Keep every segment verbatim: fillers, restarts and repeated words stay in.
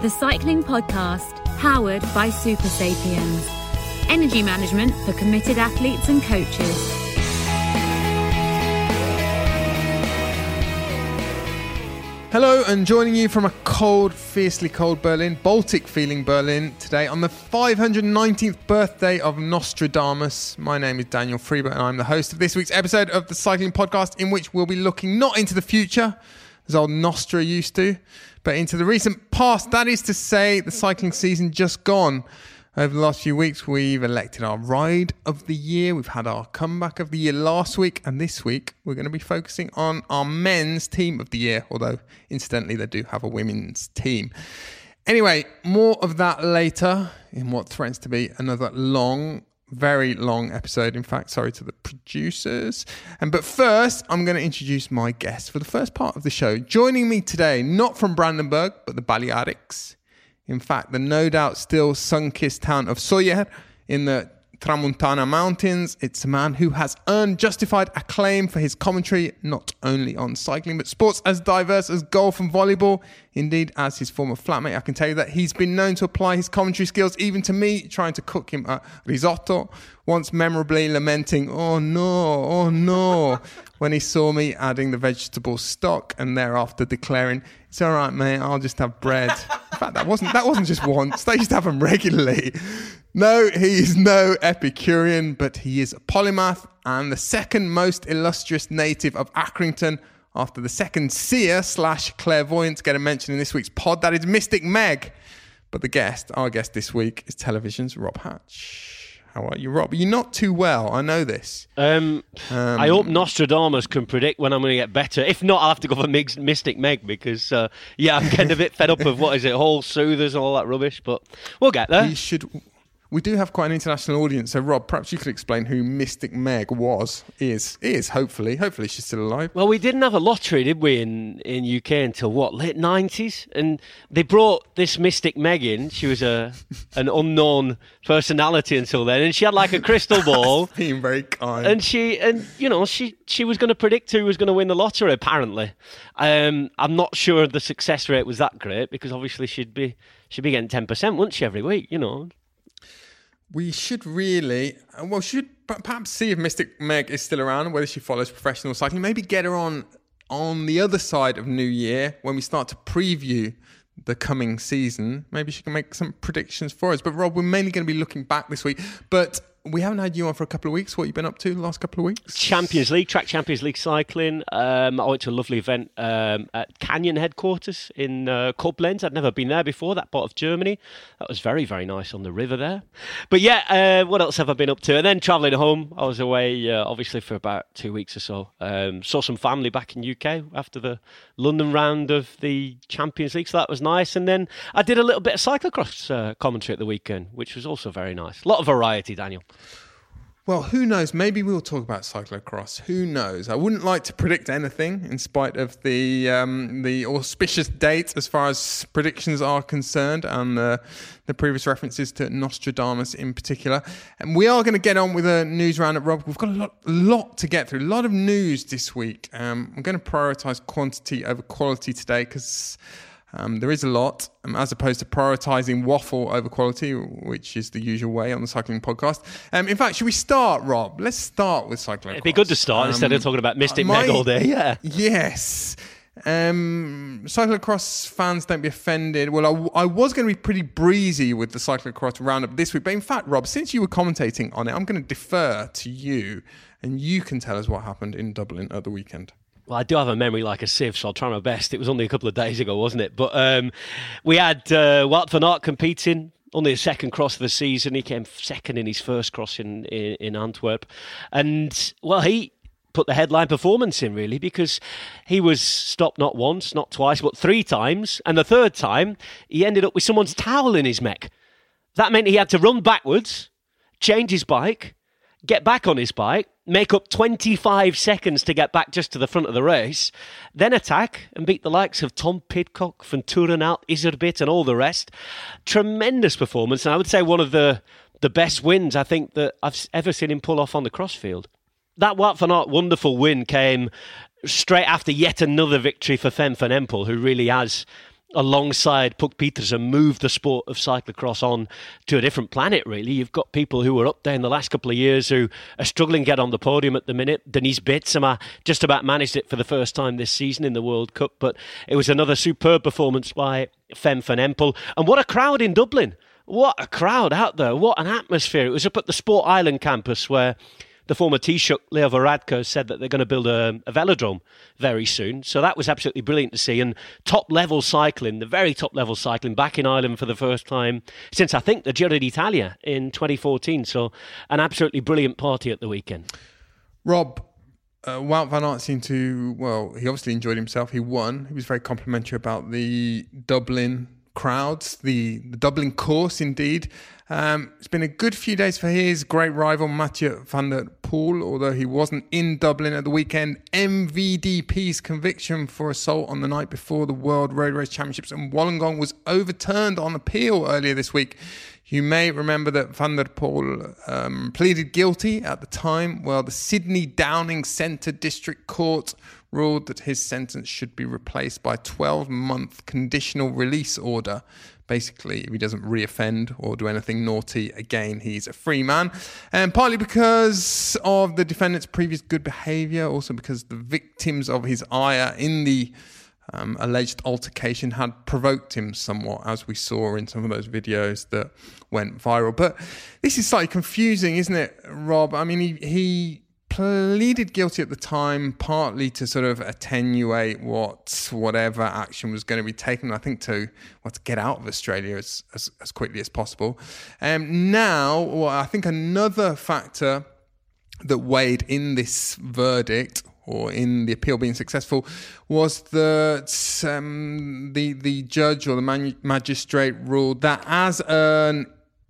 the cycling podcast powered by Super Sapiens. Energy management for committed athletes and coaches. Hello, and joining you from a cold, fiercely cold Berlin, Baltic-feeling Berlin today on the five hundred nineteenth birthday of Nostradamus. My name is Daniel Freeber, and I'm the host of this week's episode of the Cycling Podcast, in which we'll be looking not into the future, as old Nostra used to, but into the recent past. That is to say, the cycling season just gone. Over the last few weeks, we've elected our ride of the year. We've had our comeback of the year last week. And this week, we're going to be focusing on our men's team of the year. Although, incidentally, they do have a women's team. Anyway, more of that later in what threatens to be another long, very long episode. In fact, sorry to the producers. And but first, I'm going to introduce my guest for the first part of the show. Joining me today, not from Brandenburg, but the Balearics. In fact, the no doubt still sun-kissed town of Sóller in the Tramuntana Mountains. It's a man who has earned justified acclaim for his commentary, not only on cycling, but sports as diverse as golf and volleyball. Indeed, as his former flatmate, I can tell you that he's been known to apply his commentary skills even to me, trying to cook him a risotto, once memorably lamenting, "Oh no, oh no," when he saw me adding the vegetable stock, and thereafter declaring, "It's all right, mate, I'll just have bread." In fact, that wasn't that wasn't just once. They used to have them regularly. No, he is no Epicurean, but he is a polymath and the second most illustrious native of Accrington, after the second seer slash clairvoyant to get a mention in this week's pod. That is Mystic Meg. But the guest, our guest this week, is television's Rob Hatch. How are you, Rob? You're not too well. I know this. Um, um, I hope Nostradamus can predict when I'm going to get better. If not, I'll have to go for Mystic Meg because, uh, yeah, I'm getting a bit fed up of, what is it, whole soothers and all that rubbish. But we'll get there. You should... We do have quite an international audience, so Rob, perhaps you could explain who Mystic Meg was, is, is hopefully. Hopefully she's still alive. Well, we didn't have a lottery, did we, in, in U K until, what, late nineties? And they brought this Mystic Meg in. She was a an unknown personality until then, and she had like a crystal ball. Being very kind. And, she, and you know, she, she was going to predict who was going to win the lottery, apparently. Um, I'm not sure the success rate was that great, because obviously she'd be, she'd be getting ten percent, wouldn't she, every week, you know? We should really, well, should perhaps see if Mystic Meg is still around, whether she follows professional cycling. Maybe get her on on the other side of New Year when we start to preview the coming season. Maybe she can make some predictions for us. But Rob, we're mainly going to be looking back this week. But we haven't had you on for a couple of weeks. What have you been up to the last couple of weeks? Champions League, track Champions League cycling. Um, I went to a lovely event um, at Canyon headquarters in uh, Koblenz. I'd never been there before, that part of Germany. That was very, very nice on the river there. But yeah, uh, what else have I been up to? And then travelling home. I was away, uh, obviously, for about two weeks or so. Um, saw some family back in U K after the London round of the Champions League. So that was nice. And then I did a little bit of cyclocross uh, commentary at the weekend, which was also very nice. A lot of variety, Daniel. Well, who knows? Maybe we'll talk about cyclocross. Who knows? I wouldn't like to predict anything in spite of the um, the auspicious date as far as predictions are concerned, and uh, the previous references to Nostradamus in particular. And we are going to get on with a news roundup, Rob. We've got a lot, lot to get through, a lot of news this week. Um, I'm going to prioritise quantity over quality today because... Um, there is a lot, um, as opposed to prioritising waffle over quality, which is the usual way on the Cycling Podcast. Um, in fact, should we start, Rob? Let's start with cycling. It'd be good to start um, instead of talking about Mystic uh, my, Meg all day. Yeah. Yes. Um, cyclocross fans, don't be offended. Well, I, I was going to be pretty breezy with the cyclocross roundup this week, but in fact, Rob, since you were commentating on it, I'm going to defer to you, and you can tell us what happened in Dublin at the weekend. Well, I do have a memory like a sieve, so I'll try my best. It was only a couple of days ago, wasn't it? But um, we had uh, Wout van Aert competing, only his second cross of the season. He came second in his first cross in, in, in Antwerp. And, well, he put the headline performance in, really, because he was stopped not once, not twice, but three times. And the third time, he ended up with someone's towel in his mech. That meant he had to run backwards, change his bike, get back on his bike, make up twenty-five seconds to get back just to the front of the race, then attack and beat the likes of Tom Pidcock, Van Turenhout, Iserbit and all the rest. Tremendous performance, and I would say one of the, the best wins I think that I've ever seen him pull off on the crossfield. That Wout van Aert wonderful win came straight after yet another victory for Femme van Empel, who really has alongside Puk Pietersen, moved the sport of cyclocross on to a different planet, really. You've got people who were up there in the last couple of years who are struggling to get on the podium at the minute. Denise Betsema just about managed it for the first time this season in the World Cup, but it was another superb performance by Femme van Empel. And what a crowd in Dublin. What a crowd out there. What an atmosphere. It was up at the Sport Island campus where the former Taoiseach, Leo Varadkar, said that they're going to build a, a velodrome very soon. So that was absolutely brilliant to see. And top-level cycling, the very top-level cycling, back in Ireland for the first time since, I think, the Giro d'Italia in twenty fourteen. So an absolutely brilliant party at the weekend. Rob, uh, Wout van Aert seemed to, well, he obviously enjoyed himself. He won. He was very complimentary about the Dublin crowds, the, the Dublin course indeed. Um, it's been a good few days for his great rival Mathieu van der Poel, although he wasn't in Dublin at the weekend. M V D P's conviction for assault on the night before the World Road Race Championships in Wollongong was overturned on appeal earlier this week. You may remember that Van der Poel um, pleaded guilty at the time. Well, the Sydney Downing Centre District Court ruled that his sentence should be replaced by a twelve-month conditional release order. Basically, if he doesn't reoffend or do anything naughty again, he's a free man. And partly because of the defendant's previous good behaviour, also because the victims of his ire in the Um, alleged altercation had provoked him somewhat, as we saw in some of those videos that went viral. But this is slightly confusing, isn't it, Rob? I mean, he, he pleaded guilty at the time, partly to sort of attenuate what whatever action was going to be taken, I think, to, well, to get out of Australia as, as, as quickly as possible. Um, now, well, I think another factor that weighed in this verdict, or in the appeal being successful, was that um, the the judge or the man, magistrate ruled that as an,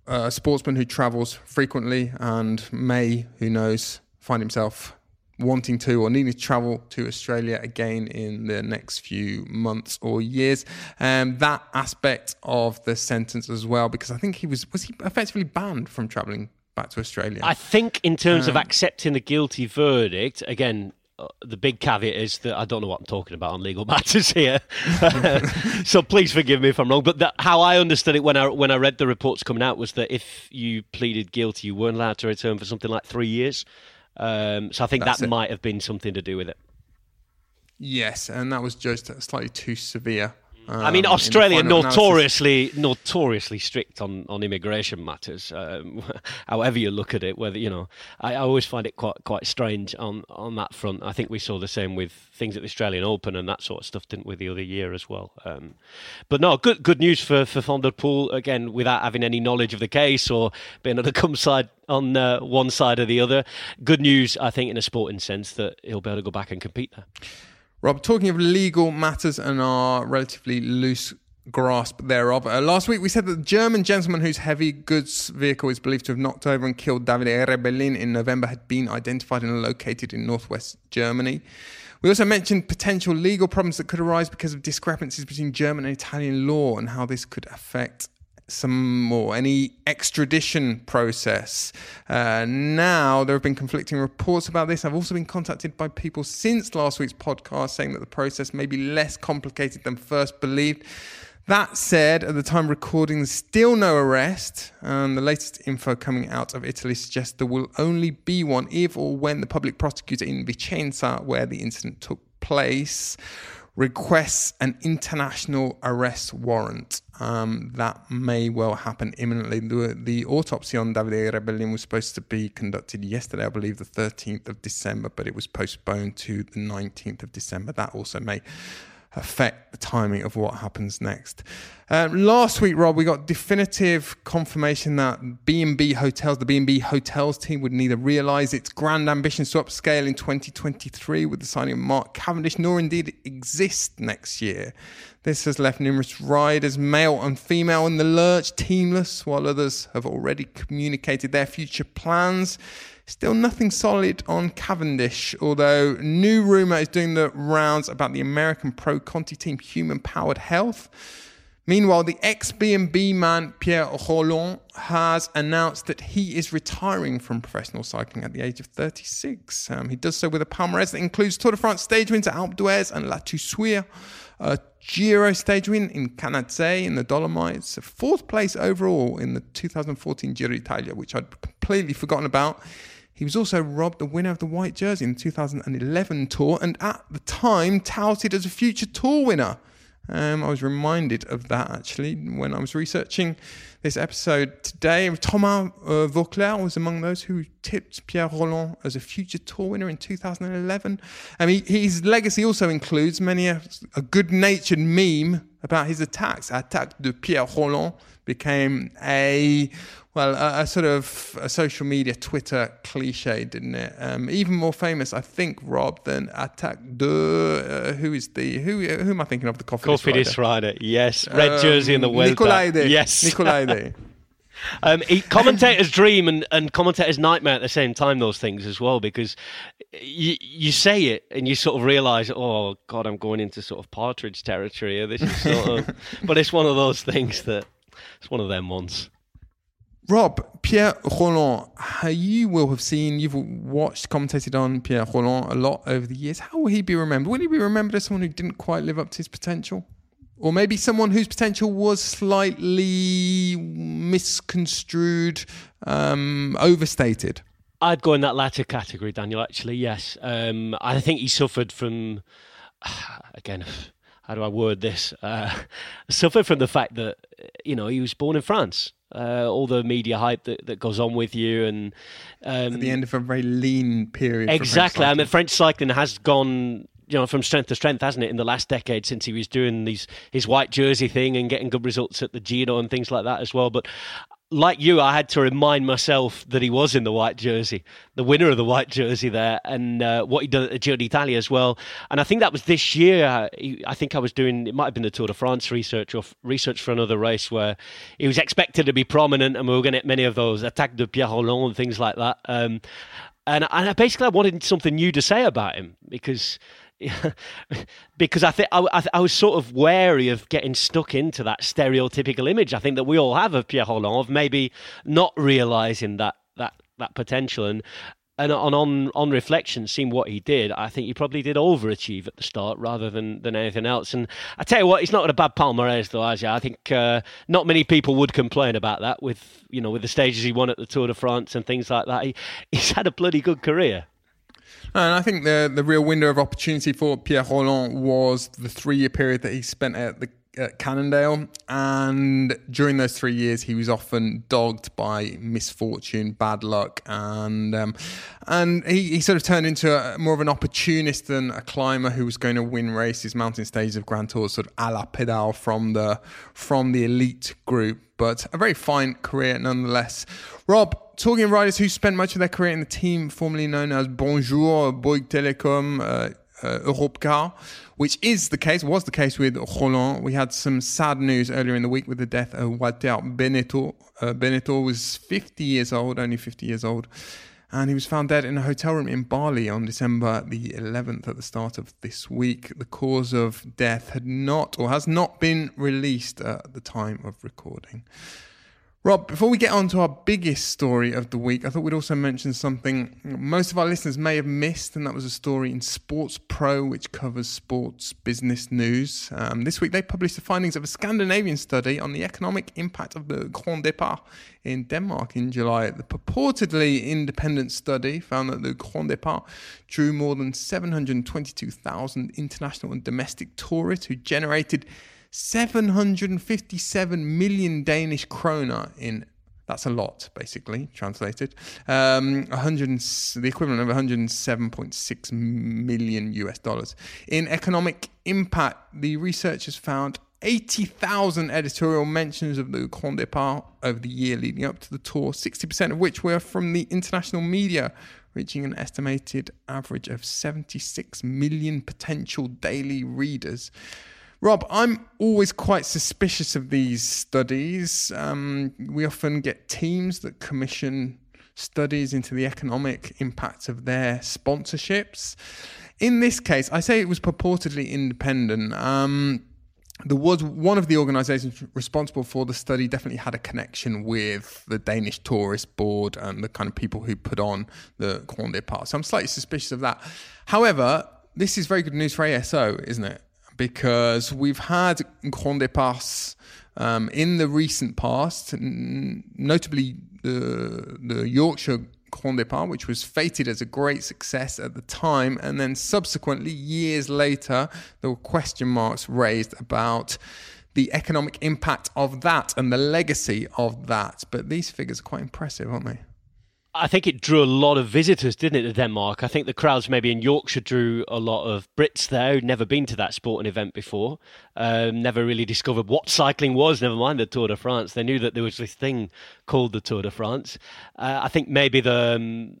a sportsman who travels frequently and may, who knows, find himself wanting to or needing to travel to Australia again in the next few months or years, um, that aspect of the sentence as well, because I think he was, was he effectively banned from travelling back to Australia? I think in terms um, of accepting the guilty verdict, again, the big caveat is that I don't know what I'm talking about on legal matters here. So please forgive me if I'm wrong. But that, how I understood it when I when I read the reports coming out, was that if you pleaded guilty, you weren't allowed to return for something like three years. Um, so I think That's that it. Might have been something to do with it. Yes, and that was judged slightly too severe. Um, I mean, Australia notoriously, notoriously strict on, on immigration matters. Um, however you look at it, whether you know, I, I always find it quite quite strange on, on that front. I think we saw the same with things at the Australian Open and that sort of stuff, didn't we, the other year as well? Um, but no, good good news for for Van der Poel, again, without having any knowledge of the case or being on the come side on uh, one side or the other. Good news, I think, in a sporting sense, that he'll be able to go back and compete there. Rob, talking of legal matters and our relatively loose grasp thereof, uh, last week we said that the German gentleman whose heavy goods vehicle is believed to have knocked over and killed Davide Rebellin in November had been identified and located in northwest Germany. We also mentioned potential legal problems that could arise because of discrepancies between German and Italian law and how this could affect some or any extradition process. Uh, now, there have been conflicting reports about this. I've also been contacted by people since last week's podcast saying that the process may be less complicated than first believed. That said, at the time recording, there's still no arrest, and the latest info coming out of Italy suggests there will only be one if or when the public prosecutor in Vicenza, where the incident took place, requests an international arrest warrant. Um, that may well happen imminently. The, the autopsy on Davide Rebellin was supposed to be conducted yesterday, I believe, the thirteenth of December, but it was postponed to the nineteenth of December. That also may affect the timing of what happens next. Um, last week, Rob, we got definitive confirmation that B and B Hotels, the B and B Hotels team, would neither realise its grand ambitions to upscale in twenty twenty-three with the signing of Mark Cavendish, nor indeed exist next year. This has left numerous riders, male and female, in the lurch, teamless, while others have already communicated their future plans. Still nothing solid on Cavendish, although new rumour is doing the rounds about the American pro-Conti team Human Powered Health, Meanwhile, the ex-B and B man Pierre Rolland has announced that he is retiring from professional cycling at the age of thirty-six. Um, he does so with a palmarès that includes Tour de France stage wins at Alpe d'Huez and La Tusuire, a Giro stage win in Canazei in the Dolomites, fourth place overall in the two thousand fourteen Giro d'Italia, which I'd completely forgotten about. He was also Rob the winner of the white jersey in the two thousand eleven Tour and at the time touted as a future Tour winner. Um, I was reminded of that, actually, when I was researching this episode today. Thomas uh, Vauclair was among those who tipped Pierre Rolland as a future Tour winner in two thousand eleven. I mean, his legacy also includes many a, a good-natured meme about his attacks. Attaque de Pierre Rolland became a, well, a, a sort of a social media Twitter cliche, didn't it? Um, even more famous, I think, Rob, than Attaque de, uh, who is the, who who am I thinking of? The Cofidis Rider. Cofidis Rider, yes. Red jersey um, in the Vuelta. Nicolaide. Yes. Nicolaide. Um, commentator's dream and, and commentator's nightmare at the same time, those things as well, because you you say it and you sort of realise, oh God, I'm going into sort of Partridge territory here. This is sort of, but it's one of those things that it's one of them ones. Rob, Pierre Rolland, you will have seen, you've watched, commentated on Pierre Rolland a lot over the years. How will he be remembered? Will he be remembered as someone who didn't quite live up to his potential? Or maybe someone whose potential was slightly misconstrued, um, overstated? I'd go in that latter category, Daniel, actually, yes. Um, I think he suffered from, again, how do I word this? Uh, suffered from the fact that, you know, he was born in France. Uh, all the media hype that, that goes on with you, and um, at the end of a very lean period. Exactly. I mean, French cycling has gone, you know, from strength to strength, hasn't it, in the last decade since he was doing these his white jersey thing and getting good results at the Giro and things like that as well. But like you, I had to remind myself that he was in the white jersey, the winner of the white jersey there, and uh, what he did at the Giro d'Italia as well. And I think that was this year. I think I was doing, it might have been the Tour de France research or research for another race where he was expected to be prominent, and we were going to get many of those attaques de Pierre Rolland and things like that. Um, and, and I basically I wanted something new to say about him because... because I think I, I, I was sort of wary of getting stuck into that stereotypical image I think that we all have of Pierre Rolland, of maybe not realising that, that that potential. And and on, on on reflection, seeing what he did, I think he probably did overachieve at the start rather than, than anything else. And I tell you what, he's not a bad palmarès though, as you. I think uh, not many people would complain about that with, you know, with the stages he won at the Tour de France and things like that. He, he's had a bloody good career. And I think the the real window of opportunity for Pierre Rolland was the three-year period that he spent at the at Cannondale. And during those three years, he was often dogged by misfortune, bad luck. And um, and he, he sort of turned into a, more of an opportunist than a climber who was going to win races, mountain stages of Grand Tours, sort of a la Pedal from the, from the elite group. But a very fine career nonetheless. Rob, talking of riders who spent much of their career in the team formerly known as Bonjour, Bouygues Telecom, uh, uh, Europcar, which is the case, was the case with Rolland. We had some sad news earlier in the week with the death of Walter Beneteau. Uh, Beneteau was fifty years old, only fifty years old, and he was found dead in a hotel room in Bali on December the eleventh at the start of this week. The cause of death had not, or has not been released at the time of recording. Rob, before we get on to our biggest story of the week, I thought we'd also mention something most of our listeners may have missed, and that was a story in Sports Pro, which covers sports business news. Um, this week, they published the findings of a Scandinavian study on the economic impact of the Grand Départ in Denmark in July. The purportedly independent study found that the Grand Départ drew more than seven hundred twenty-two thousand international and domestic tourists who generated seven hundred fifty-seven million Danish kroner in, that's a lot, basically, translated, um, one hundred, the equivalent of one hundred seven point six million U S dollars. In economic impact, the researchers found eighty thousand editorial mentions of the Grand Départ over the year leading up to the tour, sixty percent of which were from the international media, reaching an estimated average of seventy-six million potential daily readers. Rob, I'm always quite suspicious of these studies. Um, we often get teams that commission studies into the economic impacts of their sponsorships. In this case, I say it was purportedly independent. Um, there was one of the organisations responsible for the study definitely had a connection with the Danish Tourist Board and the kind of people who put on the Grand Départ. So I'm slightly suspicious of that. However, this is very good news for A S O, isn't it? Because we've had Grand Départs um, in the recent past, n- notably the, the Yorkshire Grand Départ, which was fated as a great success at the time, and then subsequently, years later, there were question marks raised about the economic impact of that and the legacy of that. But these figures are quite impressive, aren't they? I think it drew a lot of visitors, didn't it, to Denmark? I think the crowds maybe in Yorkshire drew a lot of Brits there who'd never been to that sporting event before, um, never really discovered what cycling was, never mind the Tour de France. They knew that there was this thing called the Tour de France. Uh, I think maybe the... Um,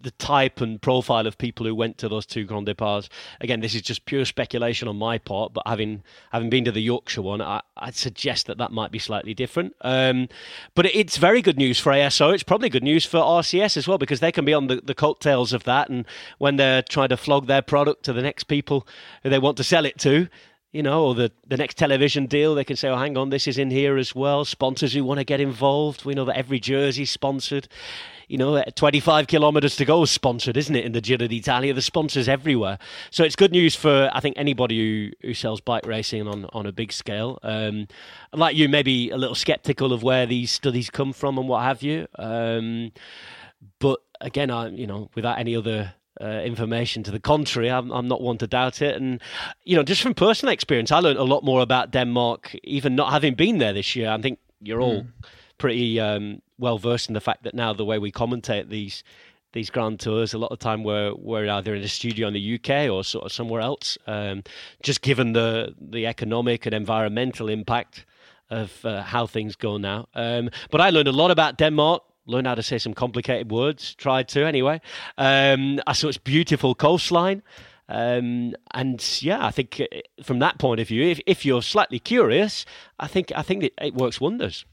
the type and profile of people who went to those two Grand Départs. Again, this is just pure speculation on my part, but having having been to the Yorkshire one, I, I'd suggest that that might be slightly different. Um, but it's very good news for A S O. It's probably good news for R C S as well, because they can be on the, the coattails of that. And when they're trying to flog their product to the next people who they want to sell it to, you know, or the, the next television deal, they can say, oh, hang on, this is in here as well. Sponsors who want to get involved. We know that every jersey is sponsored. You know, twenty-five kilometres to go is sponsored, isn't it, in the Giro d'Italia? The sponsors everywhere. So it's good news for, I think, anybody who, who sells bike racing on, on a big scale. Um, like you, maybe a little sceptical of where these studies come from and what have you. Um, but again, I, you know, without any other... Uh, information to the contrary, I'm, I'm not one to doubt it. And, you know, just from personal experience, I learned a lot more about Denmark, even not having been there this year. I think you're all mm. pretty um, well versed in the fact that now the way we commentate these these Grand Tours, a lot of time we're, we're either in a studio in the U K or sort of somewhere else, um, just given the, the economic and environmental impact of uh, how things go now. Um, but I learned a lot about Denmark. Learn how to say some complicated words. Tried to, anyway. Um, I saw its beautiful coastline. Um, and, yeah, I think from that point of view, if, if you're slightly curious, I think I think it, it works wonders.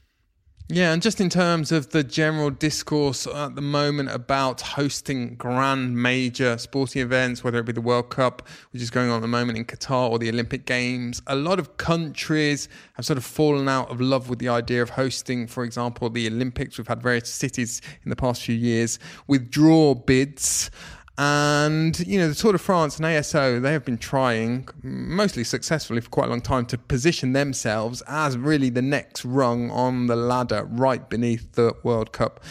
Yeah, and just in terms of the general discourse at the moment about hosting grand major sporting events, whether it be the World Cup, which is going on at the moment in Qatar, or the Olympic Games, a lot of countries have sort of fallen out of love with the idea of hosting, for example, the Olympics. We've had various cities in the past few years withdraw bids. And, you know, the Tour de France and A S O, they have been trying, mostly successfully for quite a long time, to position themselves as really the next rung on the ladder right beneath the World Cup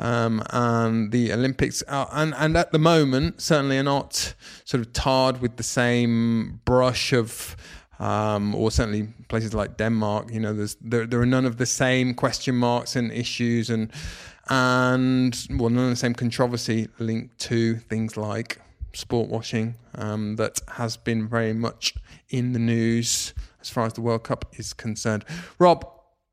um, and the Olympics. Uh, and, and at the moment, certainly are not sort of tarred with the same brush of... Um, or certainly places like Denmark, you know, there's, there there are none of the same question marks and issues and, and well, none of the same controversy linked to things like sport washing um, that has been very much in the news as far as the World Cup is concerned. Rob,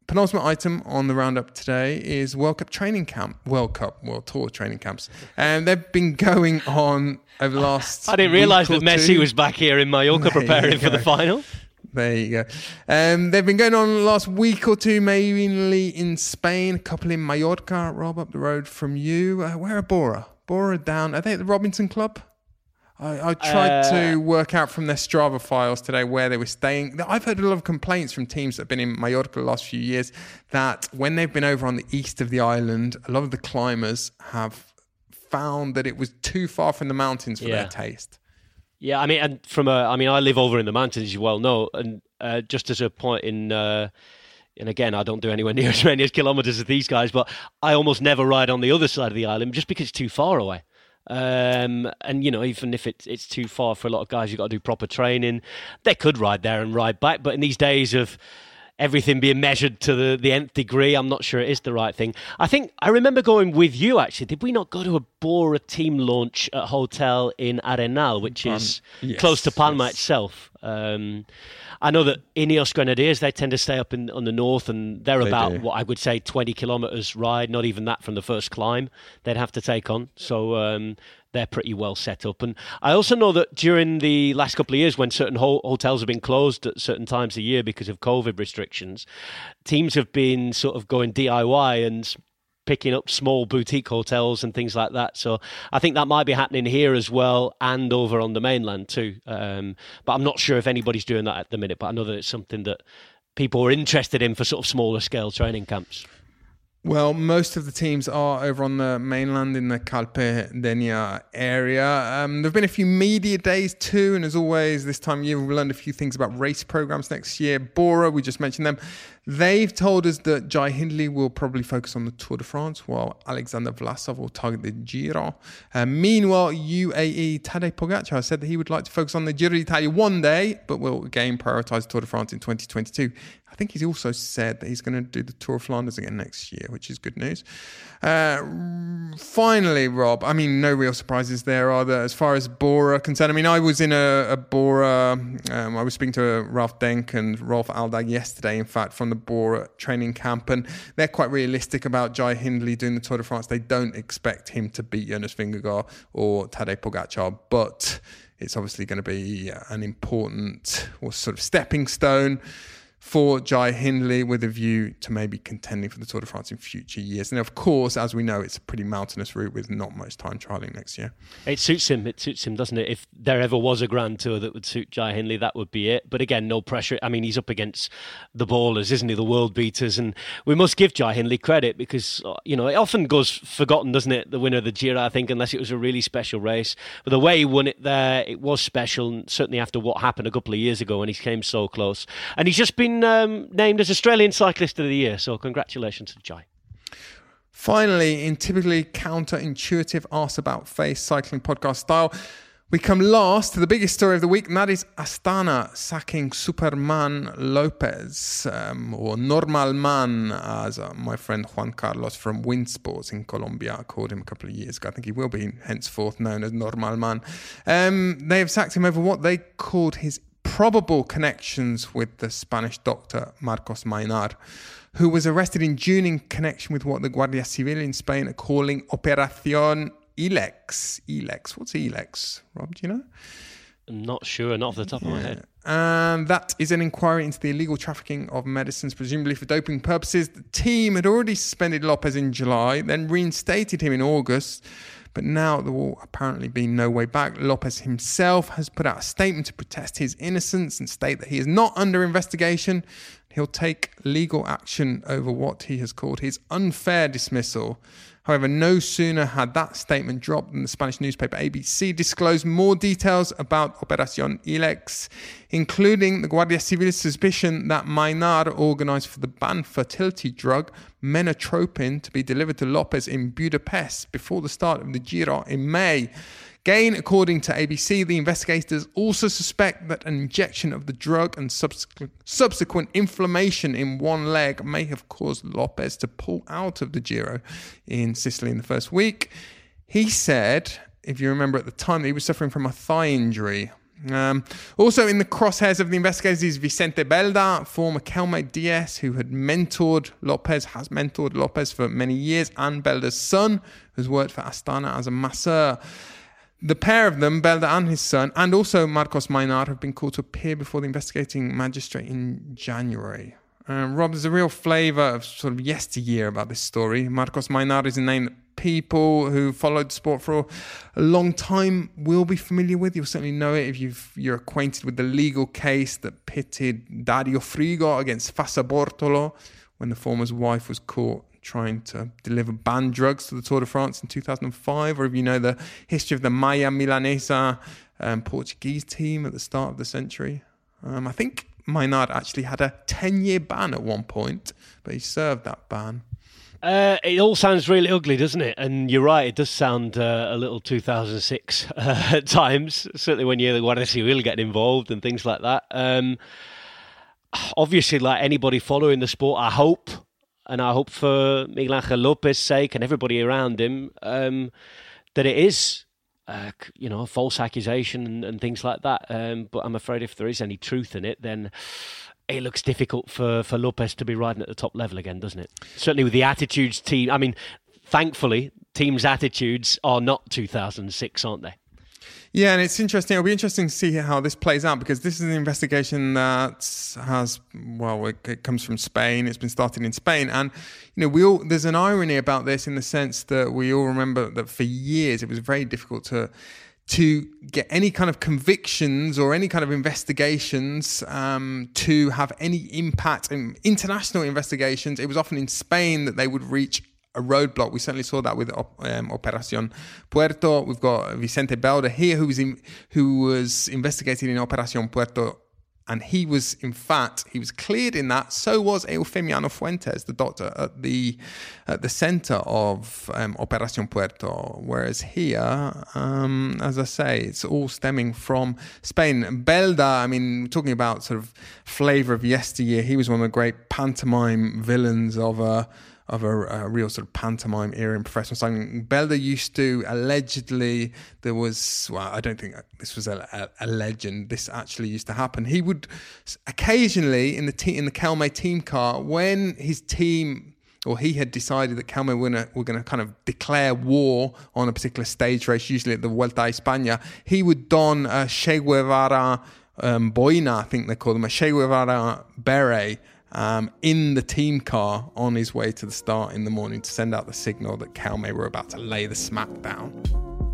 penultimate item on the roundup today is World Cup training camp, World Cup, World Tour training camps. And they've been going on over the last I didn't realise that Messi two. was back here in Mallorca there preparing for the final. There you go. Um, they've been going on the last week or two, mainly in Spain, a couple in Mallorca, Rob, up the road from you. Uh, where are Bora? Bora down, are they at the Robinson Club? I, I tried uh, to work out from their Strava files today where they were staying. I've heard a lot of complaints from teams that have been in Mallorca the last few years that when they've been over on the east of the island, a lot of the climbers have found that it was too far from the mountains for yeah. their taste. Yeah, I mean, and from a, I mean, I live over in the mountains, as you well know, and uh, just as a point in. Uh, And again, I don't do anywhere near as many kilometres as these guys, but I almost never ride on the other side of the island just because it's too far away. Um, and, you know, even if it, it's too far for a lot of guys, you've got to do proper training. They could ride there and ride back. But in these days of everything being measured to the, the nth degree, I'm not sure it is the right thing. I think I remember going with you, actually. Did we not go to a Bora team launch at a hotel in Arenal, which is um, yes, close to Palma yes. itself? Um, I know that Ineos Grenadiers, they tend to stay up in on the north, and they're they about do. what I would say twenty kilometres ride, not even that from the first climb they'd have to take on. So um, they're pretty well set up. And I also know that during the last couple of years, when certain ho- hotels have been closed at certain times of year because of COVID restrictions, teams have been sort of going D I Y and picking up small boutique hotels and things like that. So I think that might be happening here as well and over on the mainland too. Um, but I'm not sure if anybody's doing that at the minute, but I know that it's something that people are interested in for sort of smaller scale training camps. Well, most of the teams are over on the mainland in the Calpedania area. Um, there have been a few media days too, and as always, this time of year we'll learn a few things about race programs next year. Bora, we just mentioned them. They've told us that Jai Hindley will probably focus on the Tour de France, while Alexander Vlasov will target the Giro. Uh, meanwhile, U A E Tadej Pogačar said that he would like to focus on the Giro d'Italia one day, but will again prioritise Tour de France in twenty twenty-two. I think he's also said that he's going to do the Tour of Flanders again next year, which is good news. Uh, finally, Rob, I mean, no real surprises there, are there, as far as Bora concerned? I mean, I was in a, a Bora, um, I was speaking to Ralph Denk and Rolf Aldag yesterday, in fact, from the Bora training camp, and they're quite realistic about Jai Hindley doing the Tour de France. They don't expect him to beat Jonas Vingegaard or Tadej Pogačar, but it's obviously going to be an important or sort of stepping stone for Jai Hindley with a view to maybe contending for the Tour de France in future years. And of course, as we know, it's a pretty mountainous route with not much time trialling next year. It suits him. It suits him, doesn't it? If there ever was a Grand Tour that would suit Jai Hindley, that would be it. But again, no pressure. I mean, he's up against the ballers, isn't he? The world beaters. And we must give Jai Hindley credit because, you know, it often goes forgotten, doesn't it? The winner of the Giro, I think, unless it was a really special race. But the way he won it there, it was special, and certainly after what happened a couple of years ago when he came so close. And he's just been Um, named as Australian Cyclist of the Year, so congratulations to Jai. Finally, in typically counterintuitive arse-about-face cycling podcast style, we come last to the biggest story of the week, and that is Astana sacking Superman Lopez, um, or Normal Man, as uh, my friend Juan Carlos from Winsports in Colombia called him a couple of years ago. I think he will be henceforth known as Normal Man. Um, they have sacked him over what they called his probable connections with the Spanish doctor Marcos Maynar, who was arrested in June in connection with what the Guardia Civil in Spain are calling Operación Ilex. Ilex. What's Ilex, Rob? Do you know? I'm not sure, not off the top yeah. of my head. And that is an inquiry into the illegal trafficking of medicines, presumably for doping purposes. The team had already suspended Lopez in July, then reinstated him in August. But now there will apparently be no way back. Lopez himself has put out a statement to protest his innocence and state that he is not under investigation. He'll take legal action over what he has called his unfair dismissal. However, no sooner had that statement dropped than the Spanish newspaper A B C disclosed more details about Operación Ilex, including the Guardia Civil's suspicion that Maynar organised for the banned fertility drug menotropin to be delivered to Lopez in Budapest before the start of the Giro in May. Again, according to A B C, the investigators also suspect that an injection of the drug and subsequent inflammation in one leg may have caused Lopez to pull out of the Giro in Sicily in the first week. He said, if you remember at the time, that he was suffering from a thigh injury. Um, also in the crosshairs of the investigators is Vicente Belda, former Kelme D S, who had mentored Lopez, has mentored Lopez for many years, and Belda's son, who's worked for Astana as a masseur. The pair of them, Belda and his son, and also Marcos Maynar, have been called to appear before the investigating magistrate in January. Uh, Rob, there's a real flavour of sort of yesteryear about this story. Marcos Maynar is a name that people who followed sport for a long time will be familiar with. You'll certainly know it if you've, you're acquainted with the legal case that pitted Dario Frigo against Fassa Bortolo when the former's wife was caught trying to deliver banned drugs to the Tour de France in two thousand five, or if you know the history of the Maya Milanesa um, Portuguese team at the start of the century. Um, I think Maynard actually had a ten-year ban at one point, but he served that ban. Uh, it all sounds really ugly, doesn't it? And you're right, it does sound uh, a little two thousand six uh, at times, certainly when you hear the Guardia Civil getting involved and things like that. Um, obviously, like anybody following the sport, I hope And I hope for Miguel Angel Lopez's sake and everybody around him um, that it is, uh, you know, a false accusation and, and things like that. Um, but I'm afraid if there is any truth in it, then it looks difficult for, for Lopez to be riding at the top level again, doesn't it? Certainly with the attitudes team. I mean, thankfully, teams' attitudes are not two thousand six, aren't they? Yeah, and it's interesting. It'll be interesting to see how this plays out, because this is an investigation that has, well, it, it comes from Spain. It's been started in Spain. And, you know, we all, there's an irony about this in the sense that we all remember that for years it was very difficult to to get any kind of convictions or any kind of investigations um, to have any impact in international investigations. It was often in Spain that they would reach a roadblock. We certainly saw that with um, Operación Puerto. We've got Vicente Belda here, who was in, who was investigated in Operación Puerto, and he was, in fact, he was cleared in that. So was Eufemiano Fuentes, the doctor at the at the centre of um, Operación Puerto. Whereas here, um, as I say, it's all stemming from Spain. Belda, I mean, talking about sort of flavour of yesteryear, he was one of the great pantomime villains of a. of a, a real sort of pantomime era in professional cycling. Belda used to, allegedly, there was, well, I don't think this was a, a, a legend, this actually used to happen. He would occasionally, in the te- in the Kelme team car, when his team, or he had decided that Kelme were going to kind of declare war on a particular stage race, usually at the Vuelta a España, he would don a Che Guevara um, boina, I think they call them, a Che Guevara beret, Um, in the team car on his way to the start in the morning to send out the signal that Kelme were about to lay the smack down.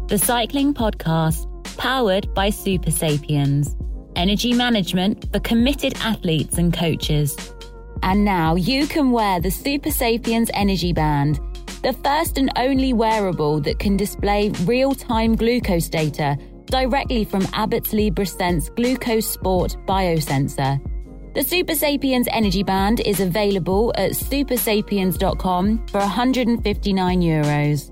The Cycling Podcast, powered by Super Sapiens. Energy management for committed athletes and coaches. And now you can wear the Super Sapiens Energy Band, the first and only wearable that can display real-time glucose data directly from Abbott's LibreSense Glucose Sport Biosensor. The Super Sapiens Energy Band is available at super sapiens dot com for one hundred fifty-nine euros.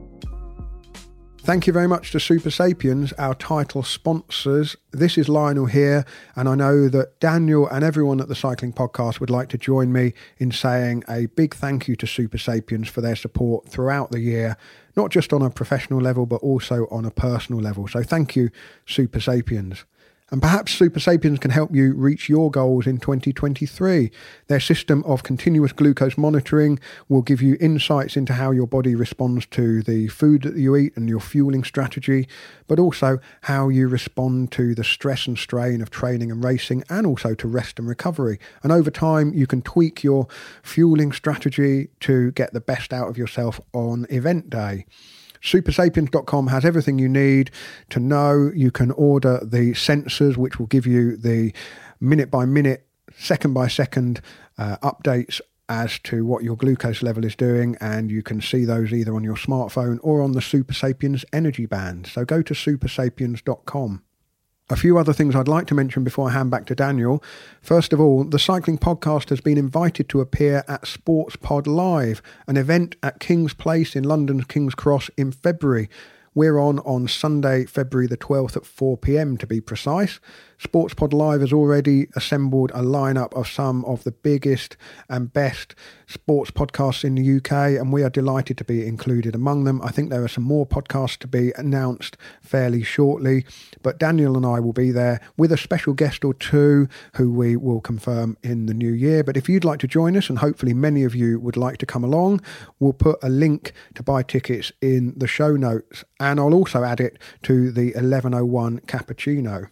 Thank you very much to Super Sapiens, our title sponsors. This is Lionel here, and I know that Daniel and everyone at the Cycling Podcast would like to join me in saying a big thank you to Super Sapiens for their support throughout the year, not just on a professional level, but also on a personal level. So thank you, Super Sapiens. And perhaps Super Sapiens can help you reach your goals in twenty twenty-three. Their system of continuous glucose monitoring will give you insights into how your body responds to the food that you eat and your fueling strategy, but also how you respond to the stress and strain of training and racing, and also to rest and recovery. And over time, you can tweak your fueling strategy to get the best out of yourself on event day. super sapiens dot com has everything you need to know. You can order the sensors, which will give you the minute by minute, second by second uh, updates as to what your glucose level is doing, and you can see those either on your smartphone or on the Super Sapiens Energy Band. So go to super sapiens dot com. A few other things I'd like to mention before I hand back to Daniel. First of all, the Cycling Podcast has been invited to appear at Sports Pod Live, an event at King's Place in London's King's Cross in February. We're on on Sunday, February the twelfth at four p.m. to be precise. Sports Pod Live has already assembled a lineup of some of the biggest and best sports podcasts in the U K, and we are delighted to be included among them. I think there are some more podcasts to be announced fairly shortly, but Daniel and I will be there with a special guest or two who we will confirm in the new year. But if you'd like to join us, and hopefully many of you would like to come along, we'll put a link to buy tickets in the show notes, and I'll also add it to the eleven oh one Cappuccino.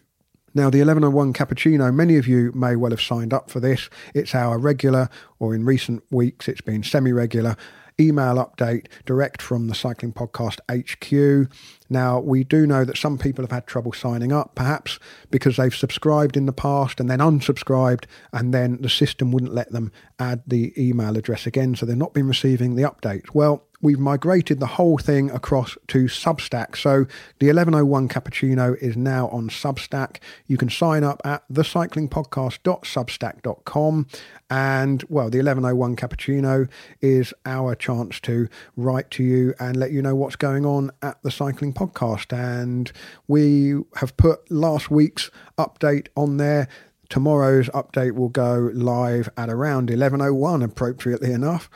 Now, the eleven oh one Cappuccino, many of you may well have signed up for this. It's our regular, or in recent weeks, it's been semi-regular, email update direct from the Cycling Podcast H Q. Now, we do know that some people have had trouble signing up, perhaps because they've subscribed in the past and then unsubscribed, and then the system wouldn't let them add the email address again, so they've not been receiving the updates. Well, we've migrated the whole thing across to Substack. So the eleven oh one Cappuccino is now on Substack. You can sign up at the cycling podcast dot substack dot com. And, well, the eleven oh one Cappuccino is our chance to write to you and let you know what's going on at the Cycling Podcast. And we have put last week's update on there. Tomorrow's update will go live at around eleven oh one, appropriately enough.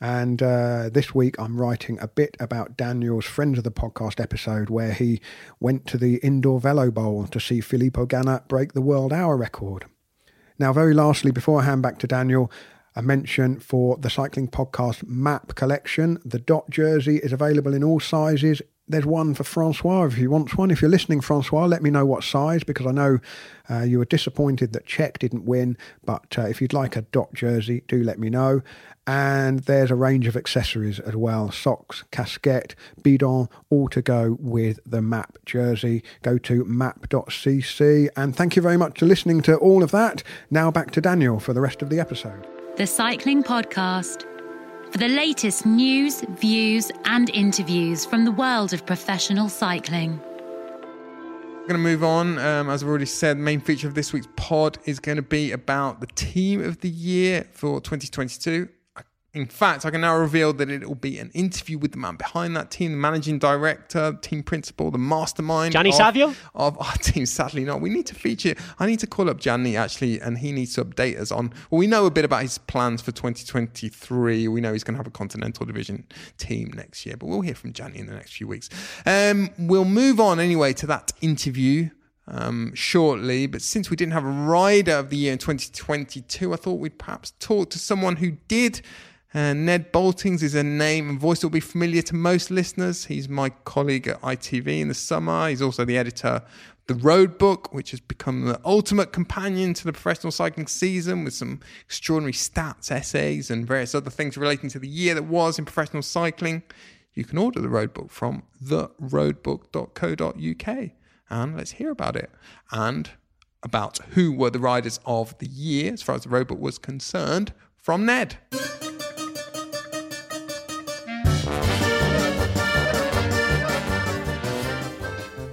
And uh, this week I'm writing a bit about Daniel's Friends of the Podcast episode, where he went to the indoor Velo Bowl to see Filippo Ganna break the world hour record. Now, very lastly, before I hand back to Daniel, a mention for the Cycling Podcast map collection. The dot jersey is available in all sizes, there's one for Francois if you want one. If you're listening, Francois, let me know what size, because I know uh, you were disappointed that Czech didn't win, but uh, if you'd like a dot jersey, do let me know. And there's a range of accessories as well, socks, casquette, bidon, all to go with the map jersey. Go to map dot c c, and thank you very much for listening to all of that. Now back to Daniel for the rest of the episode. The Cycling Podcast. For the latest news, views and interviews from the world of professional cycling. We're going to move on. Um, as I've already said, the main feature of this week's pod is going to be about the team of the year for twenty twenty-two. In fact, I can now reveal that it will be an interview with the man behind that team, the managing director, team principal, the mastermind. Gianni of, Savio? Of our team, sadly not. We need to feature... I need to call up Gianni, actually, and he needs to update us on... Well, we know a bit about his plans for twenty twenty-three. We know he's going to have a Continental Division team next year, but we'll hear from Gianni in the next few weeks. Um, we'll move on, anyway, to that interview Um, shortly, but since we didn't have a rider of the year in twenty twenty-two, I thought we'd perhaps talk to someone who did. Uh, Ned Boltings is a name and voice that will be familiar to most listeners. He's my colleague at I T V in the summer. He's also the editor of The Road Book, which has become the ultimate companion to the professional cycling season, with some extraordinary stats, essays and various other things relating to the year that was in professional cycling. You can order The Road Book from the road book dot co dot u k. And let's hear about it and about who were the riders of the year, as far as the road book was concerned, from Ned.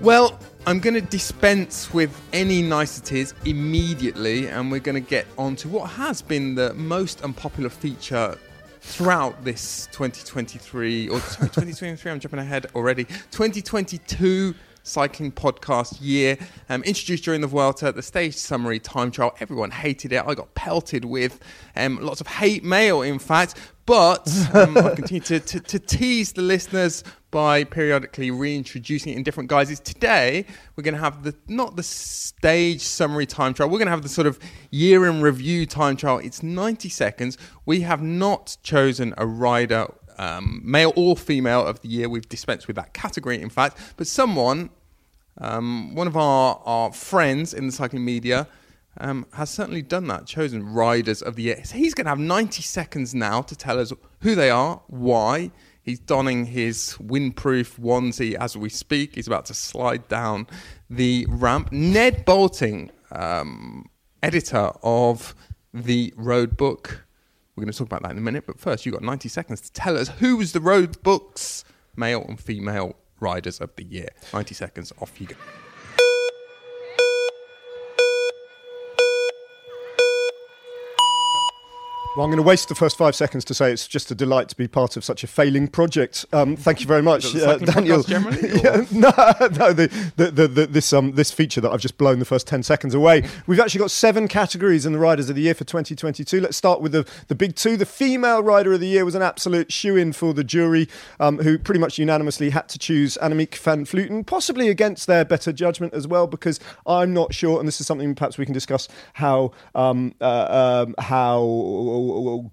Well, I'm going to dispense with any niceties immediately, and we're going to get on to what has been the most unpopular feature throughout this twenty twenty-three, or twenty twenty-three, I'm jumping ahead already, twenty twenty-two cycling podcast year, um, introduced during the Vuelta, the stage summary time trial. Everyone hated it. I got pelted with um, lots of hate mail, in fact, but um, I continue to, to, to tease the listeners by periodically reintroducing it in different guises. Today, we're going to have the not the stage summary time trial. We're going to have the sort of year in review time trial. It's ninety seconds. We have not chosen a rider, Um, male or female of the year. We've dispensed with that category, in fact. But someone, um, one of our, our friends in the cycling media, um, has certainly done that, chosen riders of the year. So he's going to have ninety seconds now to tell us who they are, why. He's donning his windproof onesie as we speak. He's about to slide down the ramp. Ned Bolting, um, editor of The Road Book. We're going to talk about that in a minute, but first, you've got ninety seconds to tell us who was the Road Book's male and female riders of the year. ninety seconds, off you go. Well, I'm going to waste the first five seconds to say it's just a delight to be part of such a failing project. Um, thank you very much, uh, Daniel. Yeah, no, no, the, the, the, the, this um, this feature that I've just blown the first ten seconds away. We've actually got seven categories in the Riders of the Year for twenty twenty-two. Let's start with the, the big two. The female Rider of the Year was an absolute shoe-in for the jury, um, who pretty much unanimously had to choose Annemiek van Vleuten, possibly against their better judgment as well, because I'm not sure, and this is something perhaps we can discuss, how um, uh, um, how...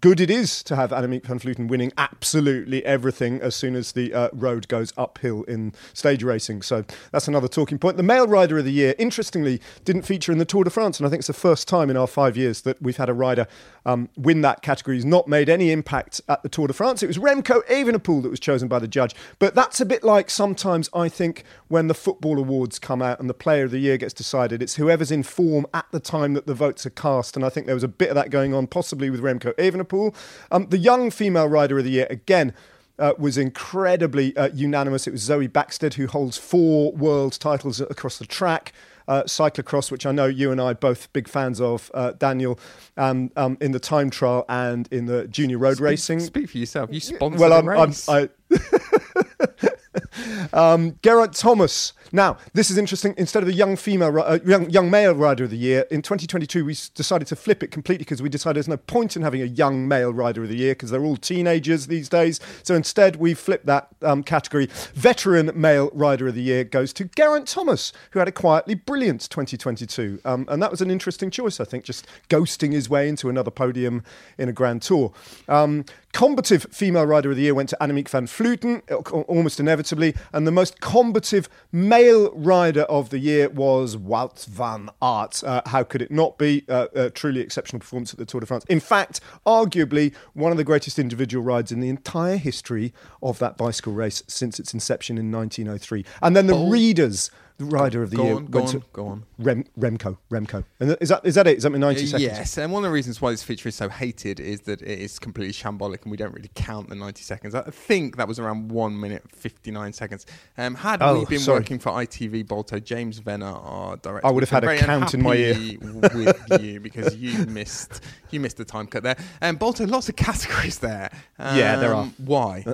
good it is to have Annemiek van Vleuten winning absolutely everything as soon as the uh, road goes uphill in stage racing. So that's another talking point. The male rider of the year, interestingly, didn't feature in the Tour de France, and I think it's the first time in our five years that we've had a rider um, win that category. He's not made any impact at the Tour de France. It was Remco Evenepoel that was chosen by the judge, but that's a bit like sometimes, I think, when the football awards come out and the player of the year gets decided. It's whoever's in form at the time that the votes are cast, and I think there was a bit of that going on, possibly with Remco Evenepoel. Um, the young female rider of the year, again, Uh, was incredibly uh, unanimous. It was Zoe Backstead, who holds four world titles across the track, uh, cyclocross, which I know you and I both big fans of, uh, Daniel, um, um, in the time trial and in the junior road speak, racing. Speak for yourself. You sponsor well, the I'm, race. I'm, I... um, Geraint Thomas. Now, this is interesting. Instead of a young female, uh, young, young male rider of the year, in twenty twenty-two, we decided to flip it completely, because we decided there's no point in having a young male rider of the year because they're all teenagers these days. So instead, we flipped that um, category. Veteran male rider of the year goes to Geraint Thomas, who had a quietly brilliant twenty twenty-two. Um, and that was an interesting choice, I think, just ghosting his way into another podium in a Grand Tour. Um, combative female rider of the year went to Annemiek van Vleuten, almost inevitably. and the most combative male rider of the year was Wout van Aert. Uh, how could it not be? Uh, a truly exceptional performance at the Tour de France. In fact, arguably one of the greatest individual rides in the entire history of that bicycle race since its inception in nineteen oh three. And then the oh. Readers' Rider of the go Year. On, go on, go on. Rem, Remco, Remco. And is that is that it? Is that in ninety uh, seconds? Yes, and one of the reasons why this feature is so hated is that it is completely shambolic and we don't really count the ninety seconds. I think that was around one minute, fifty-nine seconds. Um, had oh, we been sorry. working for I T V Bolto, James Venner, our director, I would have had a count in my ear with you because you missed you missed the time cut there. Um, Bolto, lots of categories there. Um, yeah, there are. Why? Uh,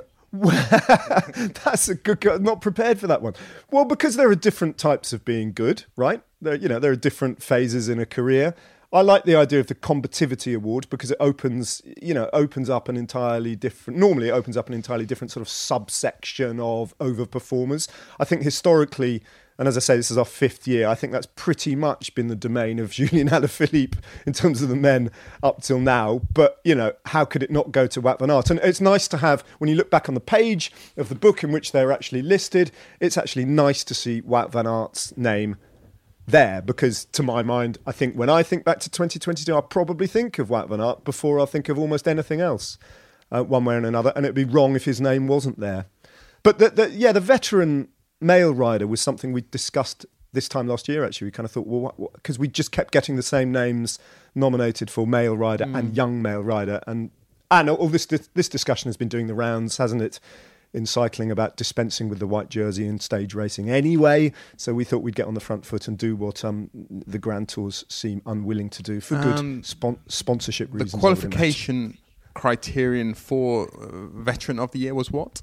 That's a good. I'm not prepared for that one. Well, because there are different types of being good, right? There, you know, there are different phases in a career. I like the idea of the combativity award because it opens, you know, opens up an entirely different. Normally, it opens up an entirely different sort of subsection of overperformers. I think historically. And as I say, this is our fifth year. I think that's pretty much been the domain of Julien Alaphilippe in terms of the men up till now. But, you know, how could it not go to Wout van Aert? And it's nice to have, when you look back on the page of the book in which they're actually listed, it's actually nice to see Wout van Aert's name there. Because to my mind, I think when I think back to twenty twenty-two, I'll probably think of Wout van Aert before I think of almost anything else, uh, one way or another. And it'd be wrong if his name wasn't there. But, the, the, yeah, the veteran... male rider was something we discussed this time last year, actually. We kind of thought, well, because we just kept getting the same names nominated for male rider mm. and young male rider. And and all this this discussion has been doing the rounds, hasn't it, in cycling about dispensing with the white jersey in stage racing anyway. So we thought we'd get on the front foot and do what um, the Grand Tours seem unwilling to do for um, good spon- sponsorship reasons. The qualification criterion for uh, Veteran of the Year was what?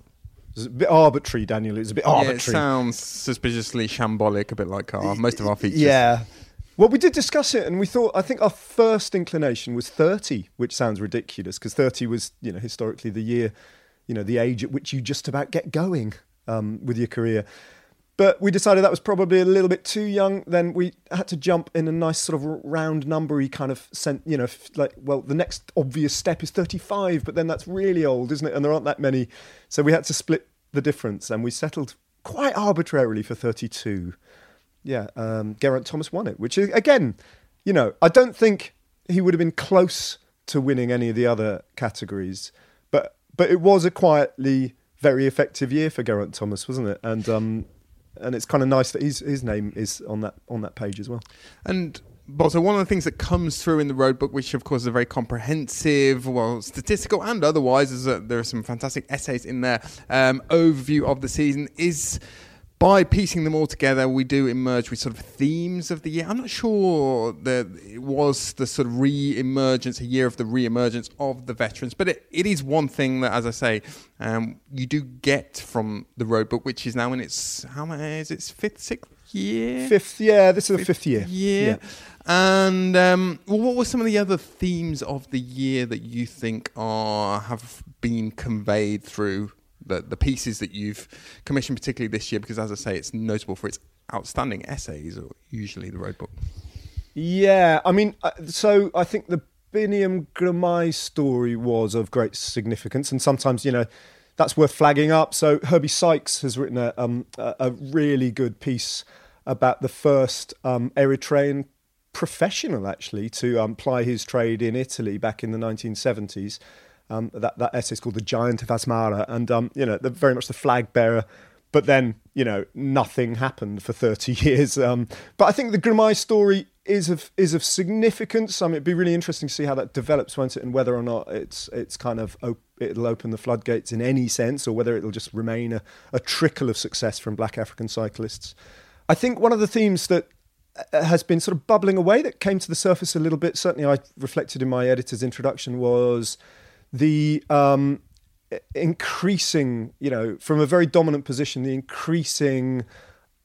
It's a bit arbitrary, Daniel. It's a bit arbitrary. Yeah, it sounds suspiciously shambolic, a bit like our most of our features. Yeah. Well, we did discuss it, and we thought, I think our first inclination was thirty, which sounds ridiculous, because thirty was, you know, historically the year, you know, the age at which you just about get going um, with your career. But we decided that was probably a little bit too young. Then we had to jump in a nice sort of round numbery kind of, sent, you know, like, well, the next obvious step is thirty-five, but then that's really old, isn't it? And there aren't that many. So we had to split the difference and we settled quite arbitrarily for thirty-two. Yeah, um, Geraint Thomas won it, which is, again, you know, I don't think he would have been close to winning any of the other categories, but but it was a quietly very effective year for Geraint Thomas, wasn't it? And... um And it's kind of nice that his his name is on that on that page as well. And also one of the things that comes through in the road book, which of course is a very comprehensive, well, statistical and otherwise, is that there are some fantastic essays in there. Um, overview of the season is. By piecing them all together, we do emerge with sort of themes of the year. I'm not sure that it was the sort of re-emergence, a year of the re-emergence of the veterans, but it, it is one thing that, as I say, um, you do get from the road book, which is now in its, how many is it, fifth, sixth year? Fifth, yeah, this is the fifth year. year. Yeah. And um, well, what were some of the other themes of the year that you think are have been conveyed through The, the pieces that you've commissioned, particularly this year, because as I say, it's notable for its outstanding essays, or usually the road book? Yeah, I mean, so I think the Biniam Gramai story was of great significance, and sometimes, you know, that's worth flagging up. So Herbie Sykes has written a, um, a really good piece about the first um, Eritrean professional, actually, to um, ply his trade in Italy back in the nineteen seventies. Um, that, that essay is called The Giant of Asmara, and, um, you know, they're very much the flag bearer. But then, you know, nothing happened for thirty years. Um, but I think the Gramai story is of is of significance. I mean, it'd be really interesting to see how that develops, won't it? And whether or not it's it's kind of op- it'll open the floodgates in any sense, or whether it'll just remain a, a trickle of success from black African cyclists. I think one of the themes that has been sort of bubbling away that came to the surface a little bit, certainly I reflected in my editor's introduction, was... the um, increasing, you know, from a very dominant position, the increasing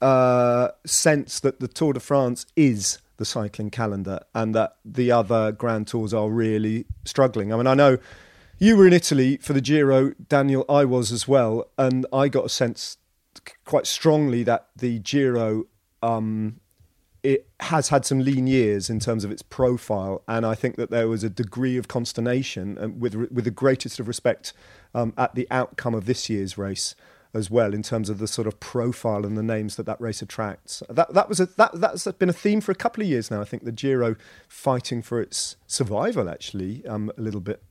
uh, sense that the Tour de France is the cycling calendar and that the other Grand Tours are really struggling. I mean, I know you were in Italy for the Giro, Daniel, I was as well, and I got a sense quite strongly that the Giro... Um, it has had some lean years in terms of its profile. And I think that there was a degree of consternation, and with with the greatest of respect um, at the outcome of this year's race as well, in terms of the sort of profile and the names that that race attracts. That that was a, that that's been a theme for a couple of years now. I think the Giro fighting for its survival, actually, um, a little bit,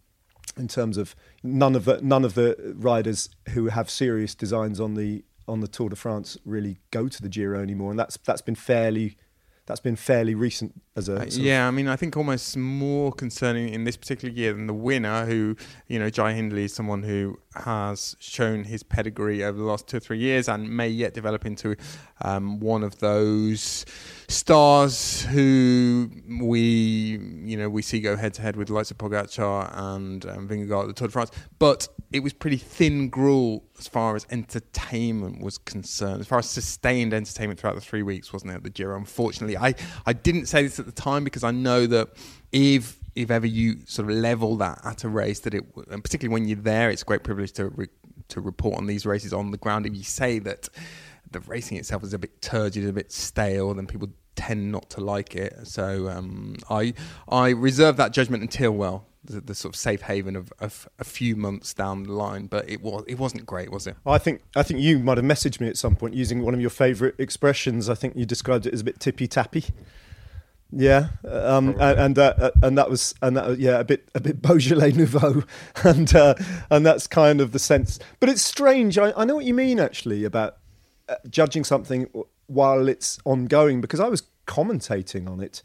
in terms of none of the none of the riders who have serious designs on the on the Tour de France really go to the Giro anymore, and that's that's been fairly. That's been fairly recent as a... Uh, yeah, I mean, I think almost more concerning in this particular year than the winner, who, you know, Jai Hindley is someone who has shown his pedigree over the last two or three years and may yet develop into um, one of those stars who we, you know, we see go head-to-head with the likes of Pogačar and um, Vingegaard at the Tour de France. But it was pretty thin gruel as far as entertainment was concerned, as far as sustained entertainment throughout the three weeks, wasn't it, at the Giro, unfortunately. I, I didn't say this at the time because I know that if if ever you sort of level that at a race, that it, and particularly when you're there, it's a great privilege to re, to report on these races on the ground. If you say that the racing itself is a bit turgid, a bit stale, then people tend not to like it. So um, I I reserve that judgment until, well, the, the sort of safe haven of, of a few months down the line. But it was it wasn't great, was it? Well, I think I think you might have messaged me at some point using one of your favourite expressions. I think you described it as a bit tippy tappy. Yeah, um, and and, uh, and that was and that was, yeah a bit a bit Beaujolais Nouveau, and uh, and that's kind of the sense. But it's strange. I, I know what you mean actually about uh, judging something while it's ongoing, because I was commentating on it.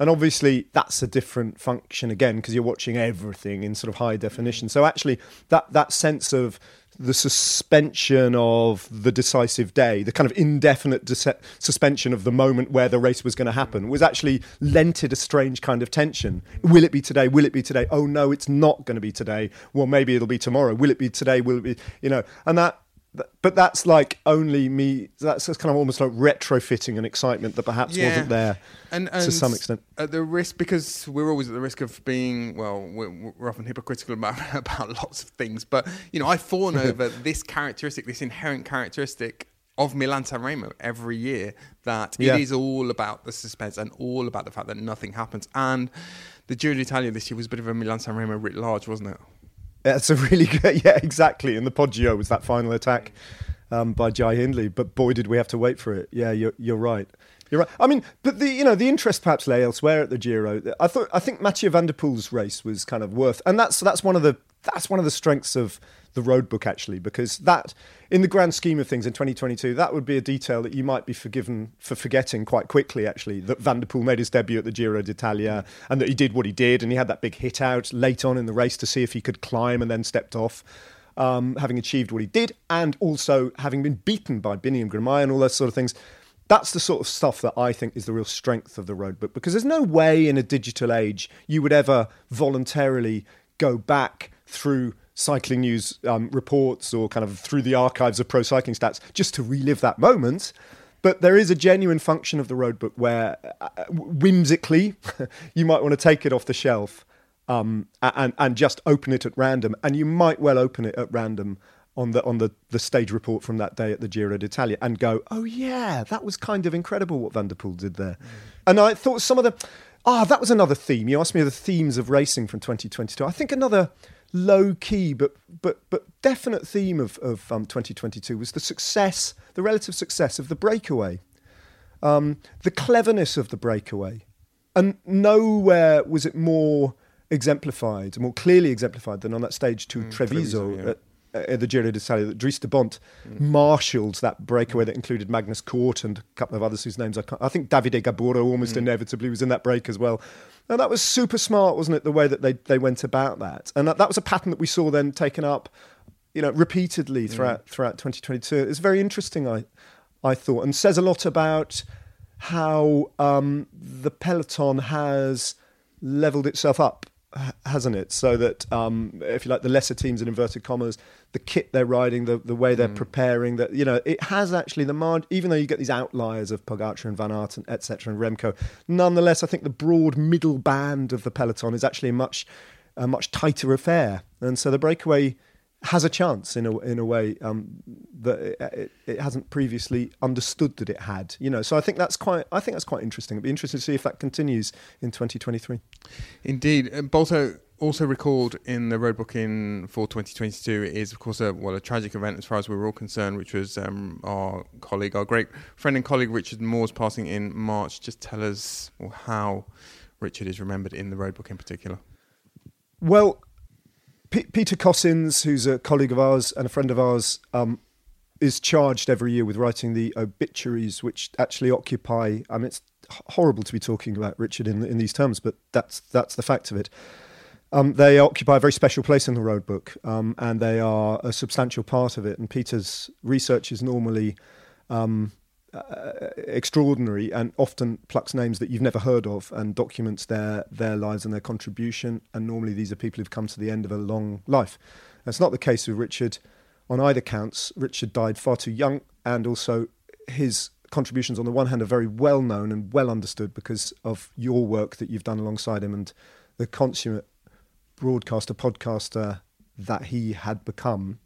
And obviously, that's a different function again, because you're watching everything in sort of high definition. So actually, that that sense of the suspension of the decisive day, the kind of indefinite de- suspension of the moment where the race was going to happen, was actually lented a strange kind of tension. Will it be today? Will it be today? Oh, no, it's not going to be today. Well, maybe it'll be tomorrow. Will it be today? Will it be, you know, and that, but that's like only me. That's kind of almost like retrofitting an excitement that perhaps yeah. wasn't there and, and to some extent. At the risk, because we're always at the risk of being, well, we're, we're often hypocritical about, about lots of things. But, you know, I've fawn over this characteristic, this inherent characteristic of Milan-San Remo every year, that yeah. it is all about the suspense and all about the fact that nothing happens. And the Giro d'Italia this year was a bit of a Milan-San Remo writ large, wasn't it? That's a really good, yeah, exactly. And the Poggio was that final attack um, by Jai Hindley. But boy, did we have to wait for it. Yeah, you're, you're right. You're right. I mean, but the you know the interest perhaps lay elsewhere at the Giro. I thought I think Mathieu van der Poel's race was kind of worth, and that's that's one of the that's one of the strengths of the road book actually, because that in the grand scheme of things in twenty twenty-two, that would be a detail that you might be forgiven for forgetting quite quickly actually, that Van der Poel made his debut at the Giro d'Italia and that he did what he did, and he had that big hit out late on in the race to see if he could climb, and then stepped off, um, having achieved what he did and also having been beaten by Binney Grimay and all those sort of things. That's the sort of stuff that I think is the real strength of the road book, because there's no way in a digital age you would ever voluntarily go back through cycling news um, reports or kind of through the archives of Pro Cycling Stats just to relive that moment. But there is a genuine function of the road book where uh, whimsically you might want to take it off the shelf um, and, and just open it at random. And you might well open it at random on the on the, the stage report from that day at the Giro d'Italia and go, oh yeah, that was kind of incredible what Van der Poel did there. Mm. And I thought some of the... Ah, oh, that was another theme. You asked me the themes of racing from twenty twenty-two. I think another... low key, but but but definite theme of of um, twenty twenty-two was the success, the relative success of the breakaway, um, the cleverness of the breakaway, and nowhere was it more exemplified, more clearly exemplified than on that stage to mm, Treviso, Treviso yeah. at, at the Giro d'Italia. That Dries de Bont mm. marshalled that breakaway that included Magnus Cort and a couple of others whose names I can't. I think Davide Gaboro almost mm. inevitably was in that break as well. And that was super smart, wasn't it, the way that they, they went about that? And that, that was a pattern that we saw then taken up, you know, repeatedly throughout mm. throughout twenty twenty-two. It's very interesting, I I thought, and says a lot about how um, the peloton has levelled itself up, hasn't it? So that, um, if you like, the lesser teams in inverted commas, the kit they're riding, the, the way they're mm. preparing, that, you know, it has actually the margin, even though you get these outliers of Pogačar and Van Aert and et cetera and Remco, nonetheless, I think the broad middle band of the peloton is actually a much, a much tighter affair. And so the breakaway has a chance in a, in a way um, that it, it, it hasn't previously understood that it had, you know. So I think that's quite, I think that's quite interesting. It'd be interesting to see if that continues in twenty twenty-three. Indeed. And Bolto, Also recalled in the road booking for twenty twenty-two is, of course, a, well, a tragic event as far as we were all concerned, which was um, our colleague, our great friend and colleague, Richard Moore's passing in March. Just tell us well, how Richard is remembered in the road book in particular. Well, P- Peter Cossins, who's a colleague of ours and a friend of ours, um, is charged every year with writing the obituaries, which actually occupy, I mean, it's horrible to be talking about Richard in, in these terms, but that's that's the fact of it. Um, they occupy a very special place in the road book, um, and they are a substantial part of it. And Peter's research is normally um, uh, extraordinary and often plucks names that you've never heard of and documents their their lives and their contribution. And normally these are people who've come to the end of a long life. That's not the case with Richard on either counts. Richard died far too young, and also his contributions on the one hand are very well known and well understood because of your work that you've done alongside him and the consummate broadcaster, podcaster that he had become.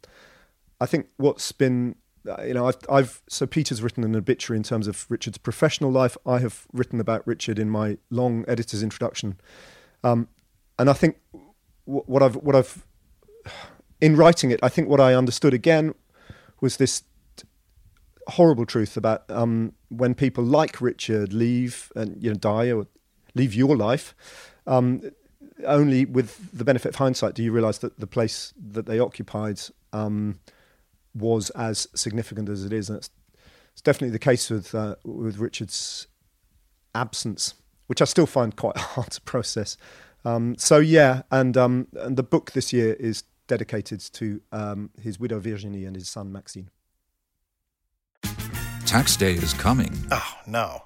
I think what's been, you know, I've, I've, so Peter's written an obituary in terms of Richard's professional life. I have written about Richard in my long editor's introduction. Um, and I think what I've, what I've, in writing it, I think what I understood again was this horrible truth about um, when people like Richard leave and, you know, die or leave your life, um, only with the benefit of hindsight do you realise that the place that they occupied um, was as significant as it is. And it's, it's definitely the case with uh, with Richard's absence, which I still find quite hard to process. Um, so yeah, and um, and the book this year is dedicated to um, his widow Virginie and his son Maxine. Tax day is coming. Oh no.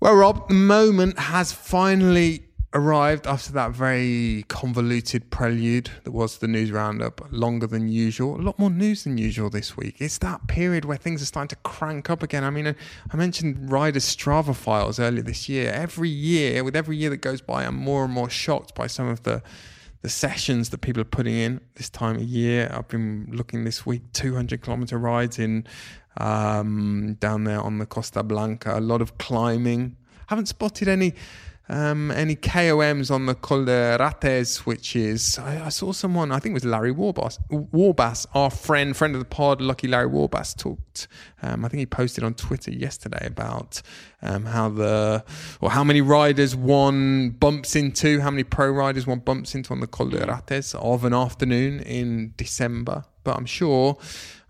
Well, Rob, the moment has finally arrived after that very convoluted prelude that was the news roundup, longer than usual. A lot more news than usual this week. It's that period where things are starting to crank up again. I mean, I mentioned riders' Strava files earlier this year. Every year, with every year that goes by, I'm more and more shocked by some of the the sessions that people are putting in this time of year. I've been looking this week, two hundred kilometer rides in um, down there on the Costa Blanca, a lot of climbing. Haven't spotted any um, any K O Ms on the Col de Rates, which is, I, I saw someone, I think it was Larry Warbass, Warbass, our friend, friend of the pod, lucky Larry Warbass, talked, um, I think he posted on Twitter yesterday about um, how the, or how many riders one bumps into, how many pro riders one bumps into on the Col de Rates of an afternoon in December. But I'm sure,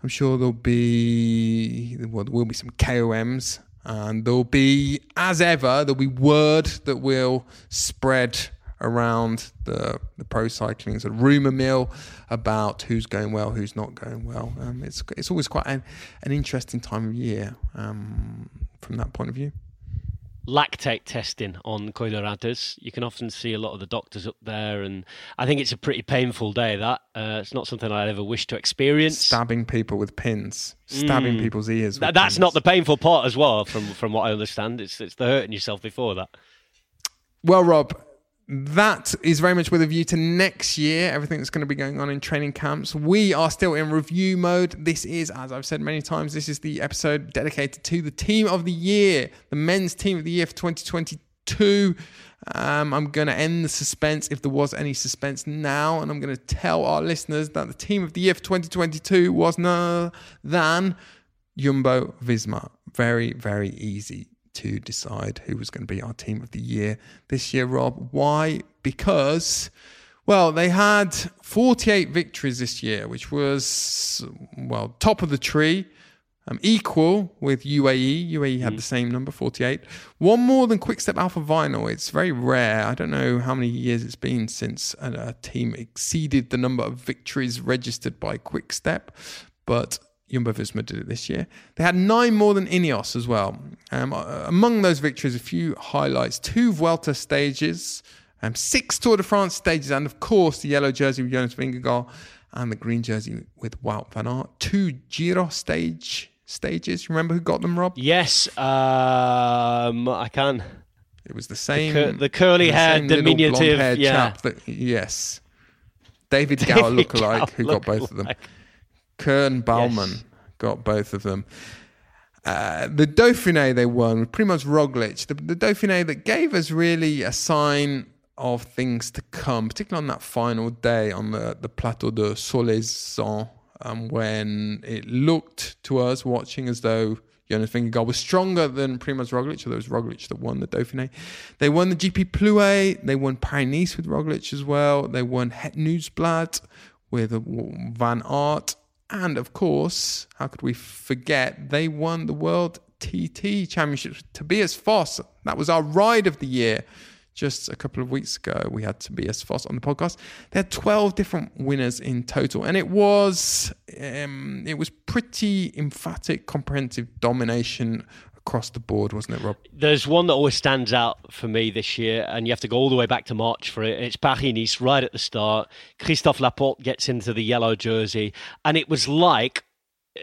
I'm sure there'll be, well, there will be some K O Ms. And there'll be, as ever, there'll be word that will spread around the, the pro cycling. It's a rumour mill about who's going well, who's not going well. Um, it's it's always quite an, an interesting time of year um, from that point of view. Lactate testing on Col de Rates. You can often see a lot of the doctors up there, and I think it's a pretty painful day, that. Uh, it's not something I'd ever wish to experience. Stabbing people with pins. Stabbing mm. people's ears with Th- That's pins. Not the painful part as well, from, from what I understand. It's, it's the hurting yourself before that. Well, Rob, that is very much with a view to next year, everything that's going to be going on in training camps. We are still in review mode. This is, as I've said many times, this is the episode dedicated to the team of the year, the men's team of the year for twenty twenty-two. Um, I'm going to end the suspense, if there was any suspense now, and I'm going to tell our listeners that the team of the year for twenty twenty-two was no than Jumbo Visma. Very, very easy to decide who was going to be our team of the year this year, Rob. Why? Because, well, they had forty-eight victories this year, which was, well, top of the tree, um, equal with U A E. U A E had mm. the same number, forty-eight. One more than Quickstep Alpha-Vinyl. It's very rare. I don't know how many years it's been since a, a team exceeded the number of victories registered by Quickstep, but Jumbo-Visma did it this year. They had nine more than Ineos as well. Um, among those victories, a few highlights. Two Vuelta stages, um, six Tour de France stages, and of course the yellow jersey with Jonas Vingegaard and the green jersey with Wout van Aert. Two Giro stage stages. Remember who got them, Rob? Yes, um, I can. It was the same. The, cur- the curly-haired, diminutive, yeah. Chap that, yes. David Gower lookalike, who got both of them. Kern Baumann yes. got both of them. Uh, the Dauphiné they won with pretty much Roglic. The, the Dauphiné that gave us really a sign of things to come, particularly on that final day on the, the Plateau de Soleilles, um, when it looked to us watching as though Jonas Vingegaard was stronger than Primož Roglič, although it was Roglič that won the Dauphiné. They won the G P Plouay. They won Paris-Nice with Roglič as well. They won Het Nieuwsblad with Van Aert. And, of course, how could we forget, they won the World T T Championships. Tobias Foss, that was our ride of the year. Just a couple of weeks ago, we had Tobias Foss on the podcast. They had twelve different winners in total. And it was um, it was pretty emphatic, comprehensive domination across the board, wasn't it, Rob? There's one that always stands out for me this year, and you have to go all the way back to March for it. It's Paris-Nice right at the start. Christophe Laporte gets into the yellow jersey. And it was like...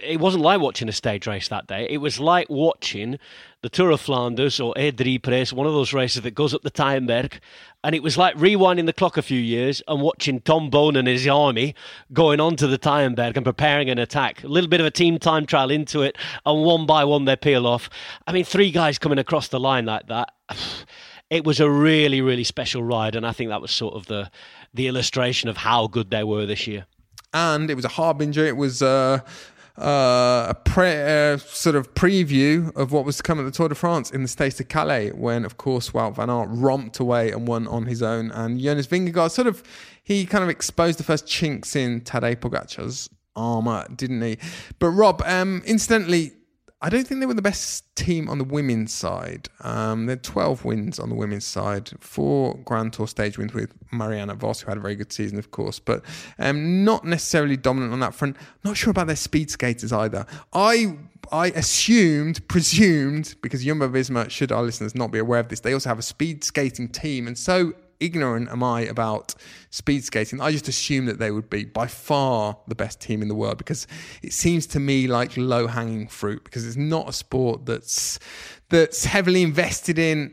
It wasn't like watching a stage race that day. It was like watching the Tour of Flanders or E drie race, one of those races that goes up the Tijdenberg. And it was like rewinding the clock a few years and watching Tom Bone and his army going onto the Tijdenberg and preparing an attack. A little bit of a team time trial into it, and one by one they peel off. I mean, three guys coming across the line like that. It was a really, really special ride, and I think that was sort of the the illustration of how good they were this year. And it was a harbinger. It was... Uh... Uh, a pre- uh, sort of preview of what was to come at the Tour de France in the States of Calais, when, of course, Wout van Aert romped away and won on his own. And Jonas Vingegaard sort of, he kind of exposed the first chinks in Tadej Pogačar's armour, didn't he? But Rob, um, incidentally, I don't think they were the best team on the women's side. Um, they had twelve wins on the women's side, four Grand Tour stage wins with Marianne Vos, who had a very good season, of course, but um, not necessarily dominant on that front. Not sure about their speed skaters either. I I assumed, presumed, because Jumbo-Visma, should our listeners not be aware of this, they also have a speed skating team, and so ignorant am I about speed skating. I just assumed that they would be by far the best team in the world, because it seems to me like low-hanging fruit, because it's not a sport that's that's heavily invested in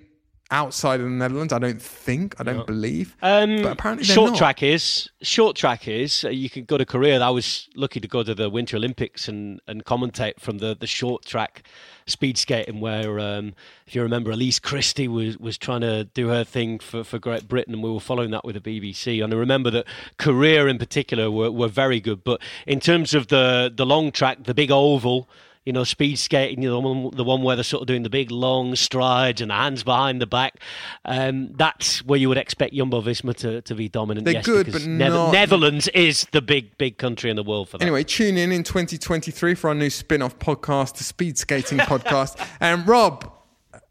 outside of the Netherlands. I don't think, I don't no. believe. Um, but apparently they're short not. track is short track is uh, you can go to Korea. I was lucky to go to the Winter Olympics and and commentate from the the short track speed skating, where um, if you remember, Elise Christie was was trying to do her thing for, for Great Britain, and we were following that with the B B C. And I remember that Korea in particular were were very good. But in terms of the the long track, the big oval, you know, speed skating, you know, the one where they're sort of doing the big long strides and the hands behind the back. Um, that's where you would expect Jumbo-Visma to, to be dominant. They're yes, good, but Never- not... Netherlands is the big, big country in the world for that. Anyway, tune in in twenty twenty-three for our new spin-off podcast, the Speed Skating Podcast. And um, Rob,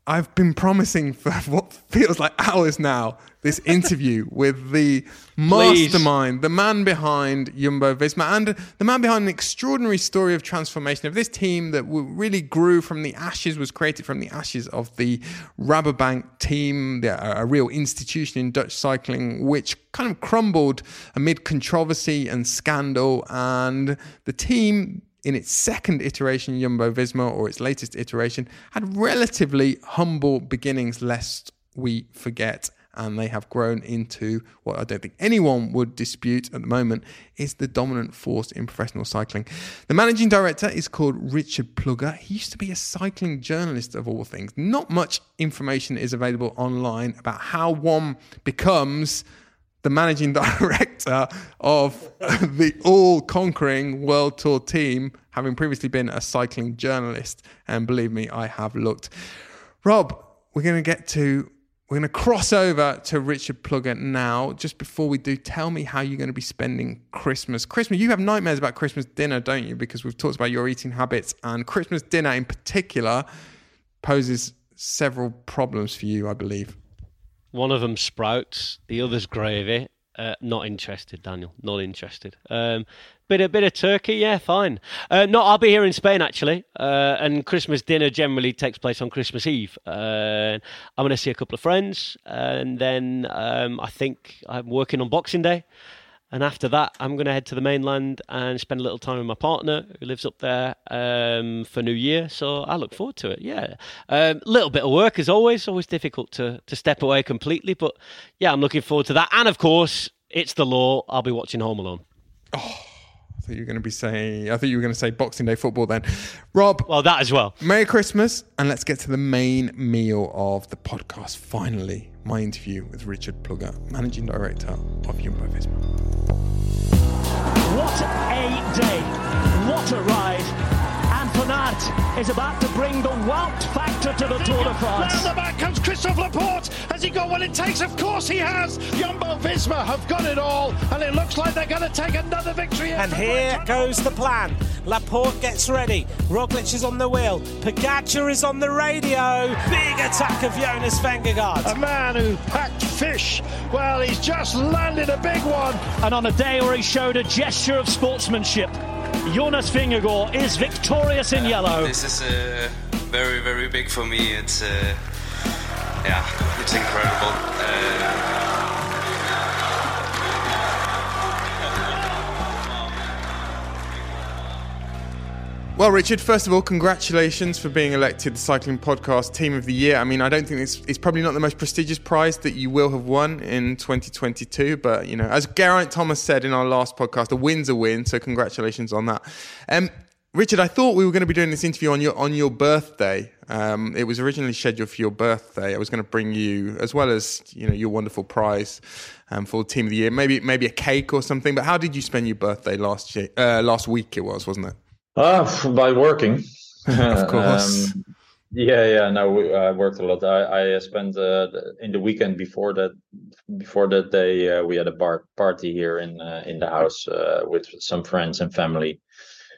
I've been promising for what feels like hours now, this interview with the mastermind, Please. the man behind Jumbo-Visma, and the man behind an extraordinary story of transformation of this team that really grew from the ashes, was created from the ashes of the Rabobank team, a real institution in Dutch cycling, which kind of crumbled amid controversy and scandal. And the team, in its second iteration, Jumbo-Visma, or its latest iteration, had relatively humble beginnings, lest we forget. And they have grown into what I don't think anyone would dispute at the moment is the dominant force in professional cycling. The managing director is called Richard Plugger. He used to be a cycling journalist, of all things. Not much information is available online about how one becomes the managing director of the all-conquering World Tour team, having previously been a cycling journalist. And believe me, I have looked. Rob, we're going to get to, we're going to cross over to Richard Plugger now. Just before we do, tell me how you're going to be spending Christmas. Christmas, you have nightmares about Christmas dinner, don't you? Because we've talked about your eating habits, and Christmas dinner in particular poses several problems for you, I believe. One of them sprouts, the other's gravy. Uh, not interested, Daniel. Not interested. Um, bit a bit of turkey, yeah, fine. Uh, no, I'll be here in Spain actually, uh, and Christmas dinner generally takes place on Christmas Eve. Uh, I'm going to see a couple of friends, and then um, I think I'm working on Boxing Day, And after that, I'm going to head to the mainland and spend a little time with my partner who lives up there um, for New Year. So I look forward to it. Yeah. A um, little bit of work as always. Always difficult to, to step away completely. But yeah, I'm looking forward to that. And of course, it's the law. I'll be watching Home Alone. Oh, I thought you were going to be saying, I thought you were going to say Boxing Day football then. Rob. Well, that as well. Merry Christmas. And let's get to the main meal of the podcast. Finally, my interview with Richard Plugger, Managing Director of Jumbo Visma. What a day, what a ride, and Van Aert is about to bring the Wout factor to the Tour of France. Round the back comes Christophe Laporte. Has he got what it takes? Of course he has. Jumbo Visma have got it all, and it looks like they're going to take another victory. And here goes the plan. Laporte gets ready, Roglic is on the wheel, Pogačar is on the radio, big attack of Jonas Vingegaard. A man who packed fish, well he's just landed a big one. And on a day where he showed a gesture of sportsmanship, Jonas Vingegaard is victorious in yellow. This is uh, very, very big for me, it's, uh, yeah, it's incredible. Uh, Well, Richard, first of all, congratulations for being elected the Cycling Podcast Team of the Year. I mean, I don't think it's, it's probably not the most prestigious prize that you will have won in twenty twenty-two. But, you know, as Geraint Thomas said in our last podcast, a win's a win. So congratulations on that. Um, Richard, I thought we were going to be doing this interview on your on your birthday. Um, it was originally scheduled for your birthday. I was going to bring you, as well as, you know, your wonderful prize um, for Team of the Year, maybe maybe a cake or something. But how did you spend your birthday last year? Uh, last week it was, wasn't it? Uh, by working. Of course. Um, yeah, yeah, no, we, I worked a lot. I, I spent uh, in the weekend before that before that day, uh, we had a bar- party here in uh, in the house uh, with some friends and family.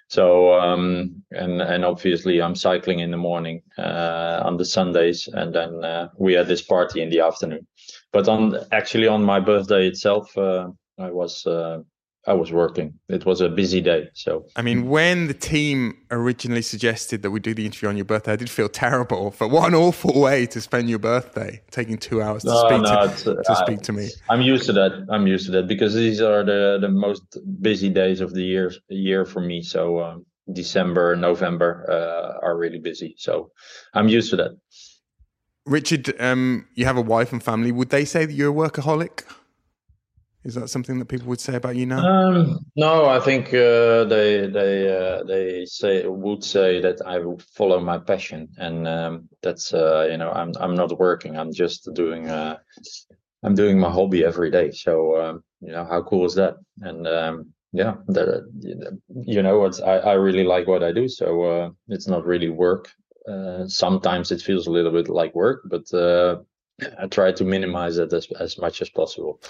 So, um, and, and obviously I'm cycling in the morning uh, on the Sundays, and then uh, we had this party in the afternoon. But on actually on my birthday itself, uh, I was... Uh, I was working. It was a busy day. So, I mean, when the team originally suggested that we do the interview on your birthday, I did feel terrible. For what an awful way to spend your birthday, taking two hours to, no, speak, no, to, to I, speak to me. I'm used to that. I'm used to that because these are the, the most busy days of the year, year for me. So um, December, November uh, are really busy. So I'm used to that. Richard, um, you have a wife and family. Would they say that you're a workaholic? Is that something that people would say about you now? Um, no, I think uh, they they uh, they say would say that I follow my passion, and um, that's uh, you know I'm I'm not working. I'm just doing uh, I'm doing my hobby every day. So um, you know how cool is that? And um, yeah, that, you know what I I really like what I do. So uh, it's not really work. Uh, sometimes it feels a little bit like work, but. Uh, I try to minimize it as, as much as possible.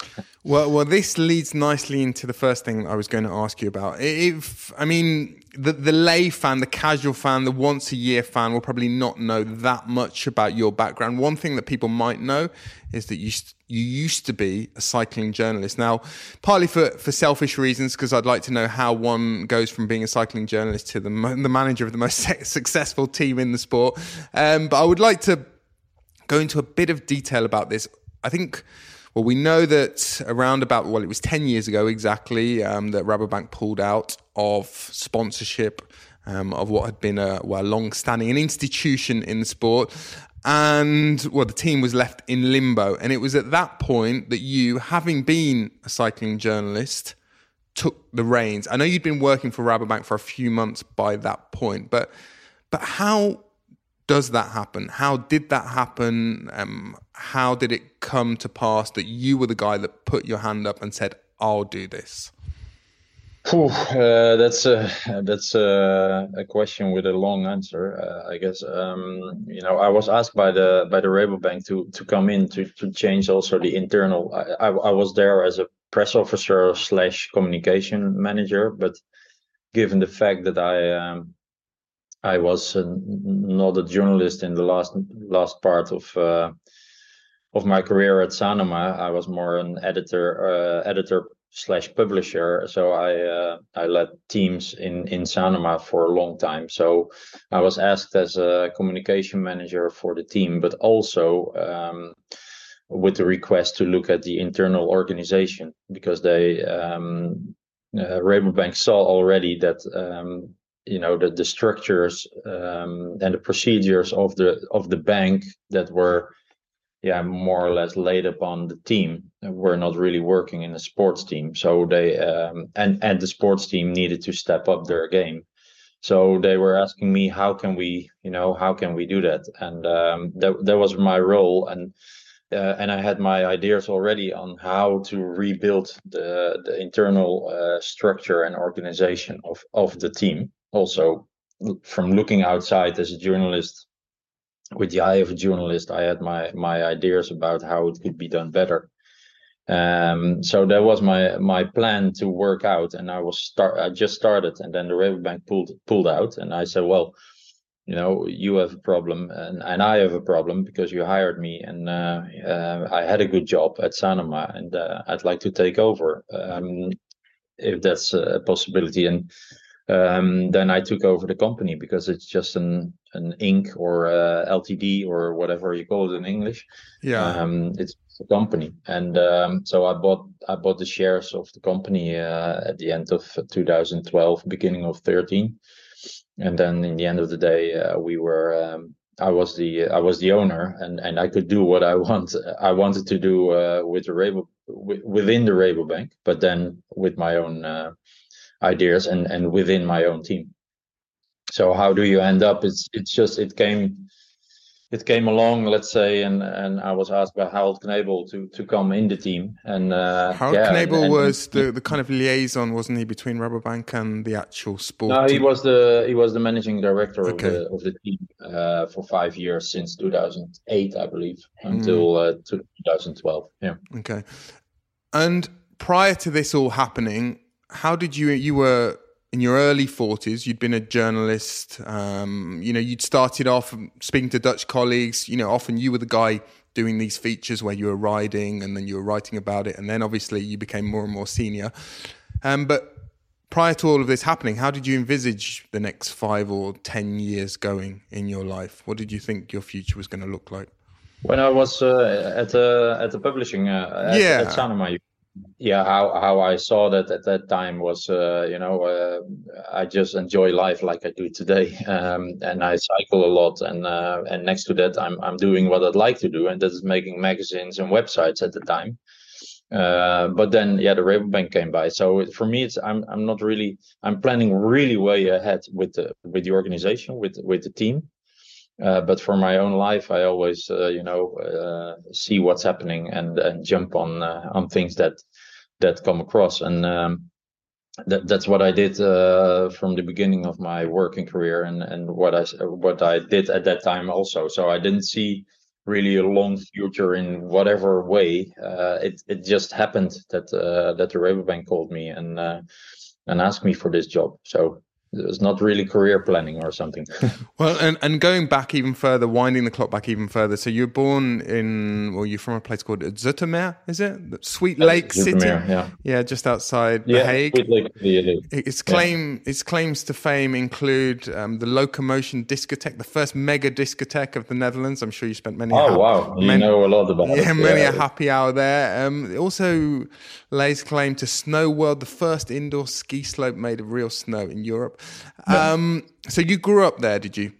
Well, well, this leads nicely into the first thing I was going to ask you about. If I mean, the, the lay fan, the casual fan, the once a year fan will probably not know that much about your background. One thing that people might know is that you you used to be a cycling journalist. Now, partly for, for selfish reasons, because I'd like to know how one goes from being a cycling journalist to the, the manager of the most successful team in the sport. Um, but I would like to go into a bit of detail about this. I think, well, we know that around about, well, it was ten years ago exactly, um, that Rabobank pulled out of sponsorship um, of what had been a well, long-standing, an institution in the sport. And, well, the team was left in limbo. And it was at that point that you, having been a cycling journalist, took the reins. I know you'd been working for Rabobank for a few months by that point, but but how... does that happen? How did that happen? Um, how did it come to pass that you were the guy that put your hand up and said, I'll do this? Ooh, uh, that's a, that's a, a question with a long answer, uh, I guess. Um, you know, I was asked by the by the Rabobank to to come in to, to change also the internal. I, I, I was there as a press officer slash communication manager, but given the fact that I... Um, I was uh, not a journalist in the last last part of uh, of my career at Sanoma. I was more an editor uh, editor slash publisher. So I uh, I led teams in, in Sanoma for a long time. So I was asked as a communication manager for the team, but also um, with the request to look at the internal organization, because they um, uh, Rabobank saw already that um, you know that the structures um, and the procedures of the of the bank that were yeah more or less laid upon the team were not really working in the sports team. So they um, and and the sports team needed to step up their game. So they were asking me, how can we, you know, how can we do that? And um, that that was my role, and uh, and I had my ideas already on how to rebuild the the internal uh, structure and organization of of the team. Also, from looking outside as a journalist, with the eye of a journalist, I had my my ideas about how it could be done better. Um, so that was my, my plan to work out, and I was start, I just started, and then the Rabobank pulled, pulled out, and I said, well, you know, you have a problem and, and I have a problem because you hired me, and, uh, uh I had a good job at Sanoma, and, uh, I'd like to take over, um, if that's a possibility. And, um, then I took over the company because it's just an, an Incorporated or a L T D or whatever you call it in English. Yeah. Um, it's, company, and um, so I bought I bought the shares of the company uh, at the end of two thousand twelve, beginning of thirteen, and then in the end of the day, uh, we were um, I was the I was the owner, and, and I could do what I want I wanted to do uh, with the Rabo w- within the Rabobank, but then with my own uh, ideas and, and within my own team. So how do you end up? It's it's just it came. It came along, let's say, and, and I was asked by Harold Knebel to, to come in the team. And uh, Harold yeah, Knebel and, was the, the kind of liaison, wasn't he, between Rabobank and the actual sport? No, he was the he was the managing director okay. of the of the team uh, for five years since two thousand eight, I believe, until mm. uh, two thousand twelve. Yeah. Okay. And prior to this all happening, how did you you were? In your early forties, you'd been a journalist, um, you know, you'd started off speaking to Dutch colleagues, you know, often you were the guy doing these features where you were riding and then you were writing about it. And then obviously you became more and more senior. Um, but prior to all of this happening, how did you envisage the next five or ten years going in your life? What did you think your future was going to look like? When I was uh, at, uh, at the publishing, uh, at, yeah. at Sanoma, Yeah, how, how I saw that at that time was, uh, you know, uh, I just enjoy life like I do today, um, and I cycle a lot, and uh, and next to that, I'm I'm doing what I'd like to do, and that is making magazines and websites at the time. Uh, but then, yeah, the Rabobank came by, so for me, it's I'm I'm not really I'm planning really way ahead with the with the organization with with the team. Uh, but for my own life, I always, uh, you know, uh, see what's happening and, and jump on uh, on things that that come across. And um, that that's what I did uh, from the beginning of my working career, and, and what I what I did at that time also. So I didn't see really a long future in whatever way. Uh, it it just happened that uh, that the Rabobank called me and uh, and asked me for this job. So. It was not really career planning or something. Well, and, and going back even further, winding the clock back even further. So you were born in, well, you're from a place called Zoetermeer, is it? Sweet Lake Zoetermeer, City. Yeah. yeah, just outside yeah, The Hague. Sweet Lake City. Its, claim, yeah. its claims to fame include um, the Locomotion Discotheque, the first mega discotheque of the Netherlands. I'm sure you spent many hours. Oh, wow. You many, know a lot about yeah, it. Yeah, many a happy hour there. Um, it also lays claim to Snow World, the first indoor ski slope made of real snow in Europe. Um, so you grew up there, did you?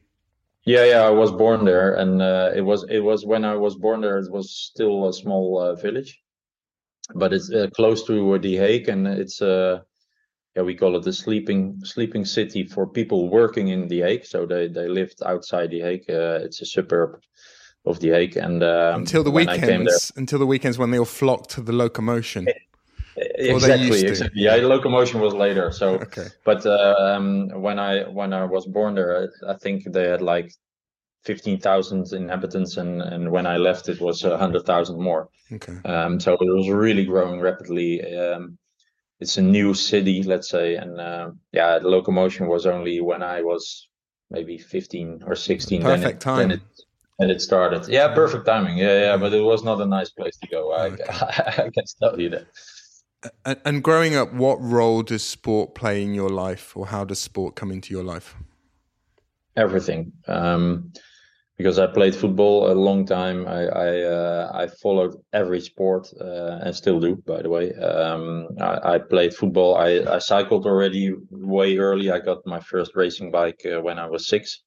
Yeah, yeah, I was born there, and uh, it was it was when I was born there. It was still a small uh, village, but it's uh, close to uh, The Hague, and it's uh, yeah, we call it the sleeping sleeping city for people working in The Hague. So they, they lived outside The Hague. Uh, it's a suburb of The Hague, and um, until the weekends, when I came there, until the weekends when they all flocked to the Locomotion. It, Exactly, exactly. Yeah, Locomotion was later. So, okay. but uh, um, when I when I was born there, I, I think they had like fifteen thousand inhabitants, and, and when I left, it was a hundred thousand more. Okay. Um, so it was really growing rapidly. Um, it's a new city, let's say, and uh, yeah, the Locomotion was only when I was maybe fifteen or sixteen. Perfect then it, time. Then it, And it started. Yeah, perfect timing. Yeah, yeah, but it was not a nice place to go. I, okay. I, I can tell you that. And growing up, what role does sport play in your life, or how does sport come into your life? Everything. Um, because I played football a long time. I I, uh, I followed every sport uh, and still do, by the way. Um, I, I played football. I, I cycled already way early. I got my first racing bike uh, when I was six.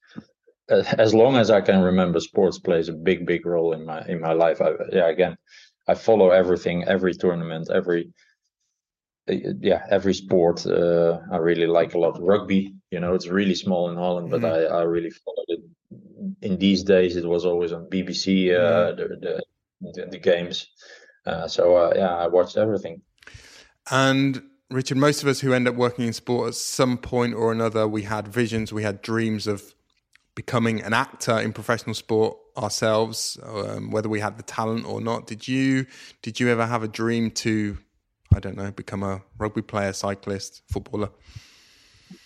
As long as I can remember, sports plays a big, big role in my in my life. I, yeah, again, I follow everything, every tournament, every yeah, every sport. Uh, I really like a lot rugby. You know, it's really small in Holland, mm-hmm. but I, I really followed it. In these days, it was always on B B C uh, mm-hmm. the, the, the the games. Uh, so uh, yeah, I watched everything. And Richard, most of us who end up working in sport at some point or another, we had visions, we had dreams of becoming an actor in professional sport ourselves, um, whether we had the talent or not. Did you did you ever have a dream to, I don't know, become a rugby player, cyclist, footballer?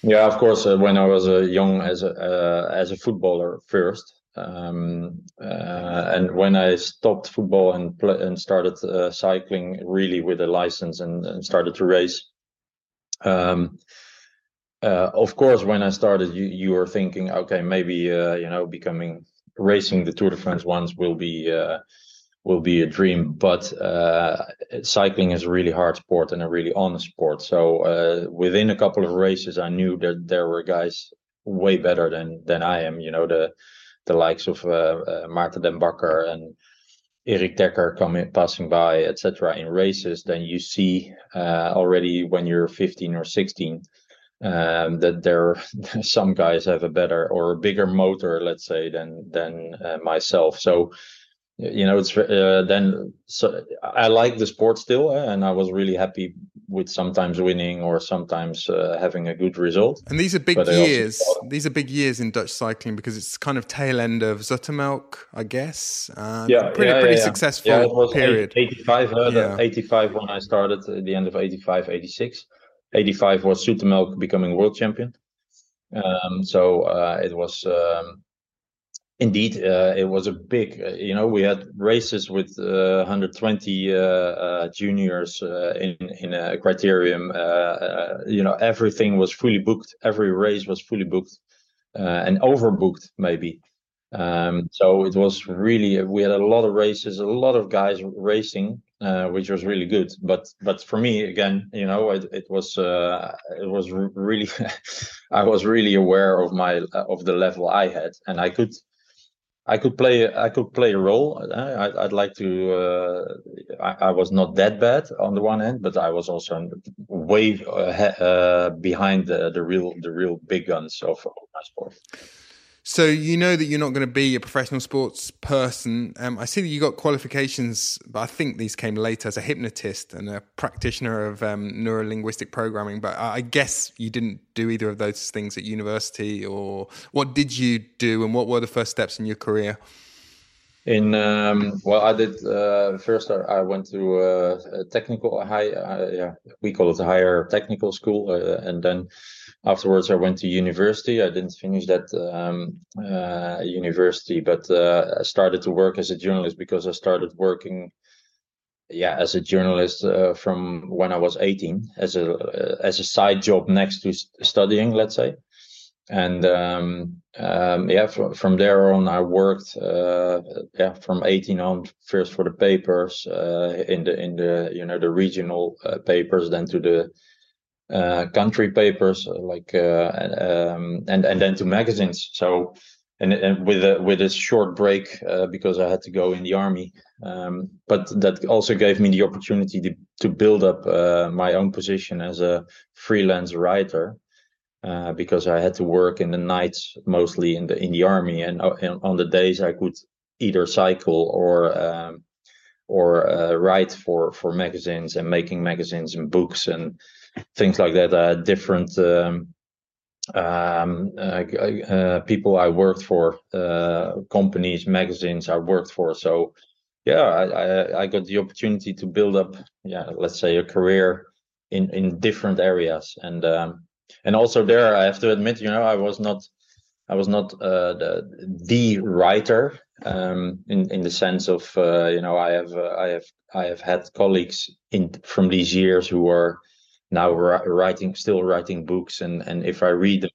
Yeah, of course. Uh, when I was uh, young, as a uh, as a footballer first, um, uh, and when I stopped football and pl- and started uh, cycling really with a license and, and started to race. Um, Uh, of course, when I started, you, you were thinking, okay, maybe uh, you know, becoming racing the Tour de France once will be uh, will be a dream. But uh, cycling is a really hard sport and a really honest sport. So uh, within a couple of races, I knew that there were guys way better than than I am. You know, the the likes of uh, uh, Maarten den Bakker and Erik Dekker coming, passing by, et cetera. In races, then you see uh, already when you're fifteen or sixteen. Um, that there some guys have a better or a bigger motor, let's say, than than uh, myself. So, you know, it's uh, then. So I like the sport still, uh, and I was really happy with sometimes winning or sometimes uh, having a good result. And these are big but years. Also... These are big years in Dutch cycling because it's kind of tail end of Zoetemelk, I guess. Uh, yeah, pretty yeah, pretty yeah, successful yeah, it was period. eighty-five, uh, yeah. eighty-five when I started, at the end of eighty-five, eighty-six. eighty-five was Zoetemelk becoming world champion. Um, so uh, it was um, indeed, uh, it was a big, uh, you know, we had races with uh, one hundred twenty uh, uh, juniors uh, in, in a criterium. Uh, uh, you know, everything was fully booked. Every race was fully booked uh, and overbooked maybe. Um, so it was really, we had a lot of races, a lot of guys racing. Uh, which was really good, but but for me again, you know, it, it was uh, it was really I was really aware of my of the level I had, and I could I could play I could play a role. I, I'd like to. Uh, I, I was not that bad on the one hand, but I was also way uh, behind the, the real the real big guns of my sport. So you know that you're not going to be a professional sports person. Um, I see that you got qualifications, but I think these came later as a hypnotist and a practitioner of um, neurolinguistic programming. But I guess you didn't do either of those things at university, or what did you do and what were the first steps in your career? In um, well, I did uh, first. I went to uh, a technical high. Uh, yeah, we call it a higher technical school, uh, and then afterwards I went to university. I didn't finish that um, uh, university, but uh, I started to work as a journalist because I started working, yeah, as a journalist uh, from when I was eighteen, as a uh, as a side job next to studying, let's say. And um, um, yeah, from, from there on, I worked uh, yeah from eighteen on first for the papers uh, in the in the you know the regional uh, papers, then to the uh, country papers like uh, um, and and then to magazines. So and, and with a with a short break uh, because I had to go in the army, um, but that also gave me the opportunity to, to build up uh, my own position as a freelance writer. Uh, because I had to work in the nights mostly in the in the army, and, and on the days I could either cycle or um, or uh, write for, for magazines and making magazines and books and things like that. Uh, different um, um, uh, uh, people I worked for, uh, companies, magazines I worked for. So yeah, I, I, I got the opportunity to build up, yeah, let's say a career in, in different areas and. Um, And also there, I have to admit, you know, I was not, I was not uh, the the writer um, in in the sense of, uh, you know, I have uh, I have I have had colleagues in from these years who are now writing, still writing books, and and if I read them,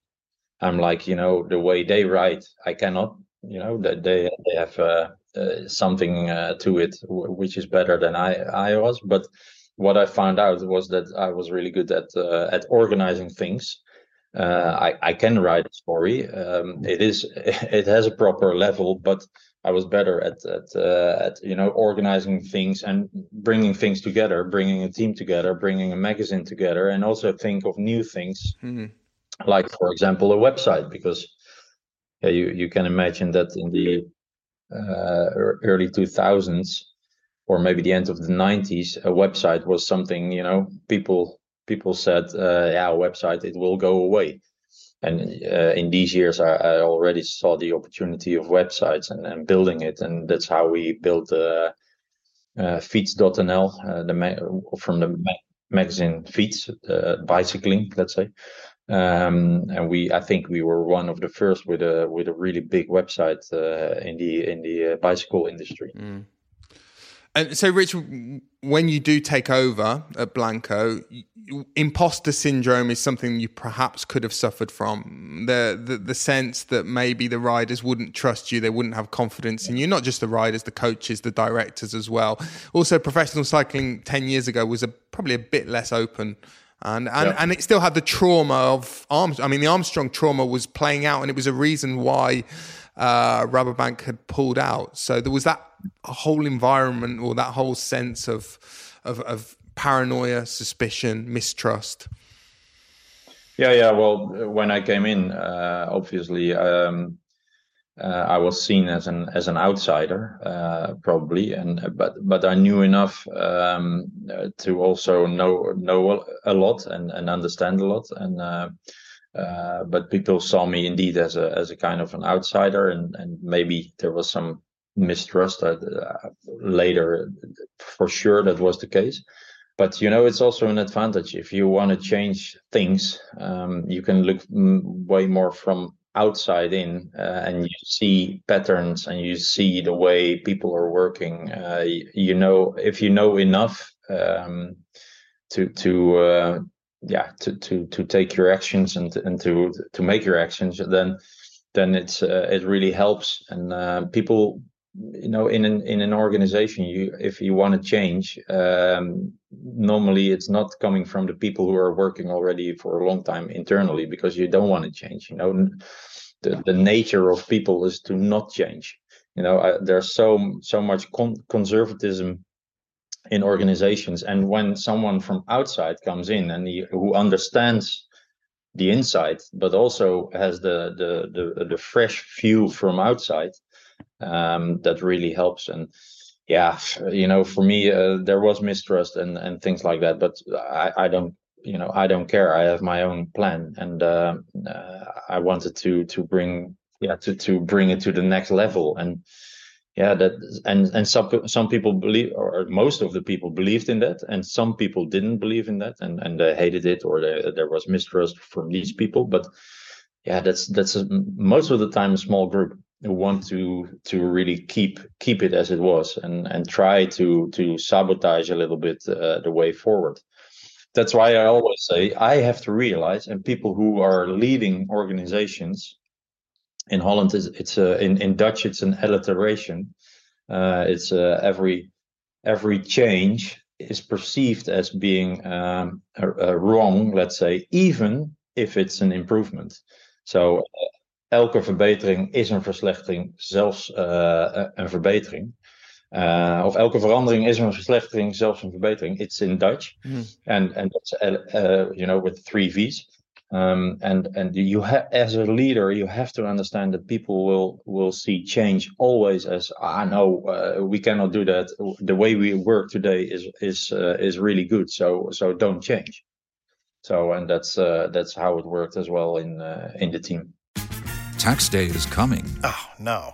I'm like, you know, the way they write, I cannot you know, that they they have uh, uh, something uh, to it, w- which is better than I, I was. But what I found out was that I was really good at uh, at organizing things. Uh, I I can write a story. Um, it is it has a proper level, but I was better at at uh, at you know organizing things and bringing things together, bringing a team together, bringing a magazine together, and also think of new things. Mm-hmm. Like, for example, a website, because yeah, you, you can imagine that in the uh, early two thousands or maybe the end of the nineties, a website was something, you know, people people said, uh, yeah, a website, it will go away. And uh, in these years, I, I already saw the opportunity of websites and, and building it. And that's how we built uh, uh, Fiets dot n l, uh, the ma- from the ma- magazine Fiets, uh, bicycling, let's say. Um, and we, I think we were one of the first with a with a really big website uh, in the in the uh, bicycle industry. Mm. And so, Rich, when you do take over at Blanco, imposter syndrome is something you perhaps could have suffered from, the, the the sense that maybe the riders wouldn't trust you, they wouldn't have confidence in you, not just the riders, the coaches, the directors as well. Also, professional cycling ten years ago was a, probably a bit less open. And and, yeah. and it still had the trauma of Armstrong. I mean, the Armstrong trauma was playing out, and it was a reason why uh, Rabobank had pulled out. So there was that whole environment, or that whole sense of of, of paranoia, suspicion, mistrust. Yeah, yeah. Well, when I came in, uh, obviously, um, uh, I was seen as an as an outsider, uh, probably, and but but I knew enough um, to also know know a lot and, and understand a lot, and uh, uh, but people saw me indeed as a as a kind of an outsider, and, and maybe there was some mistrust uh, later, for sure that was the case. But, you know, it's also an advantage if you want to change things. Um, you can look m- way more from outside in, uh, and you see patterns, and you see the way people are working. Uh, you, you know, if you know enough um, to to uh, yeah to, to to take your actions and to, and to to make your actions, then then it's uh, it really helps. And uh, people, you know, in an in an organization, you if you want to change, um, normally it's not coming from the people who are working already for a long time internally, because you don't want to change. You know, the, the nature of people is to not change. You know, I, there's so so much con- conservatism in organizations, and when someone from outside comes in and he, who understands the inside, but also has the the the, the fresh view from outside. Um, that really helps. And yeah, you know, for me, uh, there was mistrust and, and things like that, but I, I don't, you know, I don't care. I have my own plan, and uh, uh, I wanted to to bring yeah to, to bring it to the next level. And yeah, that and and some some people believe, or most of the people believed in that, and some people didn't believe in that, and, and they hated it, or they, there was mistrust from these people. But yeah, that's that's a, most of the time a small group want to to really keep keep it as it was, and and try to to sabotage a little bit uh, the way forward. That's why I always say I have to realize, and people who are leading organizations in Holland, is it's a in, in Dutch it's an alliteration. Uh, it's a, every every change is perceived as being um, a, a wrong, let's say, even if it's an improvement. So. Uh, Elke verbetering is een verslechtering, zelfs uh, een verbetering. Uh, of elke verandering is een verslechtering, zelfs een verbetering. It's in Dutch. Mm. And and that's, uh, you know, with three V's. Um, and and you ha- as a leader, you have to understand that people will will see change always as, ah, no, uh, we cannot do that. The way we work today is is uh, is really good. So so don't change. So and that's uh, that's how it worked as well in uh, in the team. Tax day is coming. Oh, no.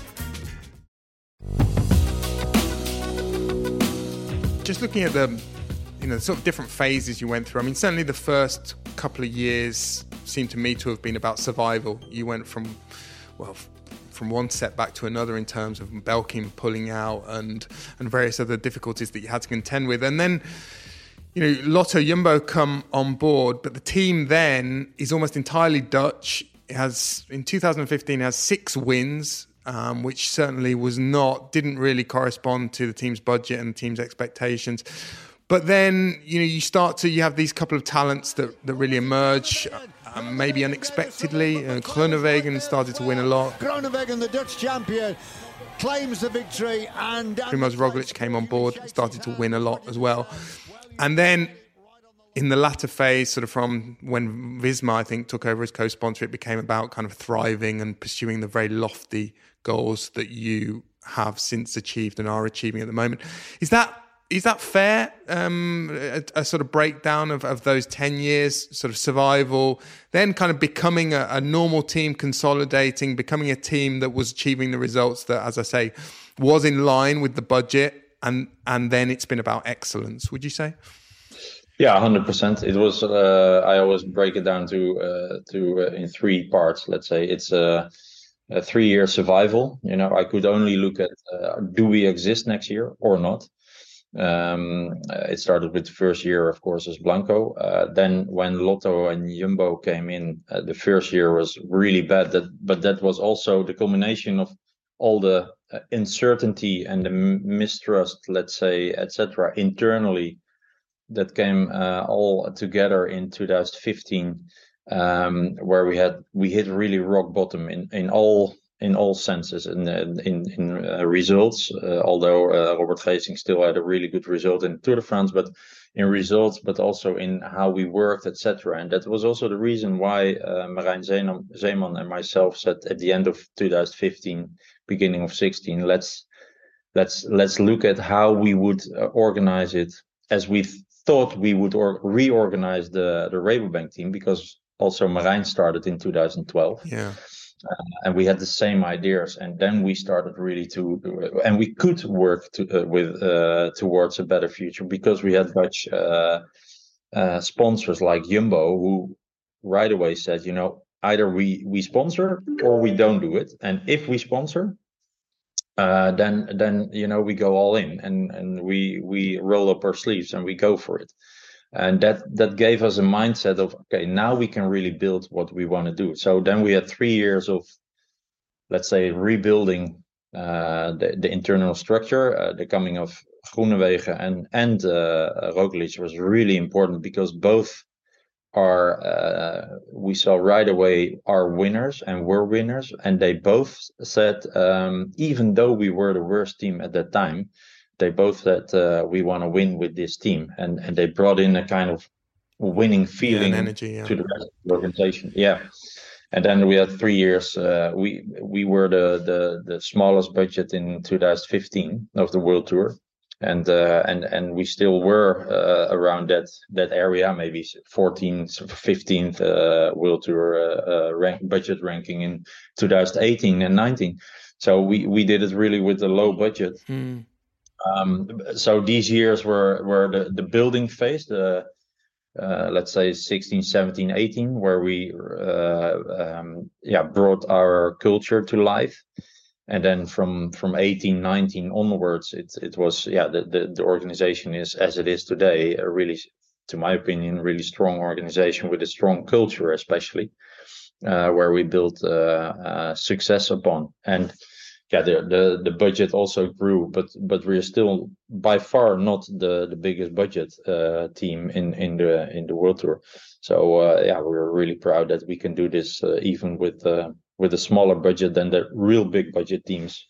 just looking at the, you know, the sort of different phases you went through. I mean, certainly the first couple of years seemed to me to have been about survival. You went from, well, from one setback to another in terms of Belkin pulling out and and various other difficulties that you had to contend with. And then, you know, Lotto Jumbo come on board, but the team then is almost entirely Dutch. It has, in two thousand fifteen, has six wins, um, which certainly was not, didn't really correspond to the team's budget and the team's expectations. But then, you know, you start to, you have these couple of talents that, that really emerge, uh, maybe unexpectedly. Uh, Groenewegen started to win a lot. Groenewegen, the Dutch champion, claims the victory. And Primož Roglič came on board, started to win a lot as well. And then in the latter phase, sort of from when Visma, I think, took over as co-sponsor, it became about kind of thriving and pursuing the very lofty goals that you have since achieved and are achieving at the moment. Is that... Is that fair, um, a, a sort of breakdown of, of those ten years, sort of survival, then kind of becoming a, a normal team, consolidating, becoming a team that was achieving the results that, as I say, was in line with the budget, and, and then it's been about excellence, would you say? Yeah, one hundred percent. It was, uh, I always break it down to, uh, to uh, in three parts, let's say. It's uh, a three-year survival. You know, I could only look at, uh, do we exist next year or not? Um, it started with the first year, of course, as Blanco. Uh, then when Lotto and Jumbo came in, uh, the first year was really bad. That, but that was also the culmination of all the uh, uncertainty and the mistrust, let's say, et cetera, internally, that came uh, all together in two thousand fifteen, um, where we had we hit really rock bottom in in all. in all senses and in, in, in uh, results, uh, although uh, Robert Geesink still had a really good result in Tour de France, but in results, but also in how we worked, et cetera. And that was also the reason why uh, Marijn Zeeman and myself said at the end of two thousand fifteen, beginning of sixteen, let's let's let's look at how we would uh, organize it, as we thought we would or- reorganize the, the Rabobank team, because also Marijn started in two thousand twelve. Yeah. Uh, and we had the same ideas, and then we started really to, and we could work to, uh, with uh, towards a better future, because we had Dutch uh, uh, sponsors like Jumbo, who right away said, you know, either we, we sponsor or we don't do it, and if we sponsor, uh, then then you know we go all in, and and we we roll up our sleeves and we go for it. And that that gave us a mindset of, okay, now we can really build what we want to do. So then we had three years of, let's say, rebuilding uh, the, the internal structure. Uh, the coming of Groenewegen and, and uh, Roglič was really important, because both are, uh, we saw right away, are winners and were winners. And they both said, um, even though we were the worst team at that time, they both said, uh, we want to win with this team. And and they brought in a kind of winning feeling, yeah, energy, yeah, to the rest of the organization. Yeah. And then we had three years. Uh, we we were the, the, the smallest budget in two thousand fifteen of the World Tour. And uh, and, and we still were uh, around that that area, maybe fourteenth, fifteenth uh, World Tour uh, uh, rank, budget ranking in two thousand eighteen and nineteen. So we, we did it really with a low budget. Mm. Um, so these years were, were the, the building phase, the, uh, let's say sixteen, seventeen, eighteen, where we uh, um, yeah, brought our culture to life. And then from, from eighteen, nineteen onwards, it it was, yeah, the, the, the organization is, as it is today, a really, to my opinion, really strong organization with a strong culture, especially, uh, where we built uh, uh, success upon. And yeah, the, the the budget also grew, but but we're still by far not the, the biggest budget uh, team in, in the in the World Tour. So uh, yeah, we're really proud that we can do this uh, even with uh, with a smaller budget than the real big budget teams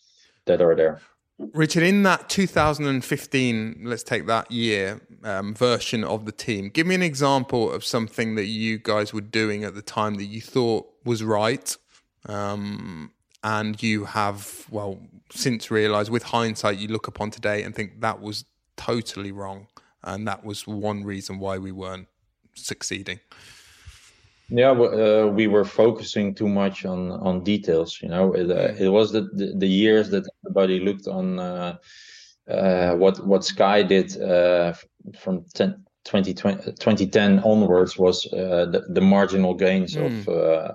that are there. Richard, in that two thousand fifteen, let's take that year, um, version of the team, give me an example of something that you guys were doing at the time that you thought was right. Um, And you have, well, since realised, with hindsight, you look upon today and think that was totally wrong. And that was one reason why we weren't succeeding. Yeah, uh, we were focusing too much on, on details. You know, it, uh, it was the, the the years that everybody looked on uh, uh, what what Sky did uh, from ten, twenty, twenty, twenty ten onwards was uh, the, the marginal gains mm. of uh,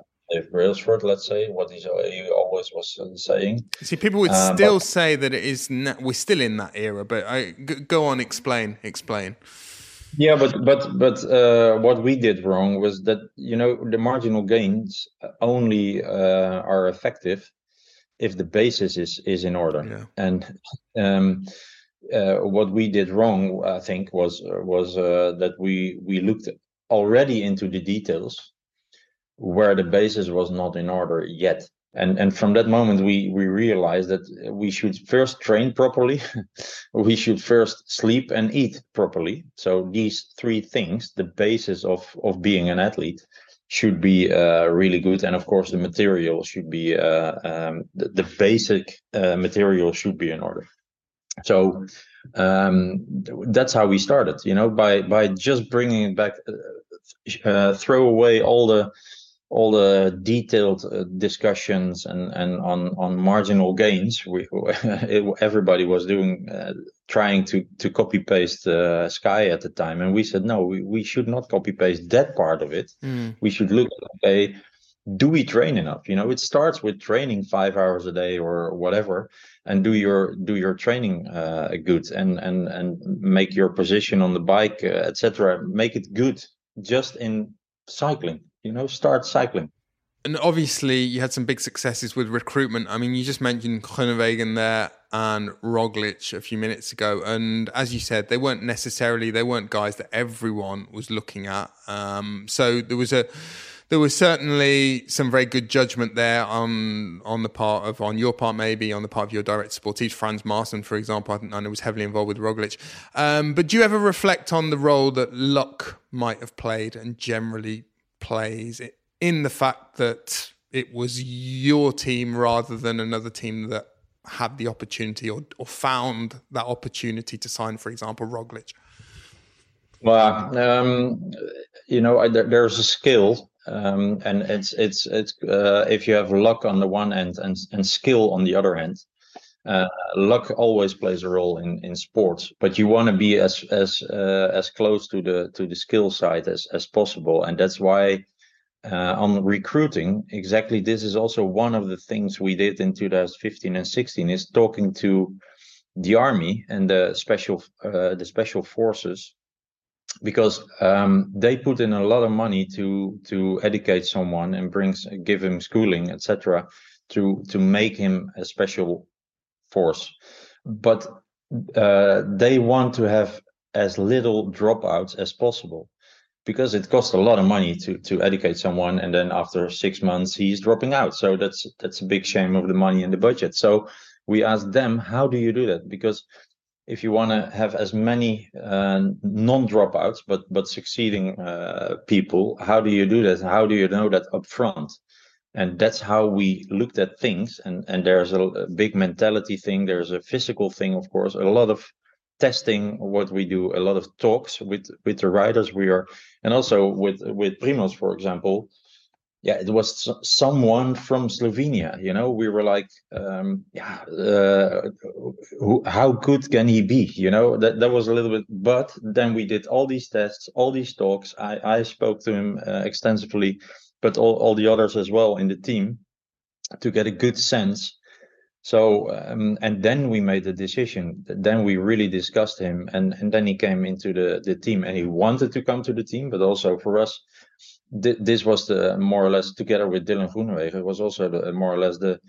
Brailsford, let's say, what he always was saying. See, people would uh, still but, say that it is. Na- we're still in that era, but I, g- go on, explain, explain. Yeah, but but but uh, what we did wrong was that, you know, the marginal gains only uh, are effective if the basis is is in order. Yeah. And um, uh, what we did wrong, I think, was was uh, that we we looked already into the details where the basis was not in order yet. And and from that moment, we, we realized that we should first train properly. We should first sleep and eat properly. So these three things, the basis of, of being an athlete, should be uh, really good. And of course, the material should be, uh, um, the, the basic uh, material should be in order. So um, that's how we started, you know, by, by just bringing it back, uh, uh, throw away all the... all the detailed uh, discussions and, and on, on marginal gains, we, everybody was doing, uh, trying to, to copy paste uh, Sky at the time. And we said, no, we, we should not copy paste that part of it. Mm. We should look at, okay, do we train enough? You know, it starts with training five hours a day or whatever, and do your, do your training uh, good and, and, and make your position on the bike, uh, et cetera, make it good just in cycling. You know, start cycling. And obviously, you had some big successes with recruitment. I mean, you just mentioned Groenewegen there and Roglic a few minutes ago. And as you said, they weren't necessarily, they weren't guys that everyone was looking at. Um, so there was a, there was certainly some very good judgment there on on the part of, on your part maybe, on the part of your direct supportees, Frans Marsen, for example. I think I was heavily involved with Roglic. Um, but do you ever reflect on the role that luck might have played and generally plays in the fact that it was your team rather than another team that had the opportunity or, or found that opportunity to sign, for example, Roglic? Well, um, you know, I, there, there's a skill, um, and it's it's it's uh, if you have luck on the one end and and skill on the other end. Uh, luck always plays a role in, in sports, but you want to be as as uh, as close to the to the skill side as, as possible, and that's why uh, on recruiting, exactly this is also one of the things we did in two thousand fifteen and sixteen is talking to the army and the special uh, the special forces, because um, they put in a lot of money to to educate someone and bring give him schooling, et cetera, to to make him a special force, but uh, they want to have as little dropouts as possible because it costs a lot of money to to educate someone, and then after six months he's dropping out. So that's that's a big shame of the money and the budget. So we asked them, how do you do that? Because if you want to have as many uh, non-dropouts but but succeeding uh, people, how do you do that? How do you know that up front? And that's how we looked at things. And, and there's a, a big mentality thing. There's a physical thing, of course, a lot of testing what we do, a lot of talks with, with the riders we are. And also with, with Primož, for example, yeah, it was someone from Slovenia, you know, we were like, um, yeah, uh, who, how good can he be? You know, that, that was a little bit, but then we did all these tests, all these talks. I, I spoke to him uh, extensively, but all, all the others as well in the team to get a good sense. So, um, and then we made the decision. Then we really discussed him. And, and then he came into the, the team, and he wanted to come to the team. But also for us, th- this was the more or less, together with Dylan Groenewegen, was also the, more or less the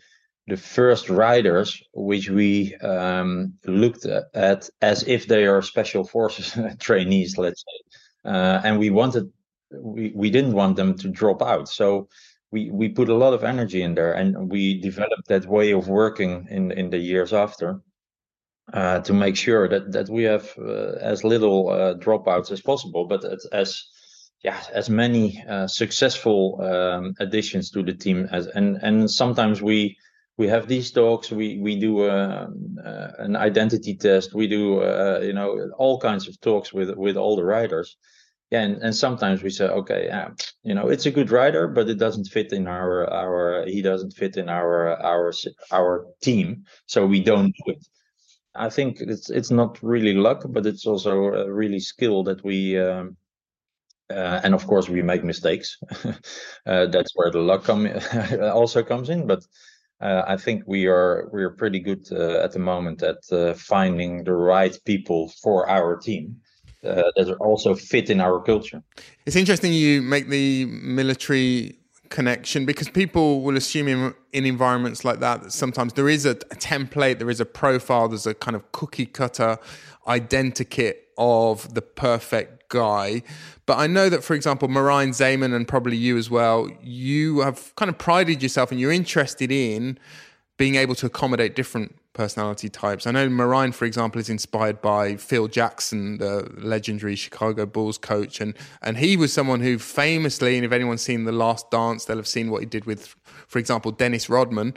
the first riders which we um, looked at as if they are special forces trainees, let's say. Uh, and we wanted... We, we didn't want them to drop out, so we, we put a lot of energy in there, and we developed that way of working in, in the years after uh, to make sure that, that we have uh, as little uh, dropouts as possible, but as yeah as many uh, successful um, additions to the team as and and sometimes we we have these talks, we we do uh, uh, an identity test, we do uh, you know all kinds of talks with with all the riders. Yeah, and, and sometimes we say, okay, yeah, you know, it's a good rider, but it doesn't fit in our our. He doesn't fit in our our our team, so we don't do it. I think it's it's not really luck, but it's also uh, really skill that we um, uh, and of course we make mistakes. uh, that's where the luck come also comes in. But uh, I think we are we are pretty good uh, at the moment at uh, finding the right people for our team. Uh, that are also fit in our culture. It's interesting you make the military connection, because people will assume in, in environments like that that sometimes there is a, a template, there is a profile, there's a kind of cookie cutter identikit of the perfect guy. But I know that, for example, Marijn Zeeman, and probably you as well, you have kind of prided yourself and you're interested in being able to accommodate different personality types. I know Marijn, for example, is inspired by Phil Jackson, the legendary Chicago Bulls coach, and and he was someone who famously, and if anyone's seen The Last Dance, they'll have seen what he did with, for example, Dennis Rodman.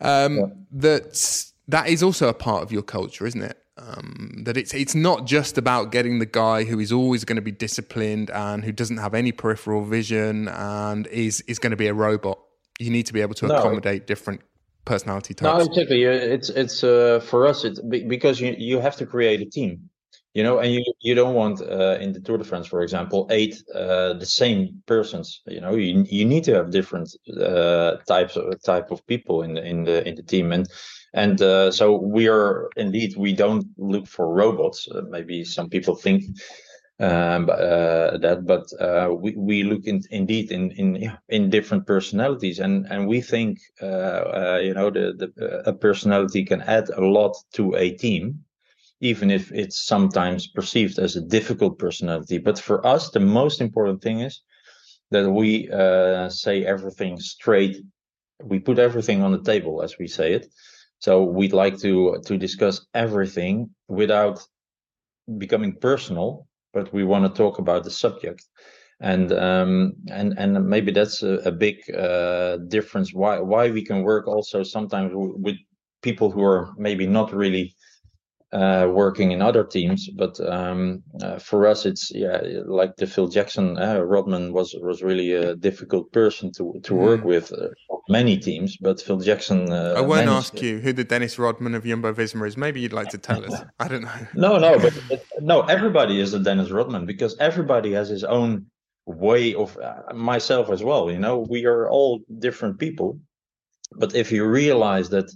Um, yeah. That that is also a part of your culture, isn't it? Um, that it's it's not just about getting the guy who is always going to be disciplined and who doesn't have any peripheral vision and is is going to be a robot. You need to be able to no. accommodate different personality types. No, exactly. It's it's uh, for us. It's because you, you have to create a team, you know, and you, you don't want uh, in the Tour de France, for example, eight uh, the same persons. You know, you you need to have different uh, types of type of people in the in the in the team, and and uh, so we are indeed we don't look for robots. Uh, maybe some people think um, uh, that, but uh, we we look in, indeed in in yeah. in different personalities, and and we think uh, uh, you know the the a personality can add a lot to a team, even if it's sometimes perceived as a difficult personality. But for us, the most important thing is that we uh, say everything straight. We put everything on the table, as we say it. So we'd like to to discuss everything without becoming personal, but we want to talk about the subject. And um, and and maybe that's a, a big uh, difference why why we can work also sometimes w- with people who are maybe not really uh, working in other teams. But um, uh, for us, it's yeah like the Phil Jackson. Uh, Rodman was was really a difficult person to to yeah. work with uh, many teams. But Phil Jackson. Uh, I won't ask it. you who the Dennis Rodman of Jumbo Visma is. Maybe you'd like to tell us. I don't know. No, no, but, but no. Everybody is the Dennis Rodman, because everybody has his own way of uh, myself as well. You know, we are all different people. But if you realize that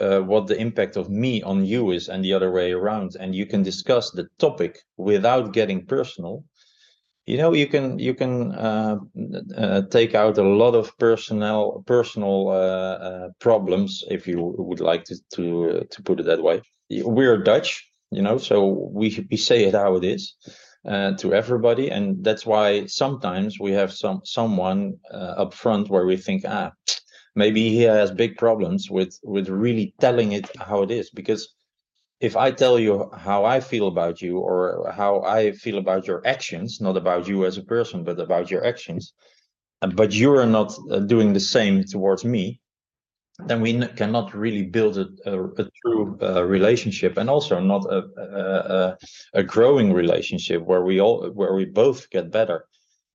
uh, what the impact of me on you is, and the other way around, and you can discuss the topic without getting personal, you know, you can you can uh, uh, take out a lot of personal personal uh, uh, problems, if you would like to to uh, to put it that way. We're Dutch, you know, so we we say it how it is uh, to everybody, and that's why sometimes we have some someone uh, up front where we think, ah, maybe he has big problems with with really telling it how it is, because if I tell you how I feel about you, or how I feel about your actions, not about you as a person, but about your actions, but you are not doing the same towards me, then we n- cannot really build a, a, a true uh, relationship, and also not a, a a growing relationship where we all where we both get better.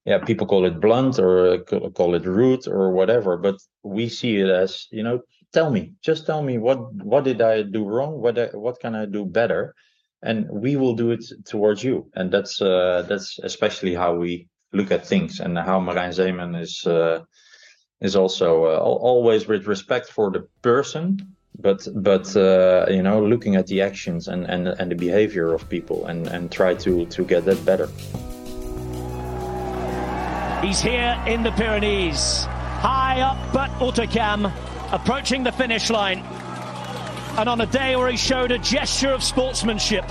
Yeah, people call it blunt or call it rude or whatever, but we see it as, you know, tell me, just tell me what what did I do wrong? What I, what can I do better? And we will do it towards you. And that's uh, that's especially how we look at things, and how Marijn Zeeman is uh, is also uh, always with respect for the person, but but uh, you know, looking at the actions and and, and the behavior of people, and, and try to to get that better. He's here in the Pyrenees, high up but Autocam, approaching the finish line. And on a day where he showed a gesture of sportsmanship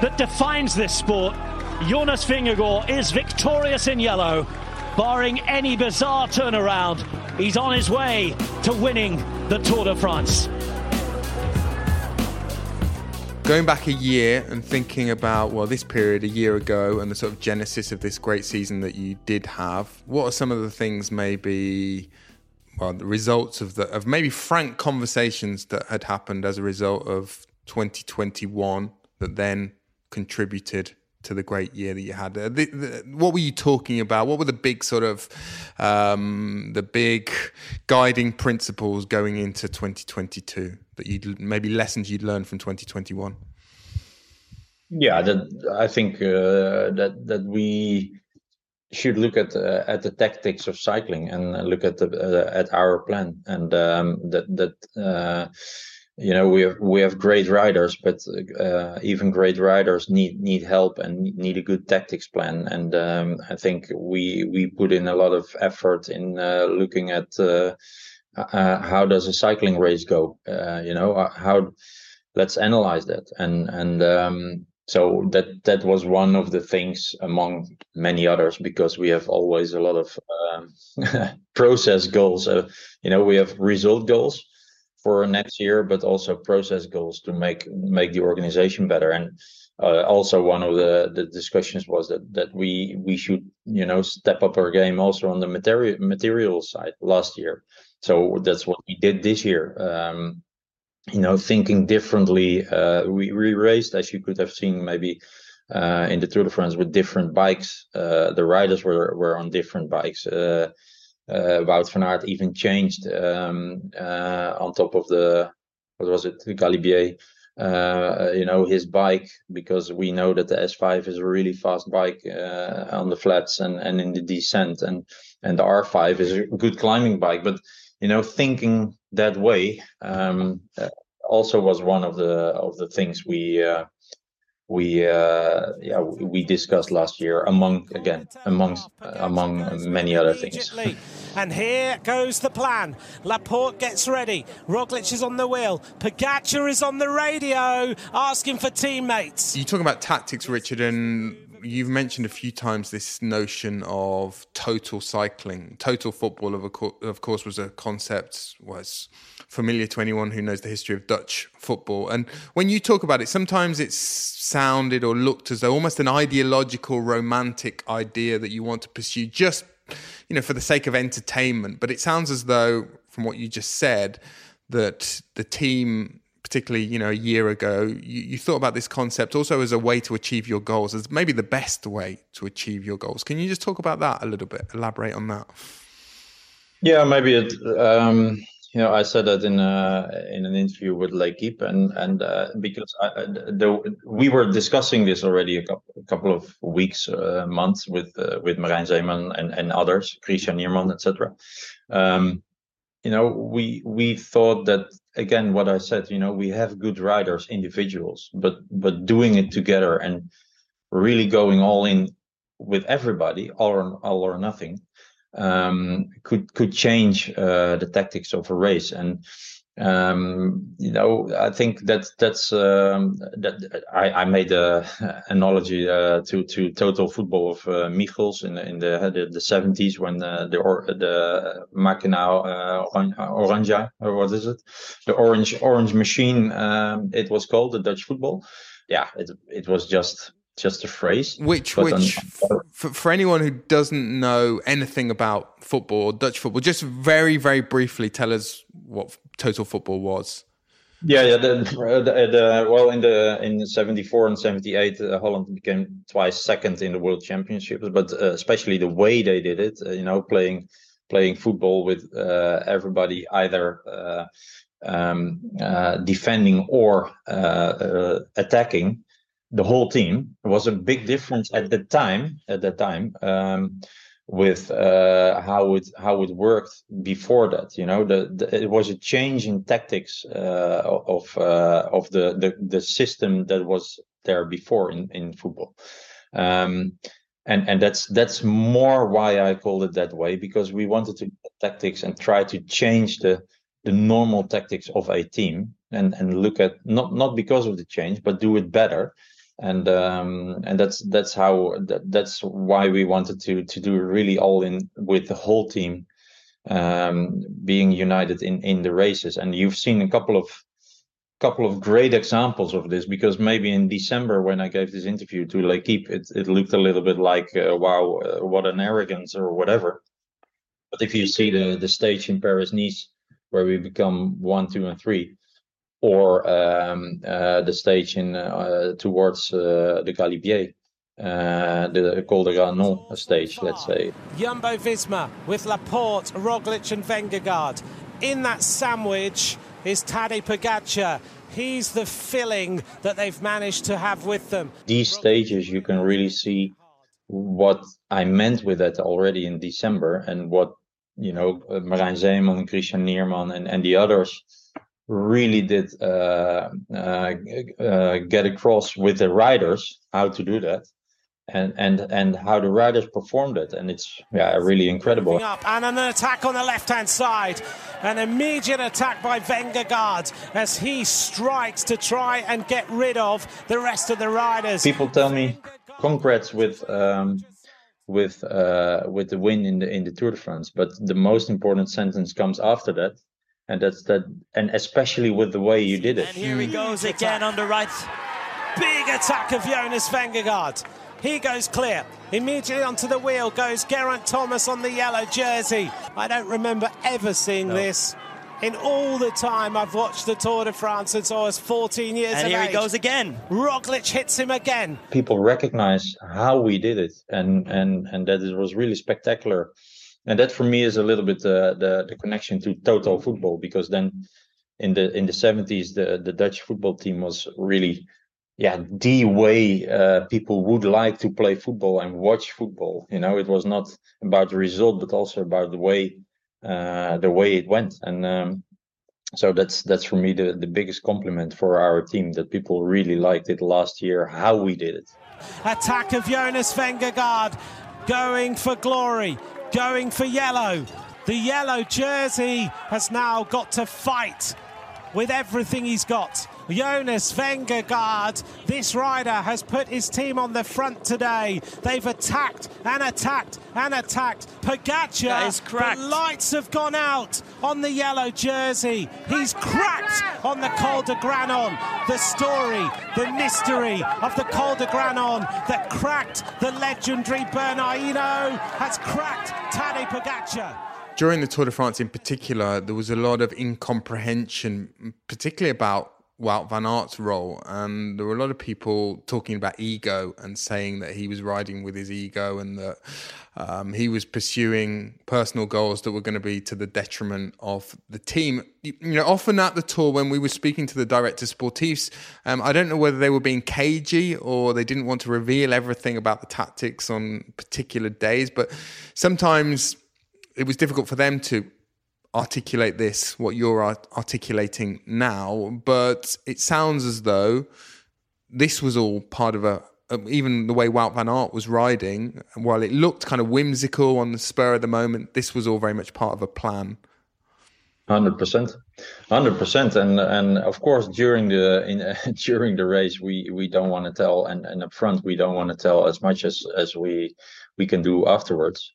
that defines this sport, Jonas Vingegaard is victorious in yellow. Barring any bizarre turnaround, he's on his way to winning the Tour de France. Going back a year and thinking about, well, this period a year ago and the sort of genesis of this great season that you did have, what are some of the things maybe, well, the results of the of maybe frank conversations that had happened as a result of twenty twenty-one that then contributed to the great year that you had. The, the, what were you talking about? What were the big sort of, um, the big guiding principles going into twenty twenty-two that you'd maybe lessons you'd learned from twenty twenty-one? Yeah, that, I think uh, that that we should look at uh, at the tactics of cycling and look at the uh, at our plan, and um, that that. Uh, You know, we have we have great riders, but uh, even great riders need need help and need a good tactics plan. And um, I think we we put in a lot of effort in uh, looking at uh, uh, how does a cycling race go. Uh, you know, how let's analyze that. And and um, so that that was one of the things among many others, because we have always a lot of um, process goals. Uh, you know, we have result goals for next year, but also process goals to make make the organization better. And uh, also one of the, the discussions was that that we we should, you know, step up our game also on the material material side last year. So that's what we did this year. Um, you know, thinking differently. Uh, we, we raced, as you could have seen, maybe uh, in the Tour de France with different bikes. Uh, the riders were were on different bikes. Uh, Uh, Wout van Aert even changed um, uh, on top of the, what was it, the Galibier, uh, you know, his bike, because we know that the S five is a really fast bike uh, on the flats and, and in the descent, and, and the R five is a good climbing bike. But, you know, thinking that way um, also was one of the of the things we uh, we uh, yeah we discussed last year, among again amongst among many other things. And here goes the plan. Laporte gets ready. Roglic is on the wheel. Pogačar is on the radio asking for teammates. You talk about tactics, Richard, and you've mentioned a few times this notion of total cycling. Total football, of, co- of course, was a concept, was familiar to anyone who knows the history of Dutch football. And when you talk about it, sometimes it's sounded or looked as though almost an ideological, romantic idea that you want to pursue just, you know, for the sake of entertainment. But it sounds as though, from what you just said, that the team, particularly, you know, a year ago, you, you thought about this concept also as a way to achieve your goals, as maybe the best way to achieve your goals. Can you just talk about that a little bit, elaborate on that? Yeah, maybe it, um, you know, I said that in a, in an interview with L'Equipe, and and uh, because I, the, we were discussing this already a couple, a couple of weeks, uh, months with uh, with Marijn Zeeman and, and others, Christian Nierman, et cetera. Um, you know, we we thought that, again, what I said, you know, we have good riders, individuals, but but doing it together and really going all in with everybody, all or, all or nothing. Um, could could change uh, the tactics of a race, and um, you know, I think that that's um, that I, I made a analogy uh, to to total football of uh, Michels in in the the, the seventies, when uh, the or, the Mackinac uh, Oranje, or what is it, the orange orange machine, um, it was called, the Dutch football. Yeah, it it was just. Just a phrase. Which, which, on, on for, for anyone who doesn't know anything about football, Dutch football, just very, very briefly tell us what total football was. Yeah, yeah. The, the, the, well, in the in seventy-four and seventy-eight, uh, Holland became twice second in the World Championships. But uh, especially the way they did it, uh, you know, playing playing football with uh, everybody either uh, um, uh, defending or uh, uh, attacking. The whole team was a big difference at the time. At that time, um, with uh, how it how it worked before that, you know, the, the, it was a change in tactics uh, of uh, of the, the the system that was there before in in football, um, and and that's that's more why I called it that way, because we wanted to tactics and try to change the the normal tactics of a team, and and look at not not because of the change, but do it better. And um, and that's that's how that, that's why we wanted to to do really all in with the whole team, um, being united in, in the races. And you've seen a couple of couple of great examples of this, because maybe in December when I gave this interview to L'Equipe, it it looked a little bit like uh, wow, uh, what an arrogance or whatever. But if you see the the stage in Paris Nice where we become one, two, and three. Or um, uh, the stage in uh, towards uh, the Galibier, Uh, the Col de Granon stage, let's say. Jumbo-Visma with Laporte, Roglic and Vingegaard. In that sandwich is Tadej Pogačar. He's the filling that they've managed to have with them. These stages, you can really see what I meant with that already in December, and what, you know, Marijn Zeeman, Christian Nierman and, and the others really did uh, uh, uh, get across with the riders, how to do that. And, and and how the riders performed it, and it's yeah really incredible. Up and an attack on the left-hand side, an immediate attack by Vingegaard as he strikes to try and get rid of the rest of the riders. People tell me, congrats with um, with uh, with the win in the in the Tour de France, but the most important sentence comes after that, and that's that, and especially with the way you did it. And here he goes again on the right, big attack of Jonas Vingegaard. He goes clear. Immediately onto the wheel goes Geraint Thomas on the yellow jersey. I don't remember ever seeing no. this in all the time I've watched the Tour de France since I was fourteen years and of age. And here he goes again. Roglic hits him again. People recognize how we did it, and, and, and that it was really spectacular. And that for me is a little bit uh, the, the connection to total football, because then in the in the seventies, the, the Dutch football team was really... yeah, the way uh, people would like to play football and watch football. You know, it was not about the result, but also about the way uh, the way it went. And um, so that's that's for me the, the biggest compliment for our team, that people really liked it last year, how we did it. Attack of Jonas Vingegaard, going for glory, going for yellow. The yellow jersey has now got to fight with everything he's got. Jonas Vingegaard, this rider has put his team on the front today. They've attacked and attacked and attacked. Pogačar, is cracked. The lights have gone out on the yellow jersey. He's cracked on the Col de Granon. The story, the mystery of the Col de Granon that cracked the legendary Bernardino has cracked Tadej Pogačar. During the Tour de France in particular, there was a lot of incomprehension, particularly about Wout van Aert's role, and there were a lot of people talking about ego and saying that he was riding with his ego, and that um, he was pursuing personal goals that were going to be to the detriment of the team. You know, often at the tour when we were speaking to the directors sportifs, um, I don't know whether they were being cagey or they didn't want to reveal everything about the tactics on particular days, but sometimes it was difficult for them to articulate this, what you're art- articulating now, but it sounds as though this was all part of a, a even the way Wout van Aert was riding, while it looked kind of whimsical on the spur of the moment, this was all very much part of a plan. One hundred percent, one hundred percent, and and of course during the in uh, during the race we we don't want to tell, and and up front we don't want to tell as much as as we we can do afterwards.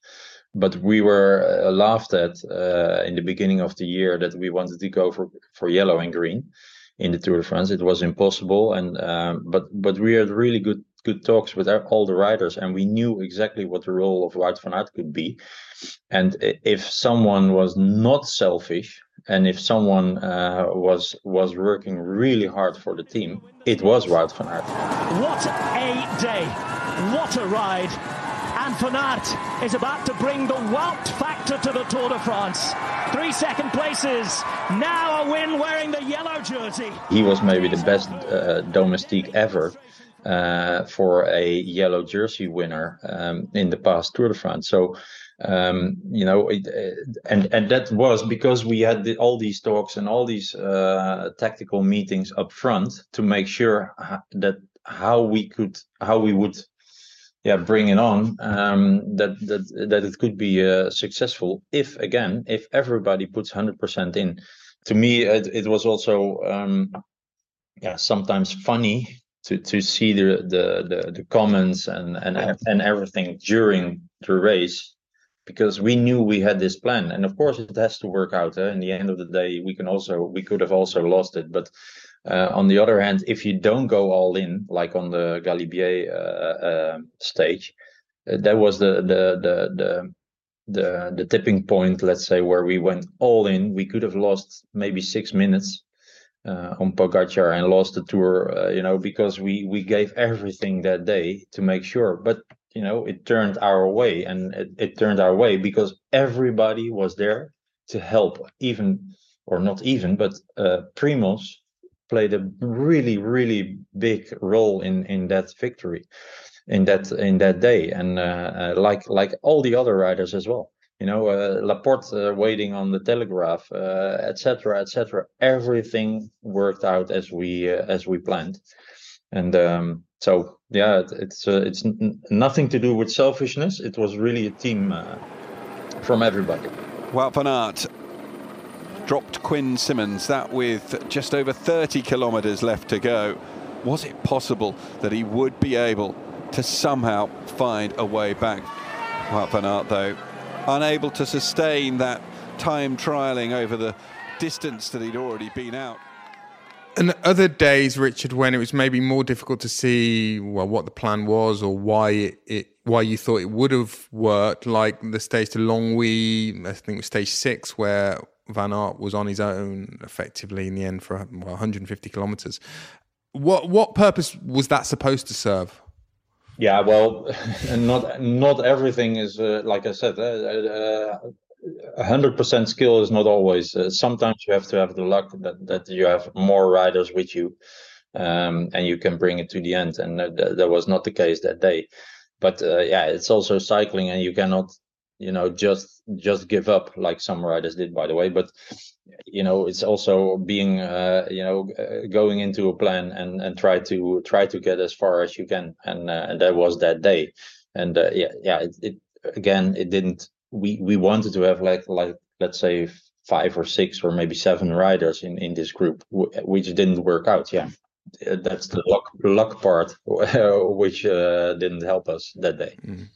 But we were uh, laughed at uh, in the beginning of the year that we wanted to go for, for yellow and green in the Tour de France. It was impossible, and um, but but we had really good good talks with our, all the riders, and we knew exactly what the role of Wout van Aert could be. And if someone was not selfish, and if someone uh, was was working really hard for the team, it was Wout van Aert. What a day! What a ride! And Van Aert is about to bring the Wout factor to the Tour de France. Three second places, now a win wearing the yellow jersey. He was maybe the best uh, domestique ever uh, for a yellow jersey winner um, in the past Tour de France. So, um, you know, it, and, and that was because we had the, all these talks and all these uh, tactical meetings up front to make sure that how we could, how we would Yeah, bring it on. Um, that that that it could be uh, successful if, again, if everybody puts one hundred percent in. To me, it, it was also um, yeah sometimes funny to to see the the the, the comments and, and and everything during the race, because we knew we had this plan, and of course it has to work out. Eh? In the end of the day, we can also we could have also lost it, but. Uh, on the other hand, if you don't go all in, like on the Galibier uh, uh, stage, uh, that was the the, the the the the tipping point, let's say, where we went all in. We could have lost maybe six minutes uh, on Pogačar and lost the Tour, uh, you know, because we, we gave everything that day to make sure. But, you know, it turned our way, and it, it turned our way because everybody was there to help. Even, or not even, but uh, Primož played a really, really big role in, in that victory, in that in that day, and uh, uh, like like all the other riders as well. You know, uh, Laporte uh, waiting on the telegraph, et cetera, uh, et cetera. Et Everything worked out as we uh, as we planned, and um, so yeah, it, it's uh, it's n- nothing to do with selfishness. It was really a team uh, from everybody. Wout van Aert dropped Quinn Simmons. That with just over thirty kilometres left to go, was it possible that he would be able to somehow find a way back? Wout van Aert, though, unable to sustain that time trialling over the distance that he'd already been out. And other days, Richard, when it was maybe more difficult to see, well, what the plan was or why it, it why you thought it would have worked, like the stage to Longwy, I think it was stage six, where Van Aert was on his own effectively in the end for well, one hundred fifty kilometres. What what purpose was that supposed to serve? Yeah, well, not not everything is, uh, like I said, one hundred percent uh, uh, skill is not always. Uh, sometimes you have to have the luck that, that you have more riders with you, um, and you can bring it to the end. And that, that was not the case that day. But uh, yeah, it's also cycling, and you cannot, you know, just just give up like some riders did, by the way. But you know, it's also being, uh, you know, uh, going into a plan and, and try to try to get as far as you can. And, uh, and that was that day. And uh, yeah, yeah. It, it again, it didn't. We, we wanted to have like like let's say five or six or maybe seven riders in, in this group, which didn't work out. Yeah, that's the luck luck part, which uh, didn't help us that day. Mm.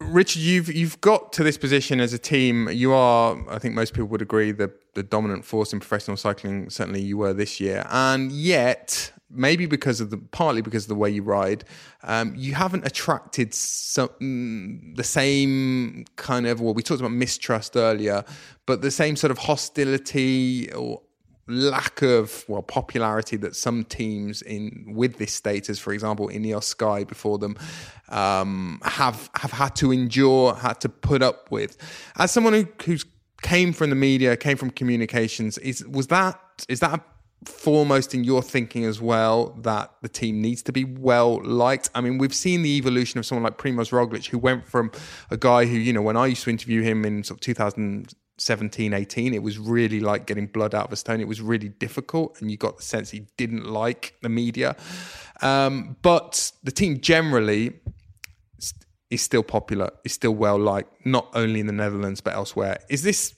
Richard, you've you've got to this position as a team. You are, I think most people would agree, the, the dominant force in professional cycling. Certainly you were this year. And yet, maybe because of the partly because of the way you ride, um, you haven't attracted some, the same kind of, well, we talked about mistrust earlier, but the same sort of hostility or lack of, well, popularity that some teams in with this status, for example, Ineos, Sky before them, um, have have had to endure, had to put up with. As someone who who's came from the media, came from communications, is was that is that foremost in your thinking as well, that the team needs to be well liked? I mean, we've seen the evolution of someone like Primož Roglič, who went from a guy who, you know, when I used to interview him in sort of two thousand seventeen, eighteen, it was really like getting blood out of a stone. It was really difficult, and you got the sense he didn't like the media, um, but the team generally is still popular, is still well liked, not only in the Netherlands but elsewhere. Is this,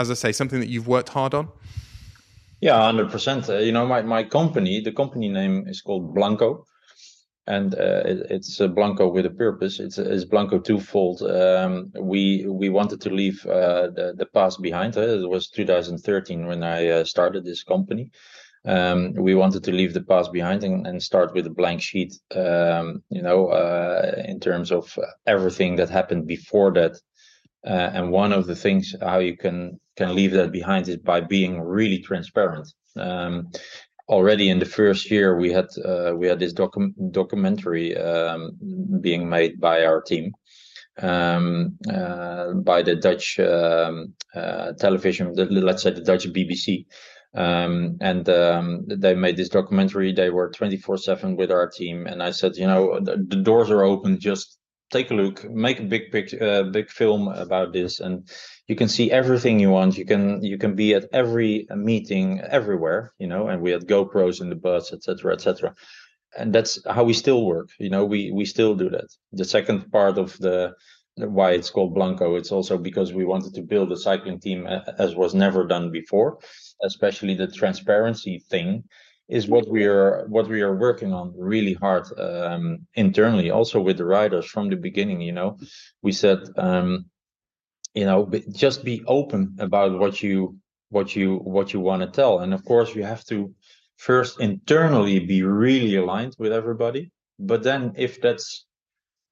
as I say, something that you've worked hard on? Yeah, one hundred percent. Uh, you know, my, my company, the company name is called Blanco. And uh, it, it's uh, Blanco with a purpose. It's, it's Blanco twofold. Um, we we wanted to leave uh, the, the past behind. Uh, it was two thousand thirteen when I uh, started this company. Um, we wanted to leave the past behind and, and start with a blank sheet, um, you know, uh, in terms of everything that happened before that. Uh, and one of the things how you can, can leave that behind is by being really transparent. Um, Already in the first year, we had uh, we had this docu- documentary um, being made by our team, um, uh, by the Dutch um, uh, television, the, let's say the Dutch B B C, um, and um, they made this documentary. They were twenty-four seven with our team, and I said, you know, the, the doors are open. Just take a look, make a big big, uh, big film about this, and you can see everything you want. You can you can be at every meeting everywhere, you know, and we had GoPros in the bus, et cetera, et cetera. And that's how we still work. You know, we, we still do that. The second part of the why it's called Blanco, it's also because we wanted to build a cycling team as was never done before, especially the transparency thing is what we are what we are working on really hard um, internally, also with the riders from the beginning. You know, we said, um, you know, just be open about what you what you what you want to tell. And of course, you have to first internally be really aligned with everybody. But then, if that's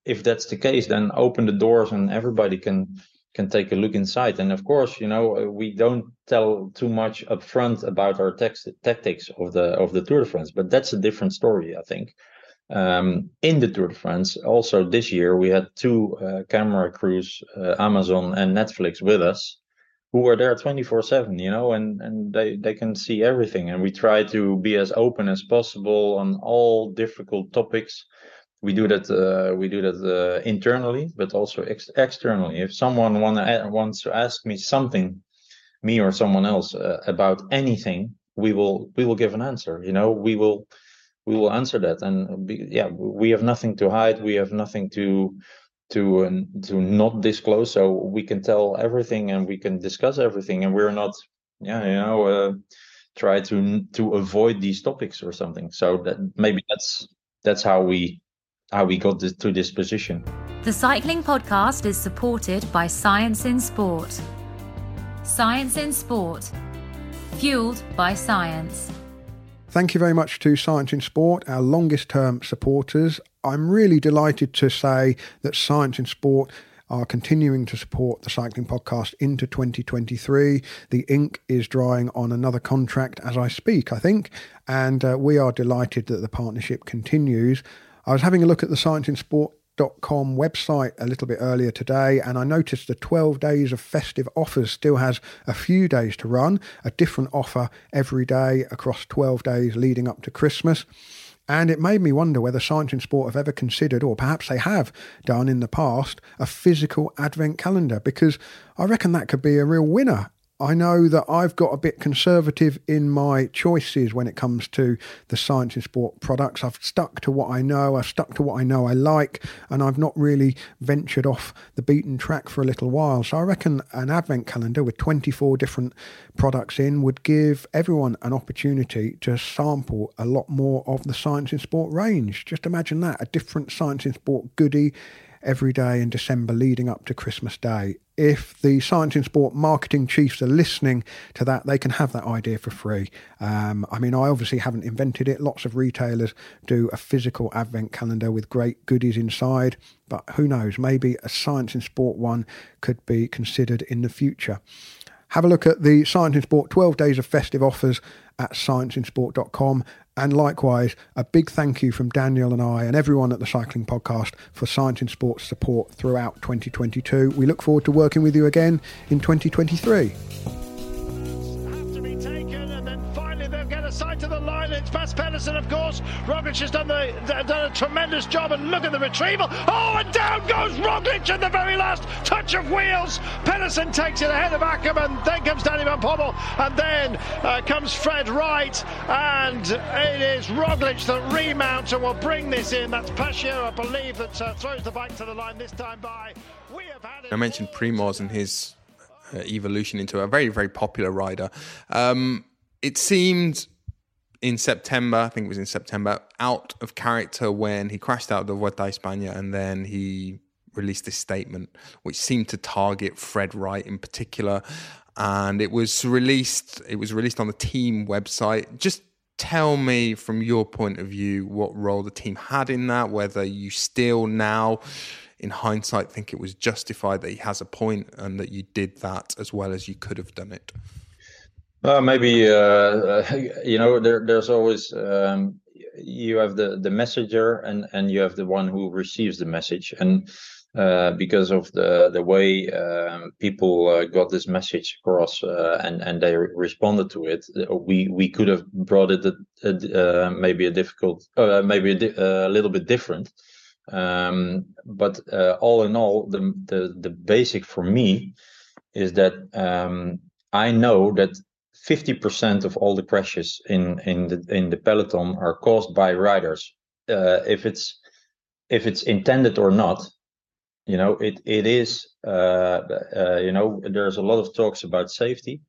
if that's the case, then open the doors and everybody can can take a look inside. And of course, you know, we don't tell too much upfront about our text, tactics of the of the Tour de France, but that's a different story, I think. Um, in the Tour de France, also this year, we had two uh, camera crews, uh, Amazon and Netflix, with us, who were there twenty-four seven, you know, and and they they can see everything. And we try to be as open as possible on all difficult topics. We do that. Uh, we do that uh, internally, but also ex- externally. If someone wanna, wants to ask me something, me or someone else, uh, about anything, we will we will give an answer. You know, we will we will answer that. And be, yeah, we have nothing to hide. We have nothing to to um, to not disclose. So we can tell everything, and we can discuss everything. And we're not, yeah, you know, uh, try to to avoid these topics or something. So that maybe that's that's how we. how we got this, to this position. The Cycling Podcast is supported by Science in Sport. Science in Sport, fueled by science. Thank you very much to Science in Sport, our longest-term supporters. I'm really delighted to say that Science in Sport are continuing to support the Cycling Podcast into twenty twenty-three. The ink is drying on another contract as I speak, I think, and uh, we are delighted that the partnership continues. I was having a look at the science in sport dot com website a little bit earlier today, and I noticed the twelve days of festive offers still has a few days to run, a different offer every day across twelve days leading up to Christmas. And it made me wonder whether Science in Sport have ever considered, or perhaps they have done in the past, a physical advent calendar, because I reckon that could be a real winner. I know that I've got a bit conservative in my choices when it comes to the Science in Sport products. I've stuck to what I know, I've stuck to what I know I like, and I've not really ventured off the beaten track for a little while. So I reckon an advent calendar with twenty-four different products in would give everyone an opportunity to sample a lot more of the Science in Sport range. Just imagine that, a different Science in Sport goodie every day in December leading up to Christmas Day. If the Science in Sport marketing chiefs are listening to that, they can have that idea for free. Um, I mean, I obviously haven't invented it. Lots of retailers do a physical advent calendar with great goodies inside, but who knows, maybe a Science in Sport one could be considered in the future. Have a look at the Science in Sport twelve days of festive offers at science in sport dot com. And likewise, a big thank you from Daniel and I and everyone at the Cycling Podcast for Science in Sport's support throughout twenty twenty-two. We look forward to working with you again in twenty twenty-three. Have to be taken, and then finally they've got a side to the line. It's Mads Pedersen, of course. Roglic has done, the, done a tremendous job, and look at the retrieval. Oh, and down goes Roglic at the very last touch of wheels. Pedersen takes it ahead of Ackerman, then comes Danny Van Pommel, and then uh, comes Fred Wright, and it is Roglic that remounts and will bring this in. That's Pascio, I believe, that uh, throws the bike to the line this time by. We have had it- I mentioned Primoz and his uh, evolution into a very, very popular rider. Um, it seemed... in September, I think it was in September, out of character when he crashed out of the Vuelta a España, and then he released this statement which seemed to target Fred Wright in particular, and it was released it was released on the team website. Just tell me, from your point of view, what role the team had in that, whether you still now, in hindsight, think it was justified that he has a point and that you did that as well as you could have done it. Well, maybe, uh, you know, there, there's always, um, you have the, the messenger and, and you have the one who receives the message. And uh, because of the, the way uh, people uh, got this message across uh, and, and they re- responded to it, we, we could have brought it a, uh, maybe a difficult, uh, maybe a, di- a little bit different. Um, but uh, all in all, the, the, the basic for me is that um, I know that fifty percent of all the crashes in, in the in the peloton are caused by riders. Uh, if it's if it's intended or not, you know, it it is. Uh, uh, you know, there's a lot of talks about safety,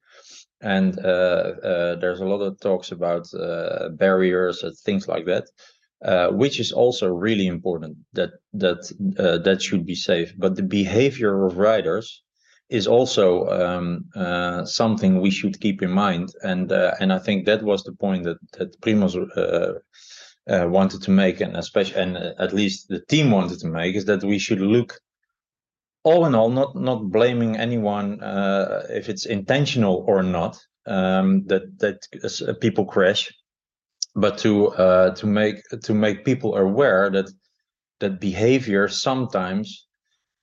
and uh, uh, there's a lot of talks about uh, barriers and things like that, uh, which is also really important. That that uh, that should be safe, but the behavior of riders is also um, uh, something we should keep in mind, and uh, and I think that was the point that that Primoz uh, uh, wanted to make, and especially and at least the team wanted to make, is that we should look all in all, not not blaming anyone uh, if it's intentional or not um, that that people crash, but to uh, to make to make people aware that that behavior sometimes,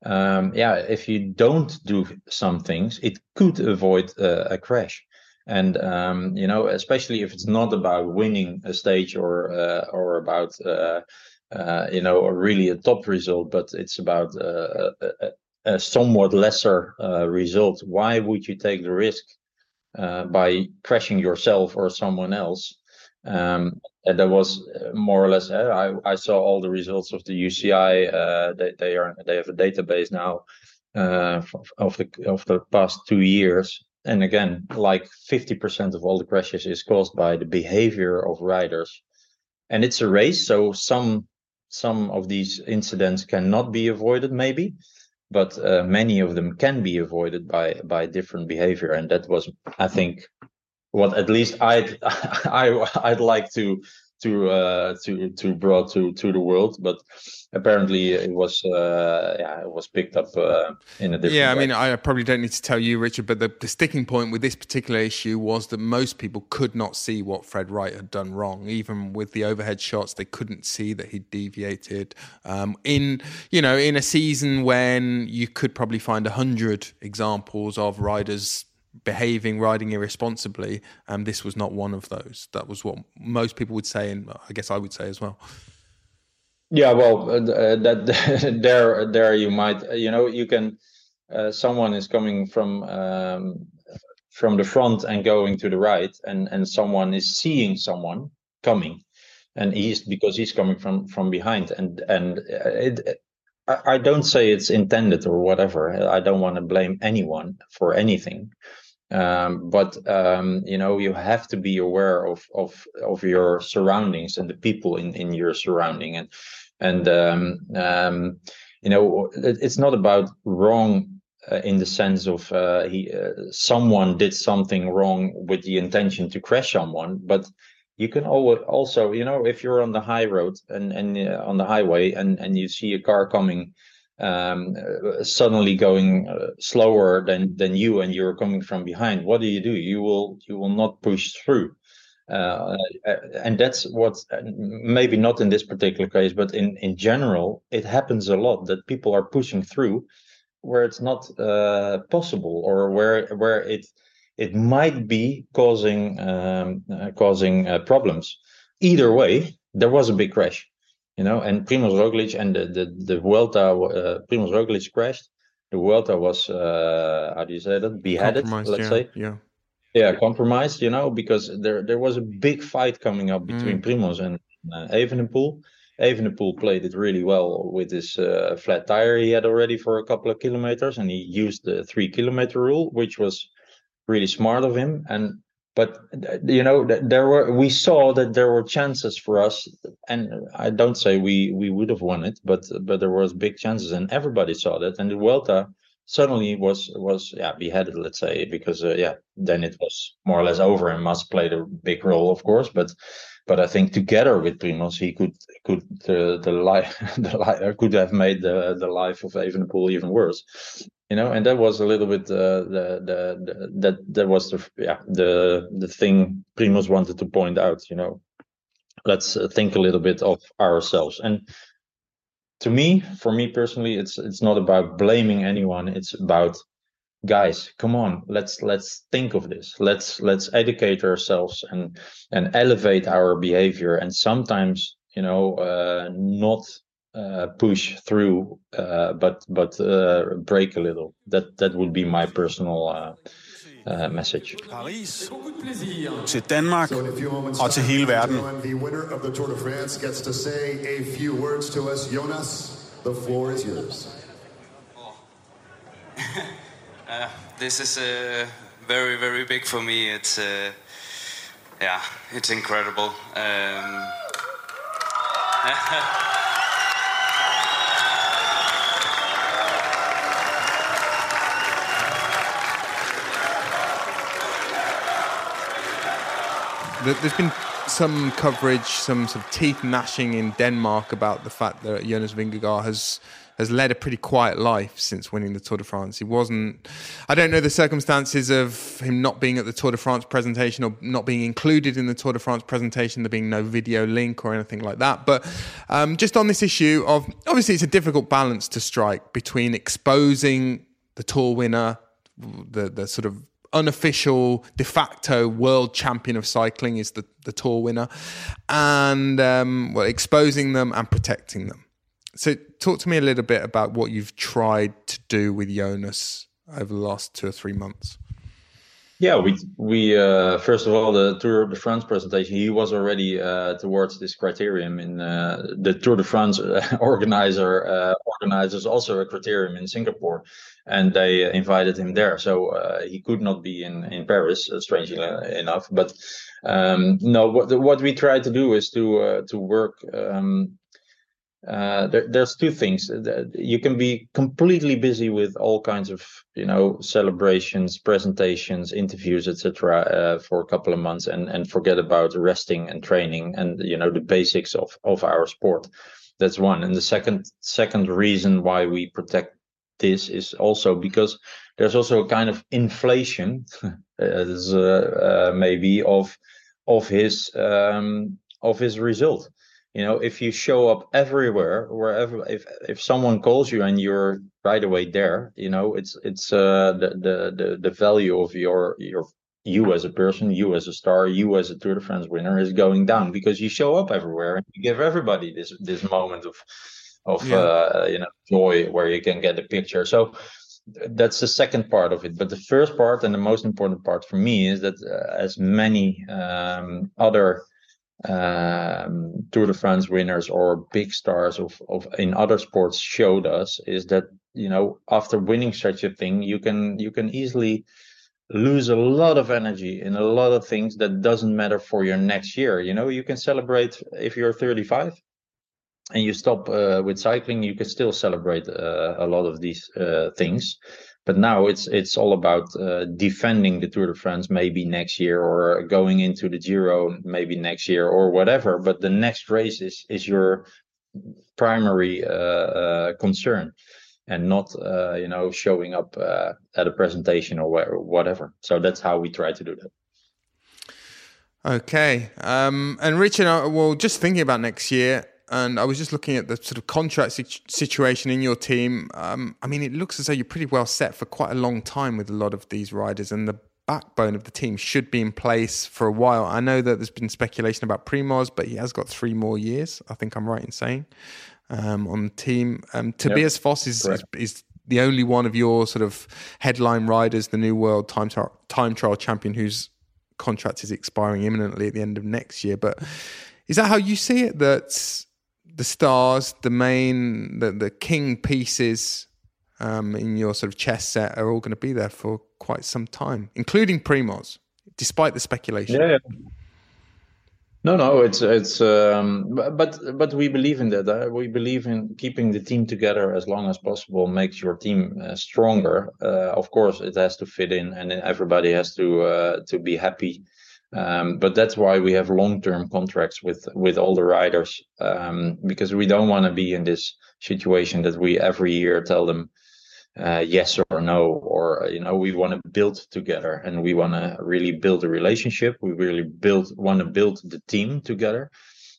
um, yeah, if you don't do some things, it could avoid uh, a crash. And um, you know, especially if it's not about winning a stage or uh, or about uh, uh, you know, or really a top result, but it's about uh, a, a somewhat lesser uh, result. Why would you take the risk uh, by crashing yourself or someone else? Um, and that was more or less. Uh, I I saw all the results of the U C I. Uh, they they are they have a database now uh, of the of the past two years. And again, like fifty percent of all the crashes is caused by the behavior of riders. And it's a race, so some some of these incidents cannot be avoided maybe, but uh, many of them can be avoided by by different behavior. And that was, I think, what at least I'd I, I'd like to to uh, to to brought to to the world, but apparently it was uh, yeah, it was picked up uh, in a different yeah. I way. mean, I probably don't need to tell you, Richard, but the, the sticking point with this particular issue was that most people could not see what Fred Wright had done wrong. Even with the overhead shots, they couldn't see that he'd deviated. Um, in you know, in a season when you could probably find a hundred examples of riders behaving, riding irresponsibly, and this was not one of those. That was what most people would say, and I guess I would say as well. Yeah, well, uh, that there, there you might, you know, you can. Uh, someone is coming from um, from the front and going to the right, and and someone is seeing someone coming, and he's because he's coming from from behind, and and it. I don't say it's intended or whatever. I don't want to blame anyone for anything. Um, but, um, you know, you have to be aware of, of, of your surroundings and the people in, in your surrounding. And, and um, um, you know, it, it's not about wrong uh, in the sense of uh, he, uh, someone did something wrong with the intention to crash someone, but you can always also, you know, if you're on the high road and, and uh, on the highway and, and you see a car coming um, uh, suddenly going uh, slower than, than you and you're coming from behind, what do you do? You will you will not push through. Uh, and that's what, maybe not in this particular case, but in, in general, it happens a lot that people are pushing through where it's not uh, possible or where where it... It might be causing um, uh, causing uh, problems. Either way, there was a big crash, you know. And Primož Roglič and the the, the Vuelta, uh, Primož Roglič crashed. The Vuelta was uh, how do you say that? Beheaded, let's yeah, say. Yeah, yeah, compromised. You know, because there there was a big fight coming up between mm. Primož and uh, Evenepoel. Evenepoel played it really well with his uh, flat tire he had already for a couple of kilometers, and he used the three kilometer rule, which was really smart of him. And but you know, there were we saw that there were chances for us, and I don't say we we would have won it, but but there was big chances, and everybody saw that. And the Vuelta suddenly was was yeah beheaded, let's say, because uh, yeah then it was more or less over, and Mas played a big role, of course, but but I think together with Primož he could could uh, the life the life could have made the the life of Evenepoel even worse. You know, and that was a little bit uh, the, the the that that was the yeah the the thing Primož wanted to point out. You know, let's uh, think a little bit of ourselves. And to me, for me personally, it's it's not about blaming anyone. It's about, guys, come on, let's let's think of this. Let's let's educate ourselves and and elevate our behavior. And sometimes, you know, uh, not. Uh, push through, uh, but but uh, break a little. That that would be my personal uh, uh, message. Paris, til Danmark og til hele verden. The winner of the Tour de France gets to say a few words to us. Jonas, the floor is yours. uh, this is uh, very very big for me. It's uh, yeah, it's incredible. Um, There's been some coverage, some sort of teeth gnashing in Denmark about the fact that Jonas Vingegaard has has led a pretty quiet life since winning the Tour de France. He wasn't, I don't know the circumstances of him not being at the Tour de France presentation or not being included in the Tour de France presentation, there being no video link or anything like that. But um, just on this issue of, obviously it's a difficult balance to strike between exposing the Tour winner, the the sort of unofficial de facto world champion of cycling is the, the Tour winner, and um, well, exposing them and protecting them. So talk to me a little bit about what you've tried to do with Jonas over the last two or three months. Yeah, we we uh, first of all, the Tour de France presentation, he was already uh, towards this criterium in uh, the Tour de France uh, organizer uh, organizes also a criterium in Singapore, and they invited him there. So uh, he could not be in, in Paris, uh, strangely enough. But um, no, what what we try to do is to uh, to work. Um, Uh, there, there's two things. You can be completely busy with all kinds of, you know, celebrations, presentations, interviews, et cetera, uh, for a couple of months, and, and forget about resting and training and, you know, the basics of, of our sport. That's one. And the second second reason why we protect this is also because there's also a kind of inflation, as, uh, uh, maybe of of his um, of his result. You know, if you show up everywhere, wherever, if if someone calls you and you're right away there, you know, it's it's uh, the, the the value of your your you as a person, you as a star, you as a Tour de France winner is going down because you show up everywhere and you give everybody this this moment of of yeah. uh, you know, joy where you can get a picture. So that's the second part of it. But the first part and the most important part for me is that uh, as many um, other um Tour de France winners or big stars of, of in other sports showed us is that, you know, after winning such a thing, you can you can easily lose a lot of energy in a lot of things that doesn't matter for your next year. You know, you can celebrate if you're thirty-five and you stop uh, with cycling, you can still celebrate uh, a lot of these uh, things. But now it's it's all about uh, defending the Tour de France maybe next year, or going into the Giro maybe next year, or whatever. But the next race is is your primary uh, uh, concern, and not uh, you know, showing up uh, at a presentation or whatever. So that's how we try to do that. Okay, um, and Richard, well, just thinking about next year. And I was just looking at the sort of contract situation in your team. Um, I mean, it looks as though you're pretty well set for quite a long time with a lot of these riders, and the backbone of the team should be in place for a while. I know that there's been speculation about Primoz, but he has got three more years. I think I'm right in saying um, on the team. Um, Tobias yep. Foss is, is is the only one of your sort of headline riders, the new world time tra- time trial champion, whose contract is expiring imminently at the end of next year. But is that how you see it? That's the stars, the main, the, the king pieces um, in your sort of chess set are all going to be there for quite some time, including Primoz, despite the speculation. Yeah. No, no, it's it's. Um, but but we believe in that. Uh, we believe in keeping the team together as long as possible. Makes your team uh, stronger. Uh, of course, it has to fit in, and everybody has to uh, to be happy. Um, but that's why we have long-term contracts with, with all the riders, um, because we don't want to be in this situation that we every year tell them uh, yes or no, or, you know, we want to build together, and we want to really build a relationship. We really build want to build the team together.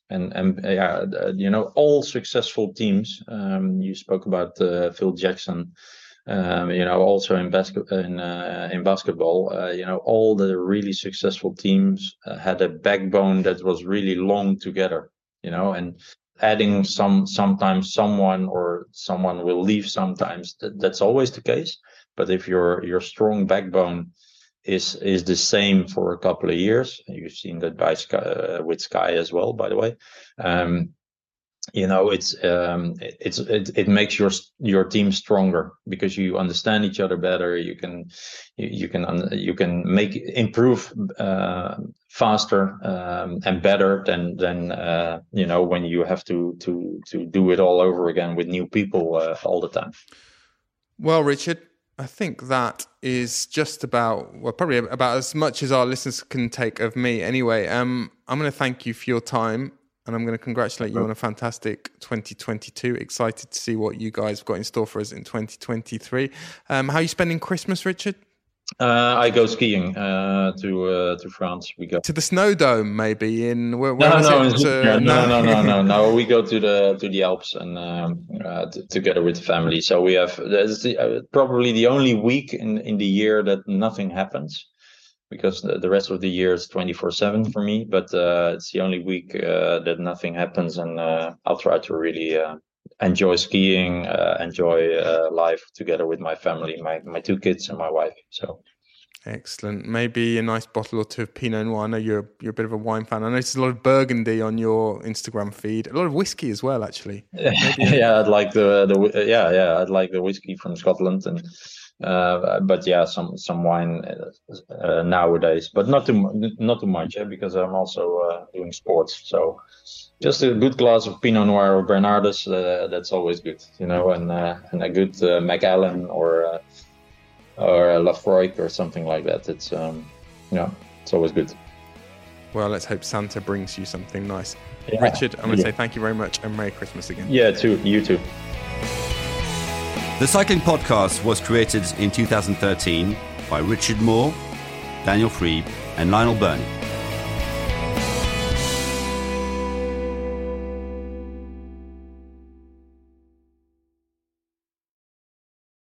And, and uh, you know, all successful teams, um, you spoke about uh, Phil Jackson, Um, you know, also in, bas- in, uh, in basketball, uh, you know, all the really successful teams uh, had a backbone that was really long together, you know, and adding some, sometimes someone or someone will leave sometimes. Th- that's always the case. But if your your strong backbone is is the same for a couple of years, you've seen that by Sky, uh, with Sky as well, by the way, um, you know, it's um, it's it, it makes your your team stronger because you understand each other better. You can you, you can you can make improve uh, faster um, and better than than uh, you know, when you have to to to do it all over again with new people uh, all the time. Well, Richard, I think that is just about, well, probably about as much as our listeners can take of me anyway. Um, I'm going to thank you for your time, and I'm going to congratulate you on a fantastic twenty twenty-two. Excited to see what you guys have got in store for us in twenty twenty-three. Um, how are you spending Christmas, Richard? Uh, I go skiing uh, to uh, to France. We go to the snow dome, maybe in where, where no, no, it? Uh, no, no, no, no, no, no. We go to the to the Alps and um, uh, t- together with family. So we have that's the, uh, probably the only week in, in the year that nothing happens, because the, the rest of the year is twenty-four seven for me. But uh, it's the only week uh, that nothing happens, and uh, I'll try to really. Uh, enjoy skiing, uh, enjoy uh, life together with my family, my, my two kids and my wife. So excellent. Maybe a nice bottle or two of Pinot Noir. I know you're you're a bit of a wine fan. I noticed a lot of Burgundy on your Instagram feed. A lot of whiskey as well, actually. yeah, I'd like the the yeah yeah I'd like the whiskey from Scotland, and uh, but yeah, some some wine uh, nowadays, but not too not too much yeah, because I'm also uh, doing sports. So. Just a good glass of Pinot Noir or Bernardus, uh, that's always good, you know, and uh, and a good uh, Macallan or uh, or Lafroig or something like that. It's um, you know, it's always good. Well, let's hope Santa brings you something nice. Yeah. Richard, I'm going to yeah. say thank you very much and Merry Christmas again. Yeah, too. You too. The Cycling Podcast was created in two thousand thirteen by Richard Moore, Daniel Freeb, and Lionel Burney.